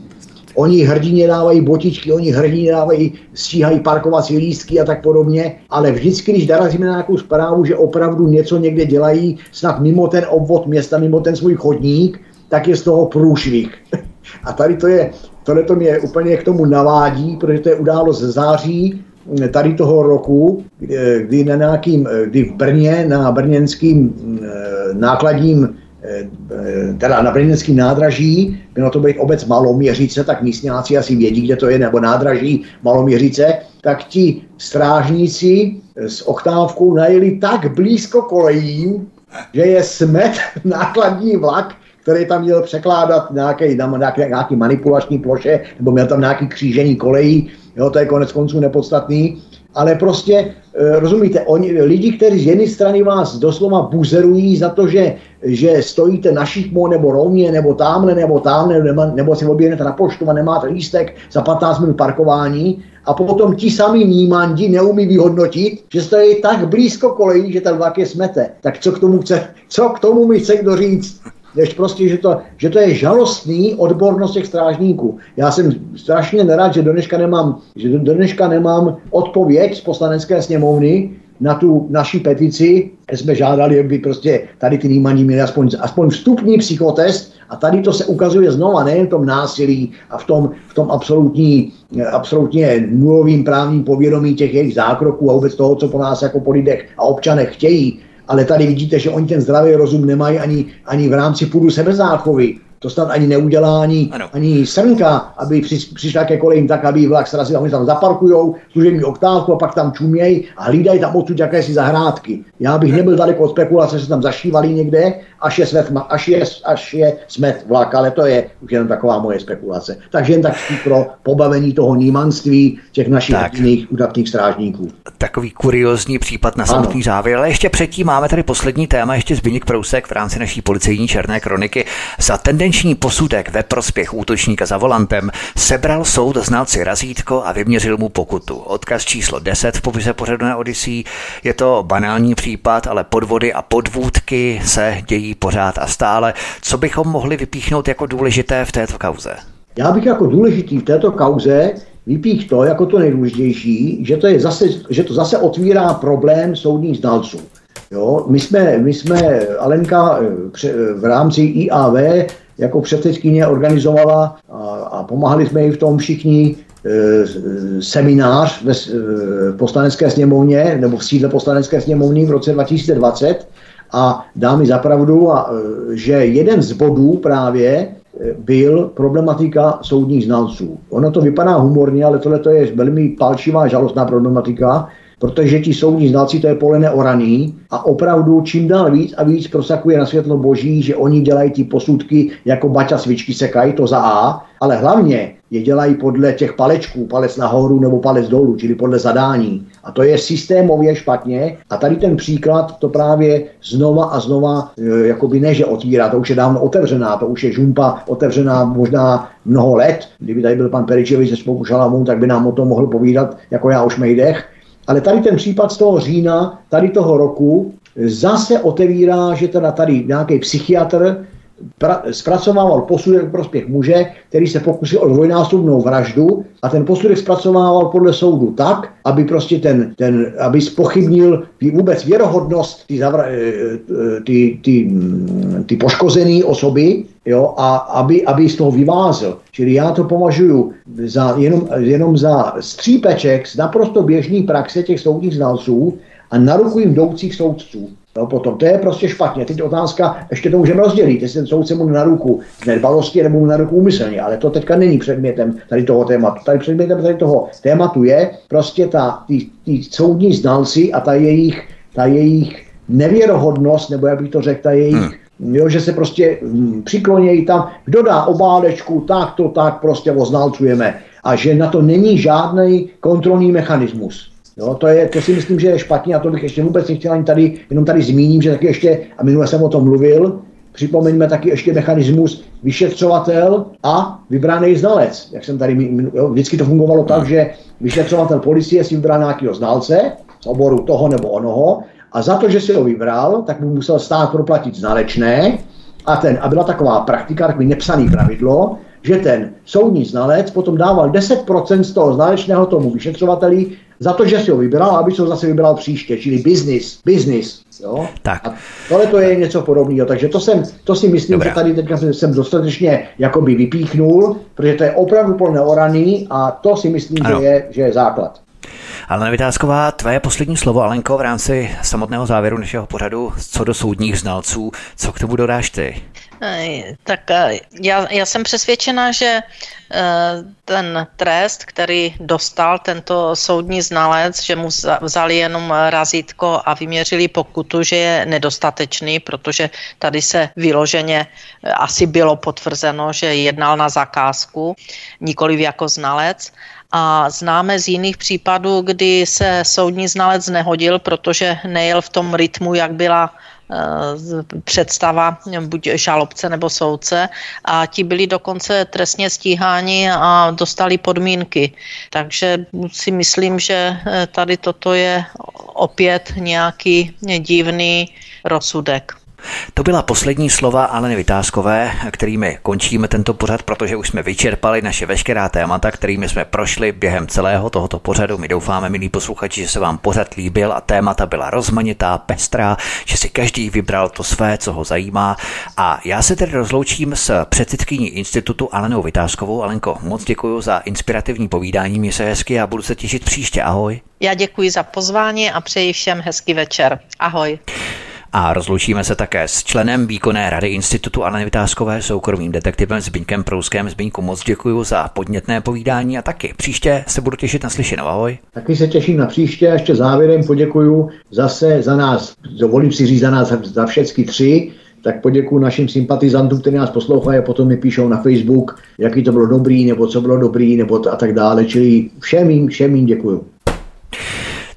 Oni hrdině dávají botičky, oni hrdině dávají, stíhají parkovací lístky a tak podobně, ale vždycky, když narazíme na nějakou zprávu, že opravdu něco někde dělají, snad mimo ten obvod města, mimo ten svůj chodník, tak je z toho průšvih. A tady to je, tohle to mě úplně k tomu navádí, protože to je událost ze září tady toho roku, kdy, na nějakým, kdy v Brně na brněnským nákladním teda na brněnském nádraží, mělo to být obec Maloměřice, tak místňáci asi vědí, kde to je, nebo nádraží Maloměřice, tak ti strážníci s oktávkou najeli tak blízko kolejím, že je smet nákladní vlak, který tam měl překládat nějaký, nějaký, nějaký manipulační ploše, nebo měl tam nějaký křížení kolejí, jo, to je konec konců nepodstatný, ale prostě, rozumíte, oni, lidi, kteří z jedné strany vás doslova buzerují za to, že, že stojíte na šikmo, nebo rovně, nebo tamhle, nebo tamhle, nebo, nebo si objednete na poštu a nemáte lístek za patnáct minut parkování, a potom ti sami nímandi neumí vyhodnotit, že stojí tak blízko kolejí, že ten vlak je smete. Tak co k tomu chce, co k tomu mi chce kdo říct? Než prostě, že to, že to je žalostný odbornost těch strážníků. Já jsem strašně nerad, že do dneška nemám, že do dneška nemám odpověď z Poslanecké sněmovny na tu naši petici, kde jsme žádali, aby prostě tady ty nímaní měli aspoň, aspoň vstupní psychotest a tady to se ukazuje znova, nejen v tom násilí a v tom, v tom absolutní, absolutně nulovým právním povědomí těch jejich zákroků a vůbec toho, co po nás jako po lidech a občanech chtějí, ale tady vidíte, že oni ten zdravý rozum nemají ani, ani v rámci půdu sebezáchovy. To snad ani neudělá ani, ani srnka, aby při, přišla ke kolejím tak, aby vlak srazil, a oni tam zaparkujou, služební oktávku a pak tam čumějí a hlídají tam odtud jakési zahrádky. Já bych nebyl daleko od spekulace, že se tam zašívali někde, až je, svet, až je, až je smet vlak, ale to je už jenom taková moje spekulace. Takže jen tak pro pobavení toho nímanství těch našich jiných udatných strážníků. Takový kuriózní případ na samotný závěr, ale ještě předtím máme tady poslední téma, ještě Zbyněk Prousek v rámci naší policejní černé kroniky. Za tendenční posudek ve prospěch útočníka za volantem sebral soud znalci razítko a vyměřil mu pokutu. Odkaz číslo deset v popise pořadu na Odysee. Je to banální případ, ale podvody a podvůdky se dějí pořád a stále. Co bychom mohli vypíchnout jako důležité v této kauze? Já bych jako důležitý v této kauze vypích to jako to nejdůležitější, že to, je zase, že to zase otvírá problém soudních znalců. Jo? My, jsme, my jsme, Alenka v rámci I A V jako předsedkyně organizovala a, a pomáhali jsme jí v tom všichni e, seminář ve e, poslanecké sněmovně, nebo v sídle poslanecké sněmovny v roce dva tisíce dvacet a dá mi zapravdu, a, že jeden z bodů právě byl problematika soudních znalců. Ono to vypadá humorně, ale tohle je velmi palčivá, žalostná problematika, protože ti soudní znalci to je polené oraný a opravdu čím dál víc a víc prosakuje na světlo boží, že oni dělají ty posudky jako baťa svíčky sekají, to za A, ale hlavně je dělají podle těch palečků, palec nahoru nebo palec dolů, čili podle zadání. A to je systémově špatně a tady ten příklad to právě znova a znova jakoby ne, že otvírá, to už je dávno otevřená, to už je žumpa otevřená možná mnoho let. Kdyby tady byl pan Peričevič se spolu Šalamou, tak by nám o tom mohl povídat jako já o šmejdech. Ale tady ten případ z toho října, tady toho roku, zase otevírá, že teda tady nějaký psychiatr pra, zpracovával posudek v prospěch muže, který se pokusil o dvojnásobnou vraždu a ten posudek zpracovával podle soudu tak, aby prostě ten, ten aby zpochybnil vůbec věrohodnost ty, zavra, ty, ty, ty poškozené osoby, jo, a aby, aby z toho vyvázl. Čili já to považuji za, jenom, jenom za střípeček z naprosto běžné praxe těch soudních znalců a na ruku jim jdoucích soudců. No, potom to je prostě špatně. Teď otázka, ještě to můžeme rozdělit, jestli ten soudce mu na ruku z nedbalosti nebo mu na ruku úmyslně, ale to teďka není předmětem tady toho tématu. Tady předmětem tady toho tématu je prostě ta, ty, ty soudní znalci a ta jejich, ta jejich nevěrohodnost, nebo jak bych to řekl, ta jejich hmm. Jo, že se prostě hm, přiklonějí tam, kdo dá obálečku, tak to tak prostě oznalcujeme. A že na to není žádný kontrolní mechanismus. Jo, to, je, to si myslím, že je špatně a to bych ještě vůbec nechtěl ani tady, jenom tady zmíním, že taky ještě, a minule jsem o tom mluvil, připomeňme taky ještě mechanismus vyšetřovatel a vybraný znalec. Jak jsem tady, jo, vždycky to fungovalo tak, že vyšetřovatel policie si vybral nějakého znalce z oboru toho nebo onoho, a za to, že si ho vybral, tak mu musel stát proplatit znalečné a, ten, a byla taková praktika, takový nepsaný pravidlo, že ten soudní znalec potom dával deset procent z toho znalečného tomu vyšetřovateli za to, že si ho vybral, aby se ho zase vybral příště, čili business, business. Jo? Tak. A tohle to je něco podobného, takže to, jsem, to si myslím, Dobrá. Že tady teďka jsem dostatečně jakoby vypíchnul, protože to je opravdu plné orany a to si myslím, ano. že je, že je základ. Alena Vitásková, tvé poslední slovo, Alenko, v rámci samotného závěru našeho pořadu, co do soudních znalců, co k tomu dodáš ty? Tak já, já jsem přesvědčena, že ten trest, který dostal tento soudní znalec, že mu vzali jenom razítko a vyměřili pokutu, že je nedostatečný, protože tady se vyloženě asi bylo potvrzeno, že jednal na zakázku, nikoliv jako znalec. A známe z jiných případů, kdy se soudní znalec nehodil, protože nejel v tom rytmu, jak byla představa buď žalobce nebo soudce a ti byli dokonce trestně stíháni a dostali podmínky. Takže si myslím, že tady toto je opět nějaký divný rozsudek. To byla poslední slova Aleny Vitáskové, kterými končíme tento pořad, protože už jsme vyčerpali naše veškerá témata, kterými jsme prošli během celého tohoto pořadu. My doufáme, milí posluchači, že se vám pořad líbil a témata byla rozmanitá, pestrá, že si každý vybral to své, co ho zajímá. A já se tedy rozloučím s předsedkyní institutu Alenou Vitáskovou. Alenko, moc děkuji za inspirativní povídání, mě se hezky a budu se těšit příště. Ahoj. Já děkuji za pozvání a přeji všem hezký večer. Ahoj. A rozloučíme se také s členem výkonné rady Institutu Anny Vitáskové, soukromým detektivem Zbyňkem Prouskem. Zbyňku, moc děkuji za podnětné povídání a taky příště se budu těšit na slyšenou. Ahoj. Taky se těším na příště a ještě závěrem poděkuji zase za nás, dovolím si říct za nás, za všechny tři, tak poděkuji našim sympatizantům, kteří nás poslouchají a potom mi píšou na Facebook, jaký to bylo dobrý, nebo co bylo dobrý, nebo t- a tak dále, čili všem jim, všem jim děkuji.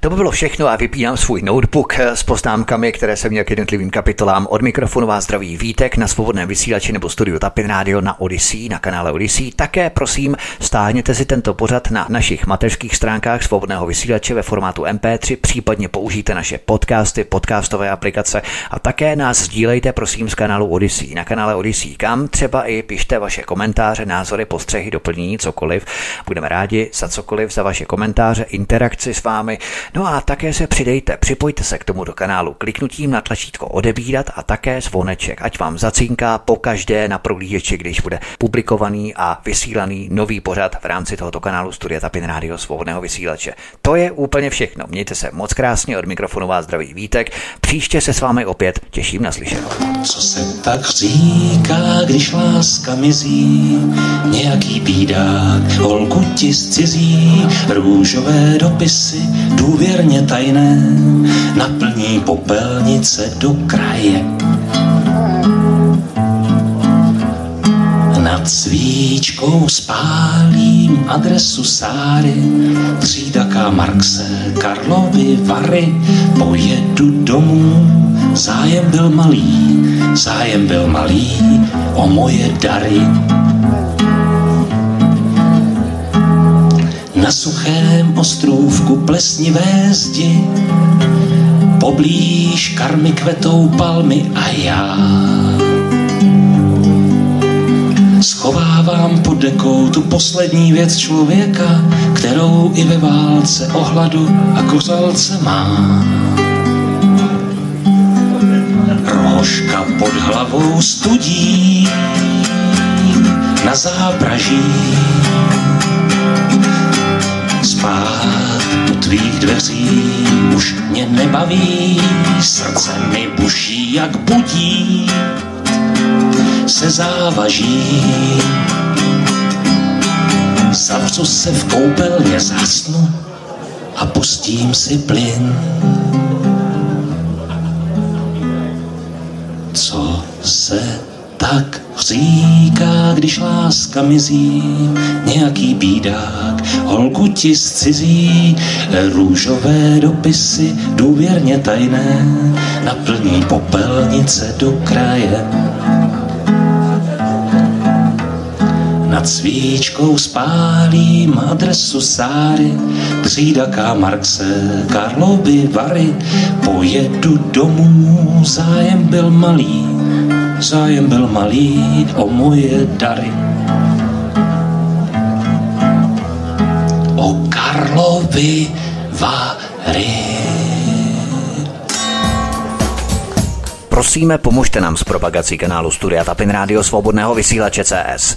To by bylo všechno a vypínám svůj notebook s poznámkami, které jsem měl k jednotlivým kapitolám. Od mikrofonu vás zdraví Vítek na Svobodném vysílači nebo studiu Tapin Radio na Odyssey, na kanále Odyssey. Také prosím, stáhněte si tento pořad na našich mateřských stránkách Svobodného vysílače ve formátu em pé tři, případně použijte naše podcasty, podcastové aplikace a také nás sdílejte prosím z kanálu Odyssey, na kanále Odyssey, kam třeba i pište vaše komentáře, názory, postřehy, doplnění, cokoliv. Budeme rádi za cokoliv, za vaše komentáře, interakci s vámi. No a také se přidejte, připojte se k tomu do kanálu kliknutím na tlačítko odebírat a také zvoneček, ať vám zacinká pokaždé na prohlížeči, když bude publikovaný a vysílaný nový pořad v rámci tohoto kanálu Studia Tapin Radio Svobodného vysílače. To je úplně všechno, mějte se moc krásně, od mikrofonu vás zdraví Vítek, příště se s vámi opět těším na slyšenou. Co se tak říká, když láska mizí, nějaký bídák holku ti zcizí, růžové dopisy, důvod věrně tajné, naplní popelnice do kraje. Nad svíčkou spálím adresu Sáry, třída K. Marxe, Karlovy Vary, pojedu domů, zájem byl malý, zájem byl malý o moje dary. Na suchém ostrůvku plesnivé zdi, poblíž karmy kvetou palmy a já schovávám pod dekou tu poslední věc člověka, kterou i ve válce o hladu a kořalce má. Rohožka pod hlavou studí na zápraží, spát u tvých dveří už mě nebaví, srdce mi buší, jak budí se závaží. Zavřu se v koupelně, zhasnu a pustím si plyn. Co se tak říká, když láska mizí, nějaký bídák holku ti zcizí, růžové dopisy důvěrně tajné, naplní popelnice do kraje. Nad svíčkou spálím adresu Sáry, třída K. Marxe, Karlovy Vary, pojedu domů, zájem byl malý, zájem byl malý o moje dary. O Karlovy Vary. Prosíme, pomožte nám s propagací kanálu Studia Tapin Radio Svobodného vysílače C S.